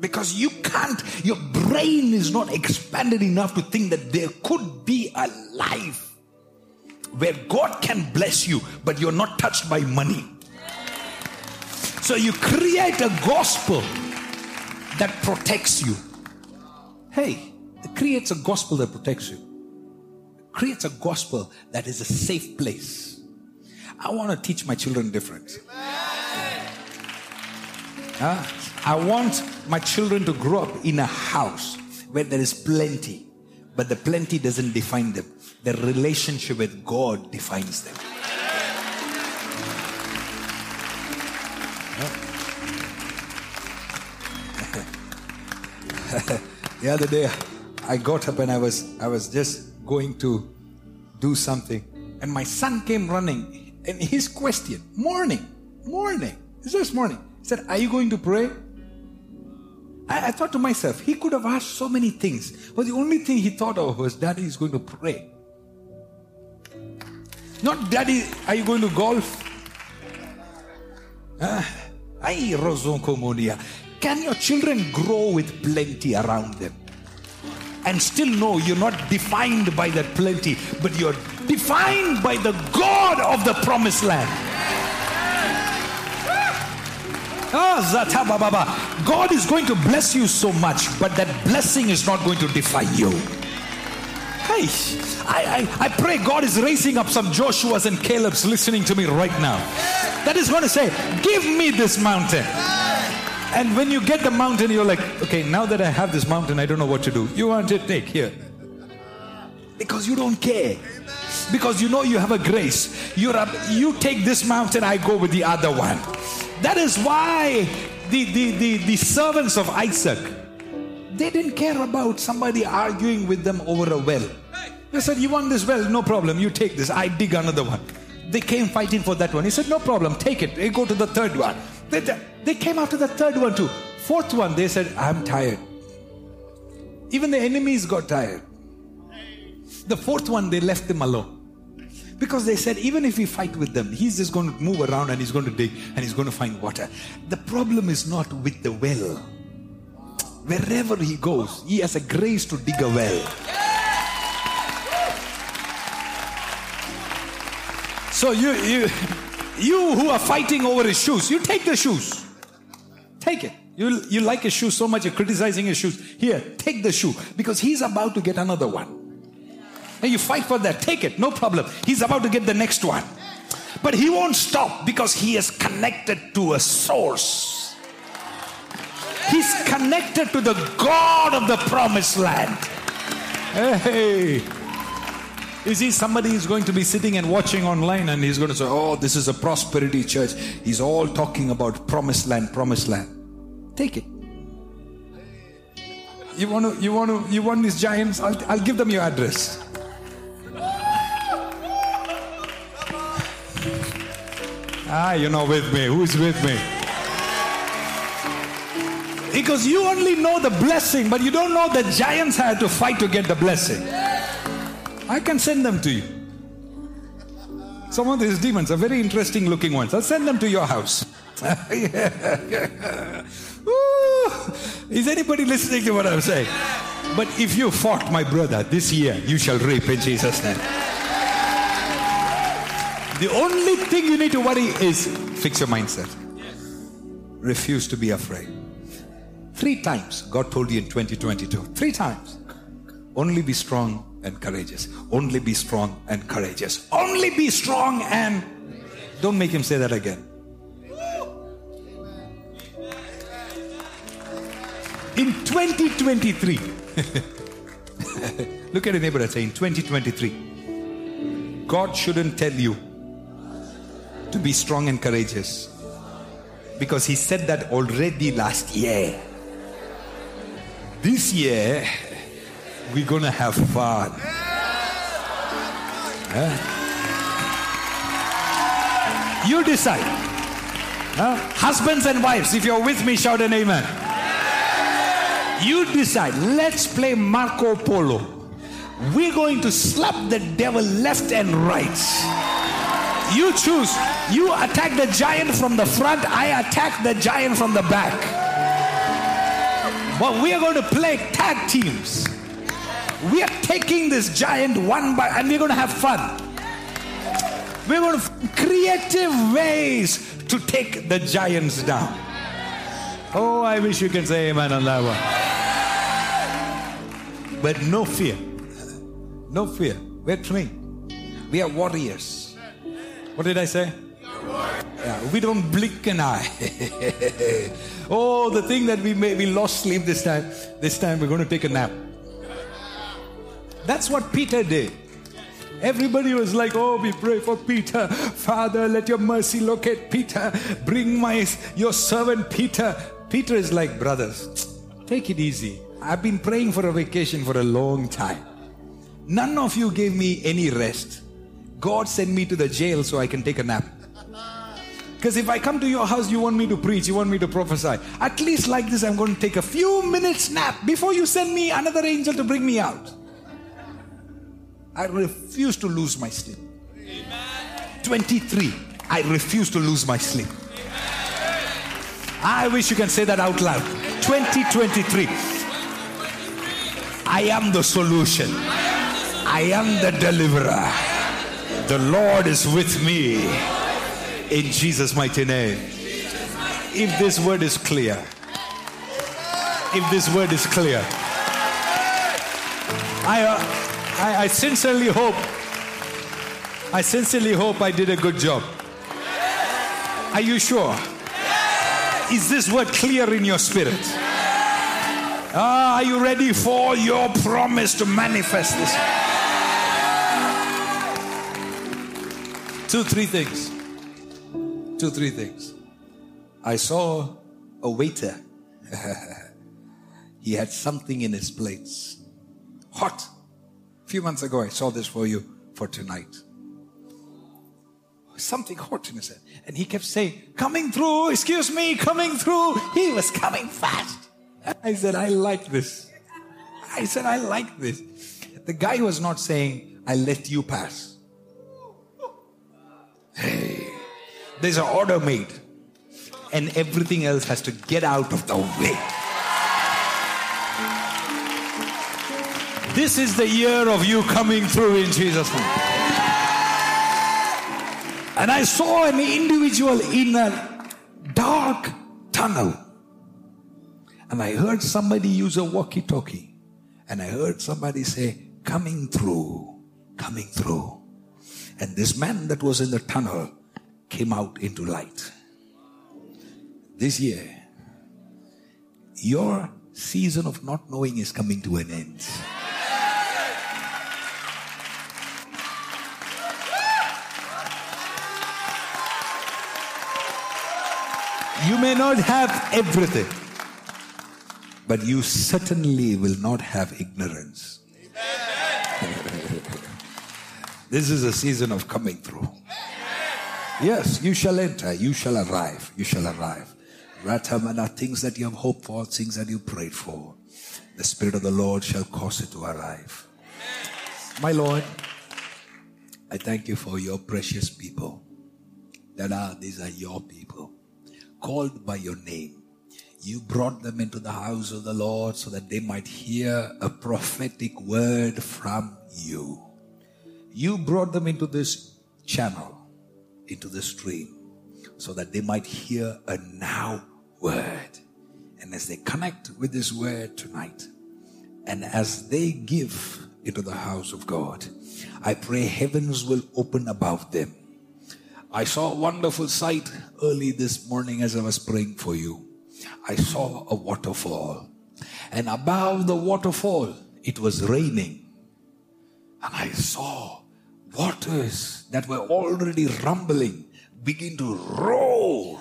Because you can't, your brain is not expanded enough to think that there could be a life where God can bless you, but you're not touched by money. So you create a gospel that protects you. Hey, it creates a gospel that protects you. Creates a gospel that is a safe place. I want to teach my children different. I want my children to grow up in a house where there is plenty, but the plenty doesn't define them. Their relationship with God defines them. The other day, I got up and I was just going to do something, and my son came running, and his question, morning, it's just morning, he said, are you going to pray? I thought to myself, he could have asked so many things, but the only thing he thought of was, daddy is going to pray. Not daddy, are you going to golf? Can your children grow with plenty around them? And still know you're not defined by that plenty, but you're defined by the God of the promised land. God is going to bless you so much, but that blessing is not going to define you. Hey, I pray God is raising up some Joshuas and Calebs listening to me right now. That is going to say, give me this mountain. And when you get the mountain, you're like, okay, now that I have this mountain, I don't know what to do. You want it? Take here. Because you don't care. Because you know you have a grace. You take this mountain, I go with the other one. That is why the servants of Isaac, they didn't care about somebody arguing with them over a well. They said, you want this well? No problem. You take this. I dig another one. They came fighting for that one. He said, no problem. Take it. They go to the third one. They came after the third one too. Fourth one, they said, I'm tired. Even the enemies got tired. The fourth one, they left him alone. Because they said, even if we fight with them, he's just going to move around and he's going to dig and he's going to find water. The problem is not with the well. Wherever he goes, he has a grace to dig a well. So you who are fighting over his shoes, you take the shoes. Take it. You like his shoes so much, you're criticizing his shoes. Here, take the shoe. Because he's about to get another one. And you fight for that. Take it. No problem. He's about to get the next one. But he won't stop because he is connected to a source. He's connected to the God of the promised land. Hey. You see, somebody is going to be sitting and watching online and he's going to say, oh, this is a prosperity church. He's all talking about promised land, promised land. Take it. You want these giants? I'll give them your address. You're not with me. Who's with me? Because you only know the blessing, but you don't know the giants had to fight to get the blessing. I can send them to you. Some of these demons are very interesting looking ones. I'll send them to your house. Is anybody listening to what I'm saying? But if you fought, my brother, this year, you shall reap in Jesus' name. The only thing you need to worry is fix your mindset. Yes. Refuse to be afraid. 3 times God told you in 2022. 3 times. Only be strong and courageous. Only be strong and courageous. Only be strong and... Don't make him say that again. In 2023. Look at your neighbor and say, in 2023. God shouldn't tell you to be strong and courageous, because he said that already last year. This year we're gonna have fun. Huh? You decide. Huh? Husbands and wives, if you're with me, shout an amen. You decide. Let's play Marco Polo. We're going to slap the devil left and right. You choose. You attack the giant from the front. I attack the giant from the back. But we are going to play tag teams. We are taking this giant one by, and we're going to have fun. We're going to find creative ways to take the giants down. Oh, I wish you can say amen on that one. But no fear. No fear. We're trained. We are warriors. What did I say? Yeah, we don't blink an eye. Oh, the thing that we lost sleep this time. This time we're going to take a nap. That's what Peter did. Everybody was like, oh, we pray for Peter. Father, let your mercy locate Peter. Bring your servant Peter. Peter is like, brothers, take it easy. I've been praying for a vacation for a long time. None of you gave me any rest. God sent me to the jail so I can take a nap. Because if I come to your house, you want me to preach, you want me to prophesy. At least like this, I'm going to take a few minutes nap before you send me another angel to bring me out. I refuse to lose my sleep. 23, I refuse to lose my sleep. I wish you can say that out loud. 2023. I am the solution. I am the deliverer. The Lord is with me in Jesus' mighty name. If this word is clear, if this word is clear, I I sincerely hope, I did a good job. Are you sure? Is this word clear in your spirit? Are you ready for your promise to manifest this? 2, 3 things. I saw a waiter. He had something in his plates. Hot. A few months ago, I saw this for you for tonight. Something hot in his head. And he kept saying, coming through, excuse me, coming through. He was coming fast. And I said, I like this. The guy was not saying, I let you pass. Hey, there's an order made. And everything else has to get out of the way. This is the year of you coming through in Jesus' name. And I saw an individual in a dark tunnel. And I heard somebody use a walkie-talkie. And I heard somebody say, coming through, coming through. And this man that was in the tunnel came out into light. This year, your season of not knowing is coming to an end. You may not have everything, but you certainly will not have ignorance. This is a season of coming through. Yes, you shall enter, you shall arrive, Ratamana, things that you have hoped for, things that you prayed for. The Spirit of the Lord shall cause it to arrive. My Lord, I thank you for your precious people. These are your people, called by your name. You brought them into the house of the Lord so that they might hear a prophetic word from you. You brought them into this channel, into this stream, so that they might hear a now word. And as they connect with this word tonight, and as they give into the house of God, I pray heavens will open above them. I saw a wonderful sight early this morning as I was praying for you. I saw a waterfall. And above the waterfall, it was raining. And I saw waters that were already rumbling begin to roar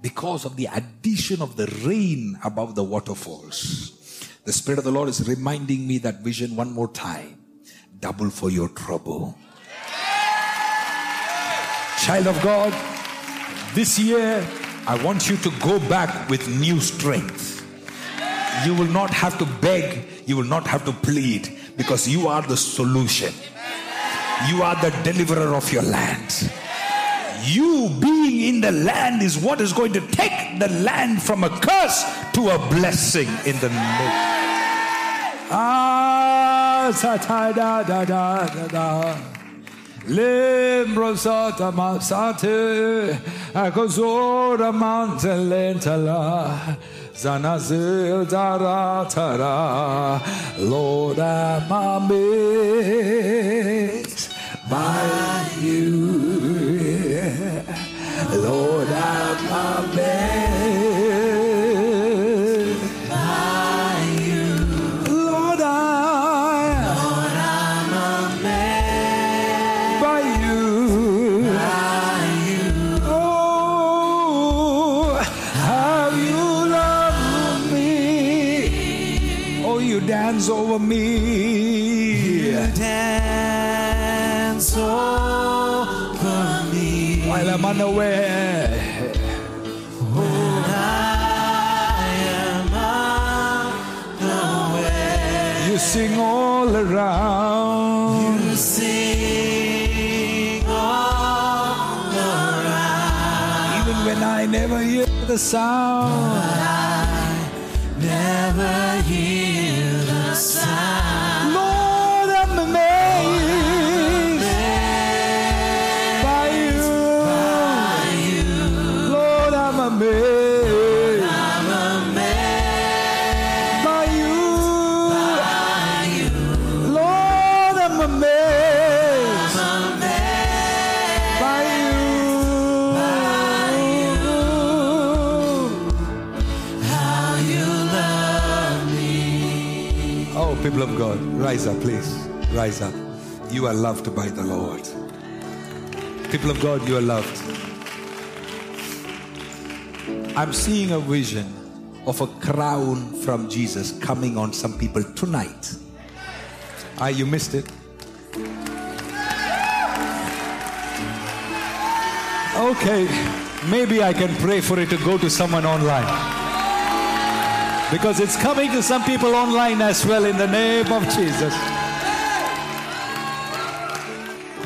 because of the addition of the rain above the waterfalls. The Spirit of the Lord is reminding me that vision one more time. Double for your trouble. Child of God, this year I want you to go back with new strength. You will not have to beg, you will not have to plead, because you are the solution. You are the deliverer of your land. You being in the land is what is going to take the land from a curse to a blessing in the name. Ah, satai da da da da da. Limbro satama sate. Akosora mantelentala. Zanazil dara tara. Lord, I'm amazed by you. Lord, I'm amazed by you. Lord, I'm amazed by you. Oh, how you love me. Oh, you dance over me. You dance over me. While I'm unaware. Sing all around. You sing all around. Even when I never hear the sound. But I never hear the sound. Lord, I'm amazed by you. Lord, I'm amazed. By people of God, rise up, please. Rise up. You are loved by the Lord. People of God, you are loved. I'm seeing a vision of a crown from Jesus coming on some people tonight. Ah, you missed it. Okay, maybe I can pray for it to go to someone online. Because it's coming to some people online as well in the name of Jesus.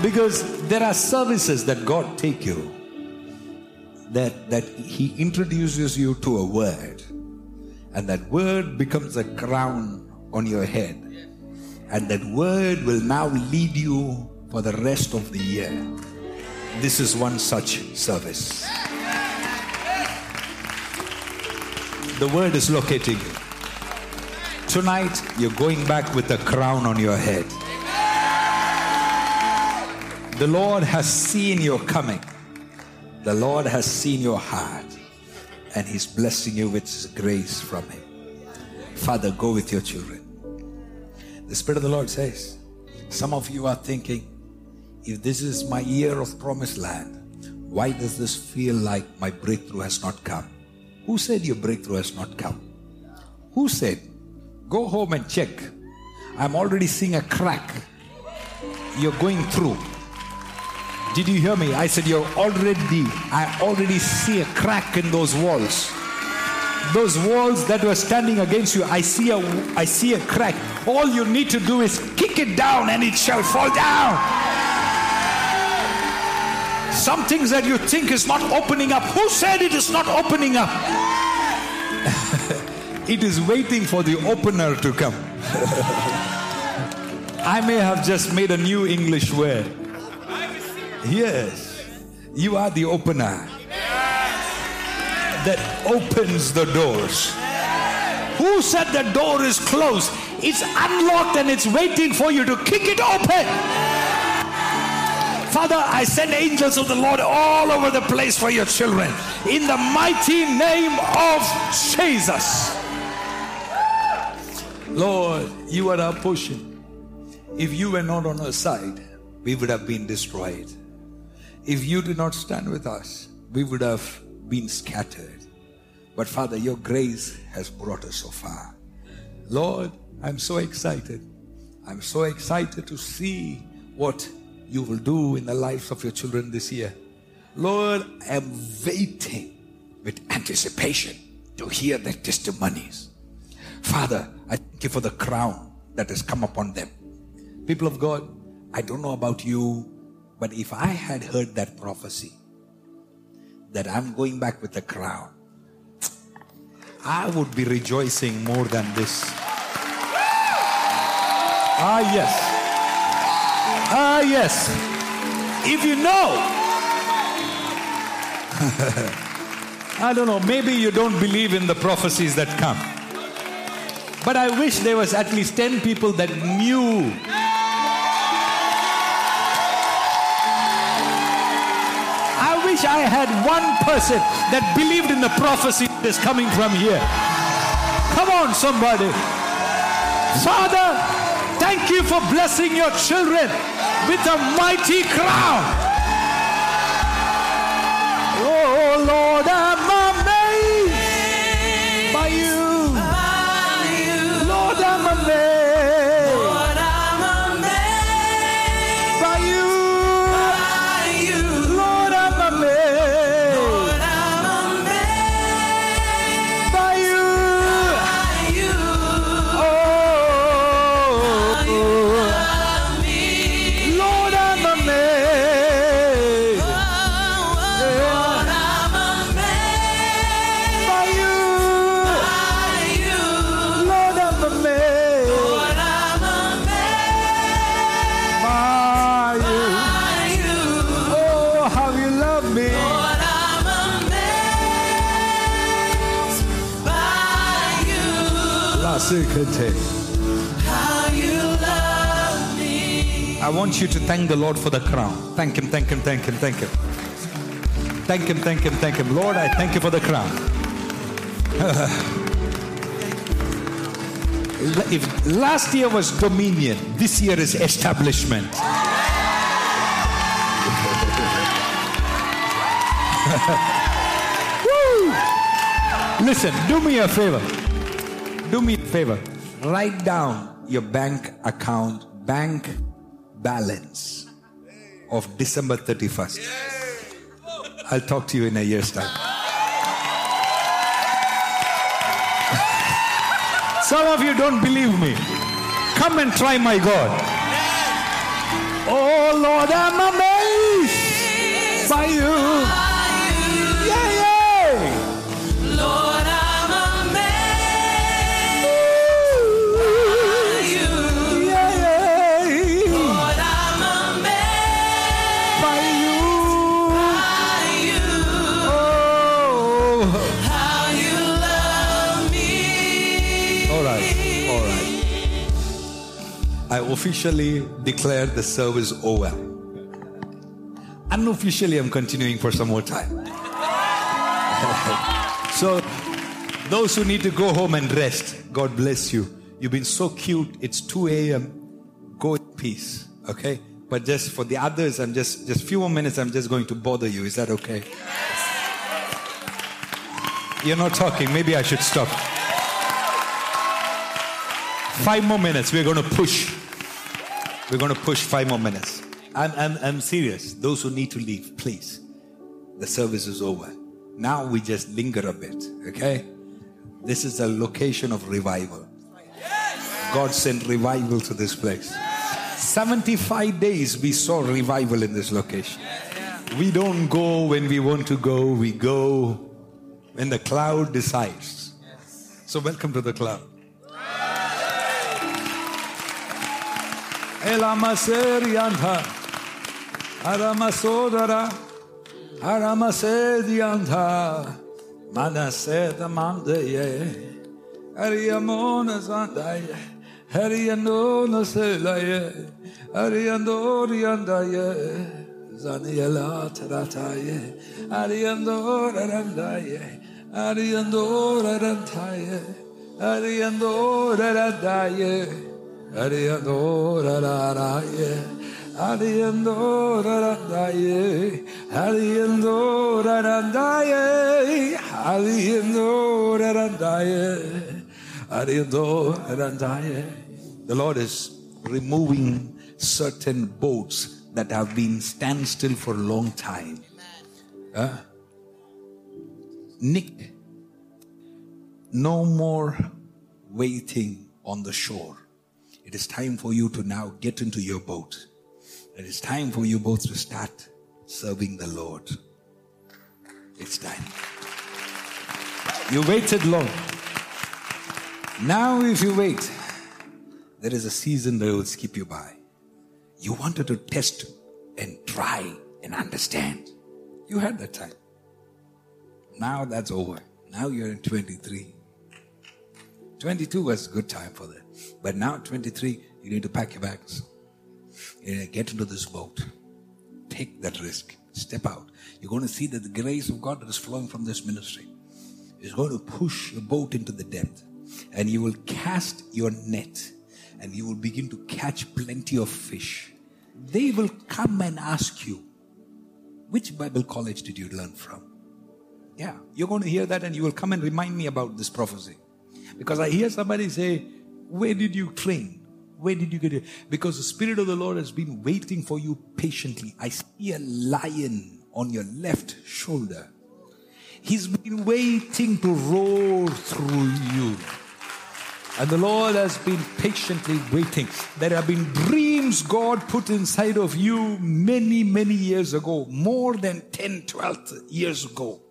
Because there are services that God take you, that He introduces you to a word, and that word becomes a crown on your head, and that word will now lead you for the rest of the year. This is one such service. The word is locating you. Tonight you're going back with a crown on your head. The Lord has seen your coming. The Lord has seen your heart, and He's blessing you with His grace from Him. Father, go with your children. The Spirit of the Lord says, some of you are thinking, if this is my year of promised land, why does this feel like my breakthrough has not come? Who said your breakthrough has not come? Who said? Go home and check. I'm already seeing a crack. You're going through. Did you hear me? I said, I already see a crack in those walls. Those walls that were standing against you, I see a crack. All you need to do is kick it down and it shall fall down. Some things that you think is not opening up. Who said it is not opening up? It is waiting for the opener to come. I may have just made a new English word. Yes, you are the opener that opens the doors. Who said the door is closed? It's unlocked and it's waiting for you to kick it open. Father, I send angels of the Lord all over the place for your children in the mighty name of Jesus. Lord, you are our portion. If you were not on our side, we would have been destroyed. If you did not stand with us, we would have been scattered. But Father, your grace has brought us so far. Lord, I'm so excited. I'm so excited to see what you will do in the lives of your children this year. Lord, I am waiting with anticipation to hear their testimonies. Father, I thank you for the crown that has come upon them. People of God, I don't know about you, but if I had heard that prophecy, that I'm going back with a crown, I would be rejoicing more than this. Ah, yes. Ah, yes. If you know, I don't know, maybe you don't believe in the prophecies that come. But I wish there was at least 10 people that knew. I had one person that believed in the prophecy that is coming from here. Come on, somebody. Father, thank you for blessing your children with a mighty crown. Oh Lord, I'm amazed by you. Lord, I'm amazed. How you love me. I want you to thank the Lord for the crown. Thank Him, thank Him, thank Him, thank Him. Thank Him, thank Him, thank Him. Lord, I thank you for the crown. If last year was dominion, this year is establishment. Woo! Listen, do me a favor. Do me a favor. Write down your bank account, bank balance of December 31st. I'll talk to you in a year's time. Some of you don't believe me. Come and try my God. Oh Lord, I'm amazed by you. Yeah, yeah. Lord, I'm amazed by you. Yeah, yeah. Lord, I'm amazed by you. By you. Oh. I officially declare the service over. Unofficially, I'm continuing for some more time. So, those who need to go home and rest, God bless you. You've been so cute. It's 2 a.m. Go in peace, okay? But just for the others, I'm just few more minutes, I'm just going to bother you. Is that okay? You're not talking. Maybe I should stop. 5 more minutes. We're going to push. We're going to push 5 more minutes. I'm serious. Those who need to leave, please. The service is over. Now we just linger a bit, okay? This is a location of revival. God sent revival to this place. 75 days we saw revival in this location. We don't go when we want to go. We go when the cloud decides. So welcome to the cloud. Elamaserianta Aramasodara Aramasedianta Manaseda Mandaye Ariamona Sandaye Arianona Selaye Ariandoriandaye Zaniela Tarataye Ariandorandaye Ariandorantaye Ariandorandaye The Lord is removing certain boats that have been standstill for a long time. Nick, no more waiting on the shore. It is time for you to now get into your boat. It is time for you both to start serving the Lord. It's time. You waited long. Now if you wait, there is a season that will skip you by. You wanted to test and try and understand. You had that time. Now that's over. Now you're in 23. 22 was a good time for that. But now 23, you need to pack your bags. You need to get into this boat. Take that risk. Step out. You're going to see that the grace of God that is flowing from this ministry is going to push your boat into the depth. And you will cast your net. And you will begin to catch plenty of fish. They will come and ask you, which Bible college did you learn from? Yeah, you're going to hear that and you will come and remind me about this prophecy. Because I hear somebody say, where did you train? Where did you get it? Because the Spirit of the Lord has been waiting for you patiently. I see a lion on your left shoulder. He's been waiting to roar through you. And the Lord has been patiently waiting. There have been dreams God put inside of you many, many years ago. More than 10, 12 years ago.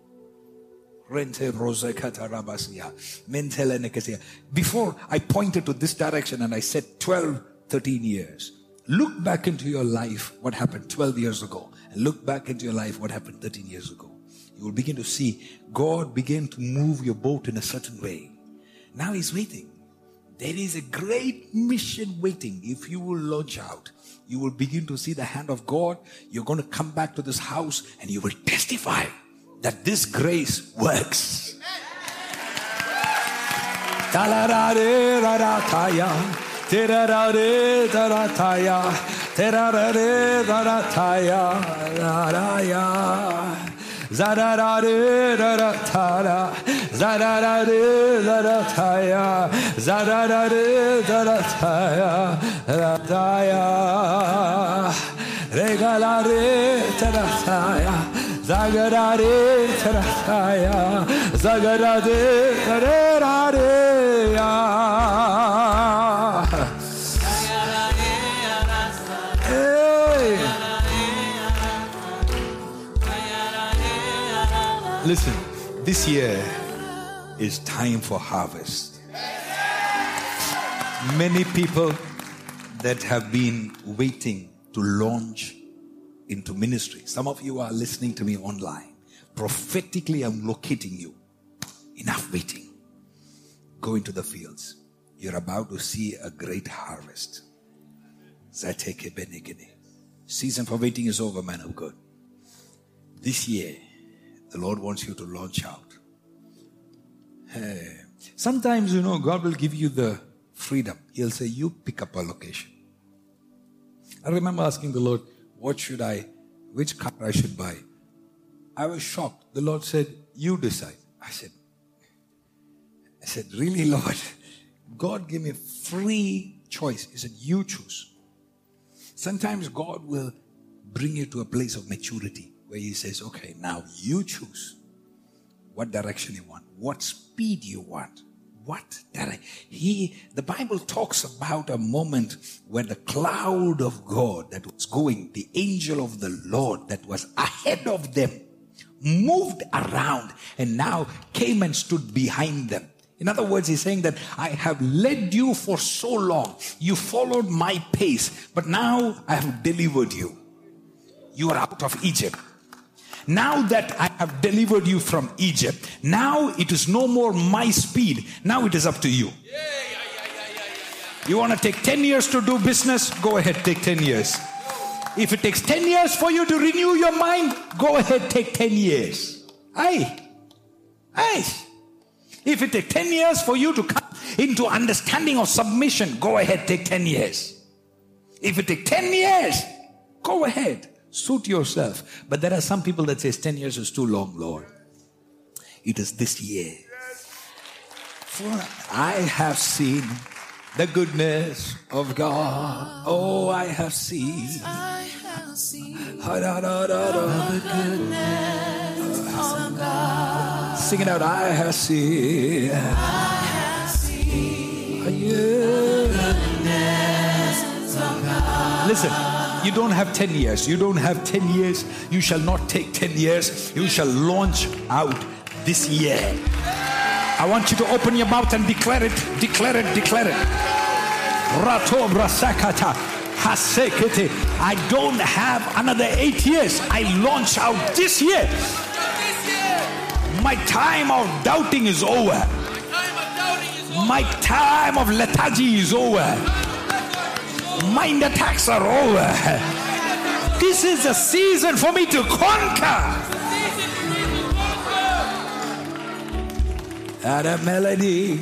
Before I pointed to this direction and I said 12, 13 years. Look back into your life what happened 12 years ago. And look back into your life what happened 13 years ago. You will begin to see God begin to move your boat in a certain way. Now He's waiting. There is a great mission waiting. If you will launch out, you will begin to see the hand of God. You're going to come back to this house and you will testify that this grace works. Amen. Listen, this year is time for harvest. Many people that have been waiting to launch into ministry. Some of you are listening to me online. Prophetically, I'm locating you. Enough waiting. Go into the fields. You're about to see a great harvest. Season for waiting is over, man of God. This year, the Lord wants you to launch out. Hey. Sometimes, you know, God will give you the freedom. He'll say, you pick up a location. I remember asking the Lord, which car I should buy. I was shocked. The Lord said, you decide. I said, really, Lord? God gave me a free choice. He said, you choose. Sometimes God will bring you to a place of maturity, where he says, okay, now you choose what direction you want, what speed you want, what direction. The Bible talks about a moment where the cloud of God that was going, the angel of the Lord that was ahead of them, moved around and now came and stood behind them. In other words, he's saying that I have led you for so long. You followed my pace, but now I have delivered you. You are out of Egypt. Now that I have delivered you from Egypt, now it is no more my speed. Now it is up to you. You want to take 10 years to do business? Go ahead, take 10 years. If it takes 10 years for you to renew your mind, go ahead, take 10 years. Aye. If it takes 10 years for you to come into understanding of submission, go ahead, take 10 years. If it takes 10 years, go ahead. Suit yourself. But there are some people that says 10 years is too long, Lord. It is this year. For I have seen the goodness of God. Oh, I have seen the goodness of God. Sing it out. I have seen the goodness of God. Listen. You don't have 10 years. You don't have 10 years. You shall not take 10 years. You shall launch out this year. I want you to open your mouth and declare it. Declare it. Declare it. Rato brasakata hasekete. I don't have another 8 years. I launch out this year. My time of doubting is over. My time of lethargy is over. Mind attacks are over. This is a season for me to conquer. Da melody,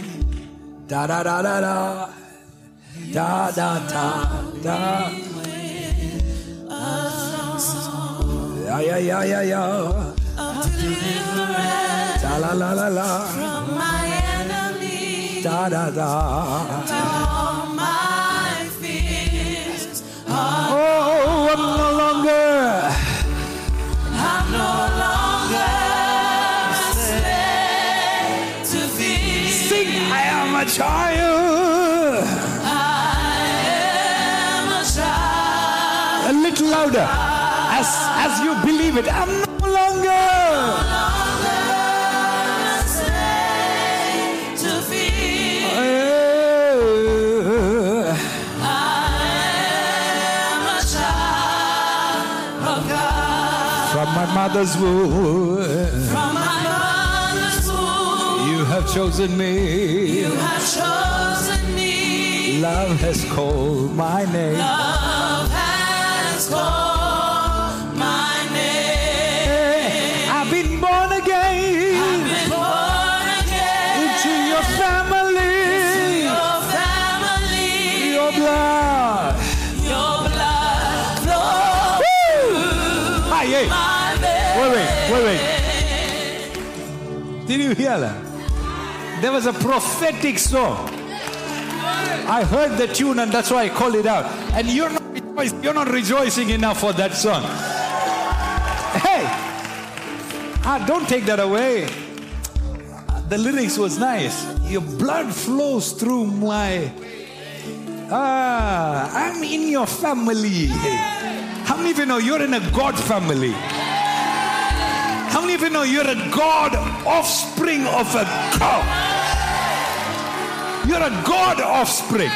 da da da da da, da da da da. Yeah yeah yeah yeah yeah. Da la la la la. From my enemy. Da da da. Oh, I'm no longer a slave to fear. Sing, I am a child. A little louder, as you believe it. I'm no longer a slave to fear. From my mother's womb, You have chosen me. Love has called my name. Hey, I've been born again into your family. Did you hear that? There was a prophetic song. I heard the tune and that's why I called it out. And you're not rejoicing enough for that song. Hey, don't take that away. The lyrics was nice. Your blood flows through my... I'm in your family. How many of you know you're in a God family? How many of you know you're a God offspring of a God? You're a God offspring.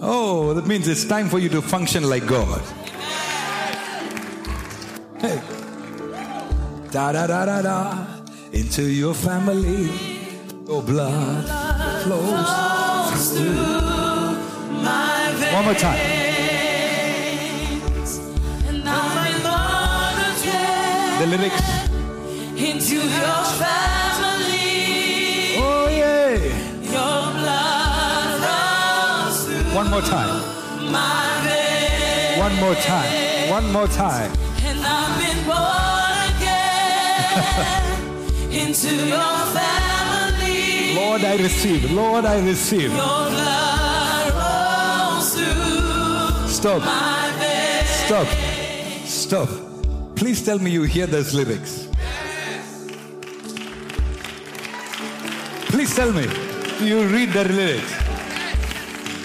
Oh, that means it's time for you to function like God. Hey. Da da da da da. Into your family, your blood flows through my veins. One more time. The lyrics. Into your family. Oh yeah. Your blood runs through. One more time. My veins. One more time. One more time. And I've been born again. Into your family. Lord, I receive. Lord, I receive. Your blood runs through. Stop. My veins. Stop. Stop. Please tell me you hear those lyrics. Please tell me you read the lyrics.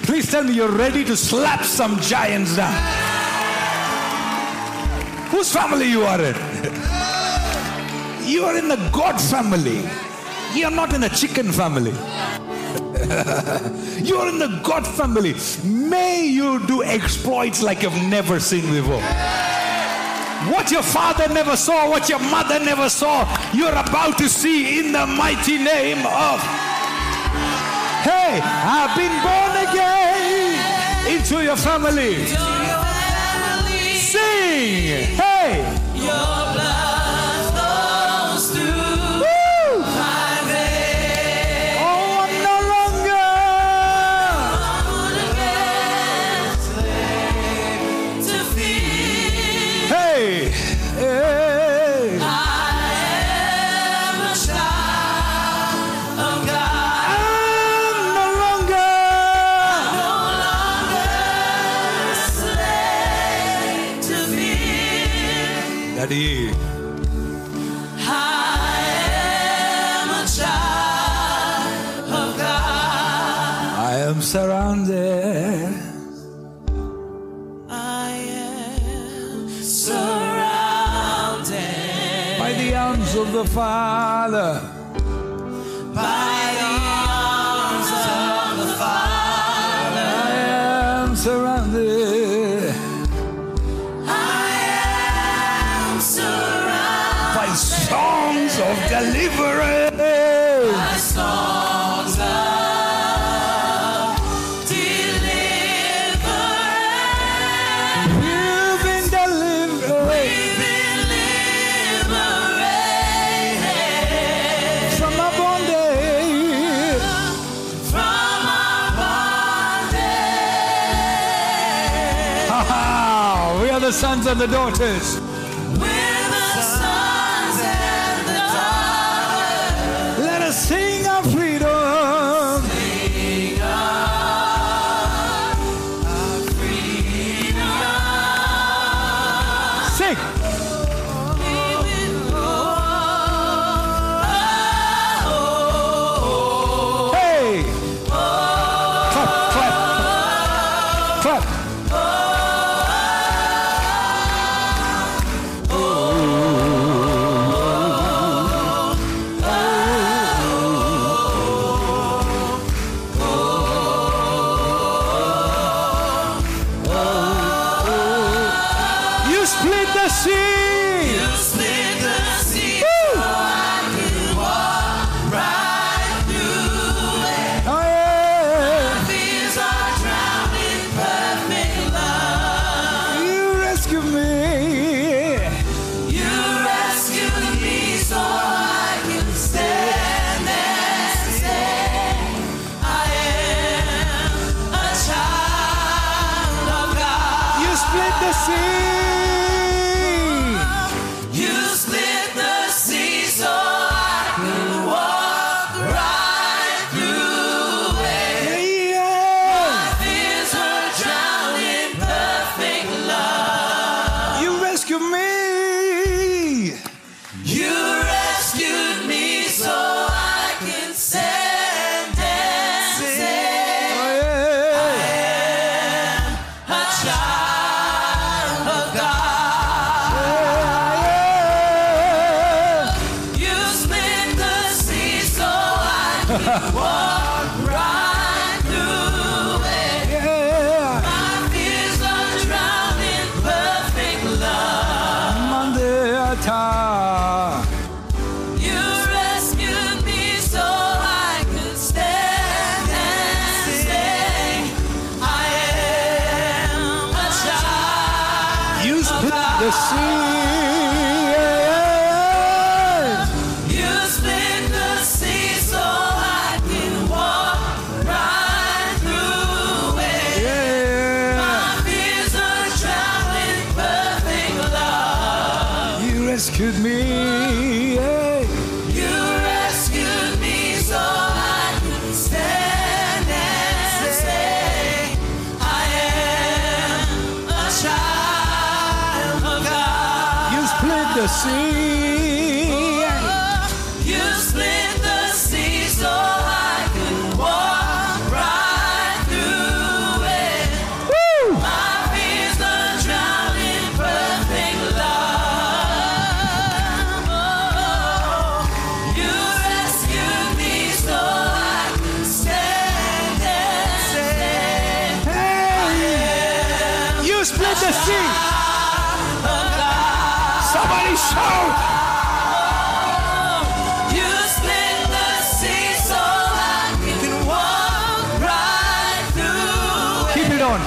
Please tell me you're ready to slap some giants down. Whose family you are in? You are in the God family. You are not in the chicken family. You are in the God family. May you do exploits like you've never seen before. What your father never saw, what your mother never saw, you're about to see in the mighty name of... Hey, I've been born again into your family. Sing! Hey! Your blood flows through my veins. Oh, I'm no longer to feed. Hey, hey. I am a child of God. I'm no longer a slave to fear. Daddy. I am a child of God. I am surrounded. Of the Father, by the arms of the Father, I am surrounded. I am surrounded by songs of deliverance. By songs of deliverance. You've been delivered. We've been liberated. The sons and the daughters. We're the sons and the daughters. Let us sing our freedom. Sing our freedom. Sing. Oh. Hey. Oh. Clap, clap, clap. Split the sea.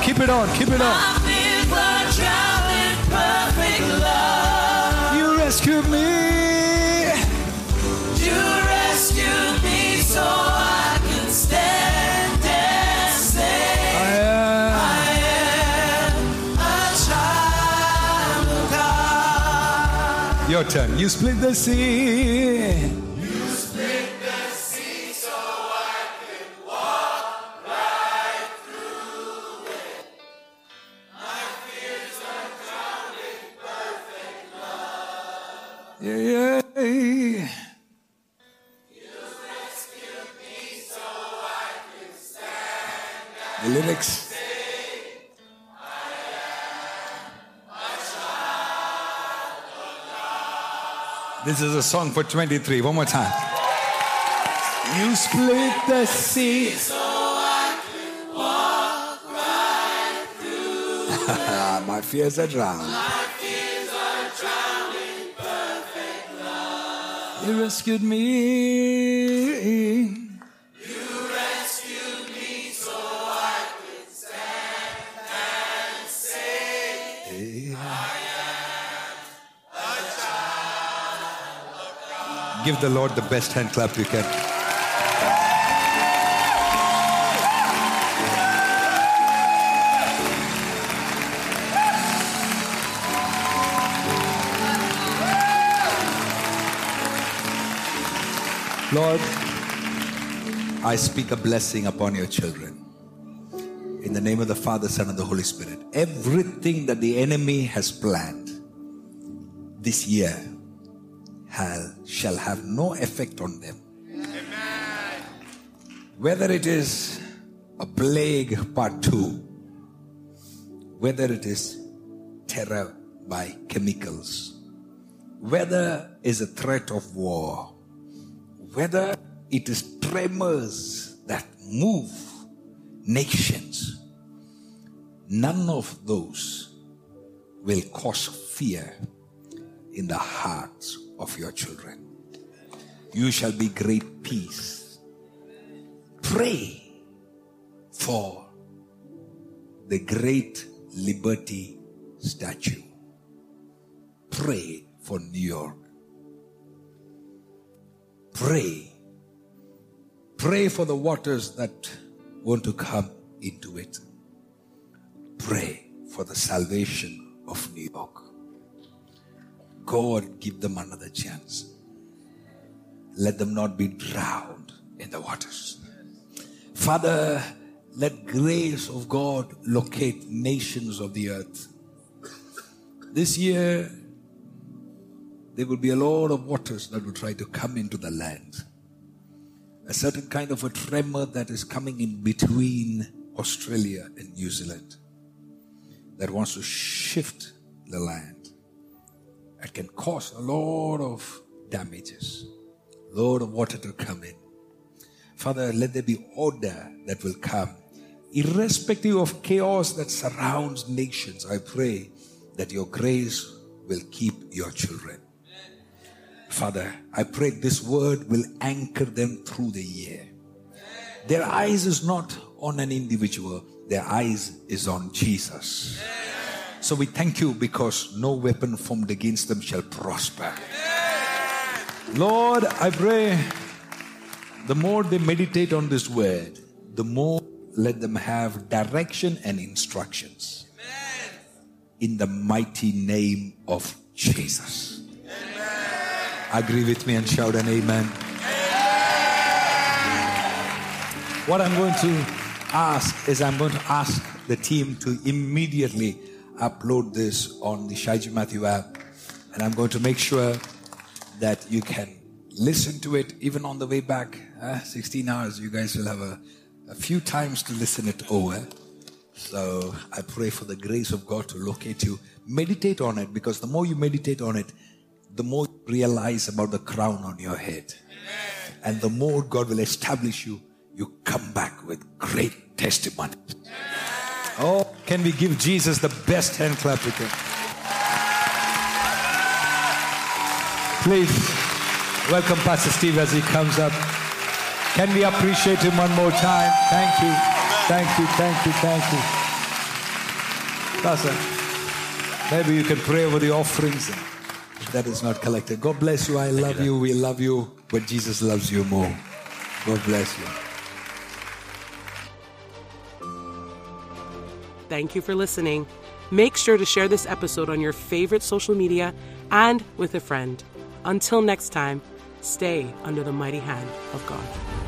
Keep it on. Your turn. You split the sea. This is a song for 23. One more time. You split the sea so I can walk right through it. My fears are drowned. My fears are drowned in perfect love. You rescued me. Give the Lord the best hand clap you can. Lord, I speak a blessing upon your children. In the name of the Father, Son, and the Holy Spirit. Everything that the enemy has planned this year shall have no effect on them. Amen. Whether it is a plague part 2, whether it is terror by chemicals, whether it is a threat of war, whether it is tremors that move nations, none of those will cause fear in the hearts of your children. You shall be great peace. Pray for the great liberty statue. Pray for New York. Pray. Pray for the waters that want to come into it. Pray for the salvation of New York. God, give them another chance. Let them not be drowned in the waters. Father, let grace of God locate nations of the earth. This year, there will be a lot of waters that will try to come into the land. A certain kind of a tremor that is coming in between Australia and New Zealand that wants to shift the land. It can cause a lot of damages, a lot of water to come in. Father, let there be order that will come. Irrespective of chaos that surrounds nations, I pray that your grace will keep your children. Father, I pray this word will anchor them through the year. Their eyes is not on an individual. Their eyes is on Jesus. So we thank you because no weapon formed against them shall prosper. Lord, I pray the more they meditate on this word, the more let them have direction and instructions. In the mighty name of Jesus. Agree with me and shout an amen. What I'm going to ask is the team to immediately upload this on the Shaiju Matthew app. And I'm going to make sure that you can listen to it even on the way back. 16 hours, you guys will have a few times to listen it over. So I pray for the grace of God to locate you. Meditate on it, because the more you meditate on it, the more you realize about the crown on your head. Amen. And the more God will establish you, you come back with great testimony. Amen. Oh, can we give Jesus the best hand clap we can? Please welcome Pastor Steve as he comes up. Can we appreciate him one more time? Thank you. Thank you, thank you, thank you. Pastor, maybe you can pray over the offerings that is not collected. God bless you. I love you. We love you. But Jesus loves you more. God bless you. Thank you for listening. Make sure to share this episode on your favorite social media and with a friend. Until next time, stay under the mighty hand of God.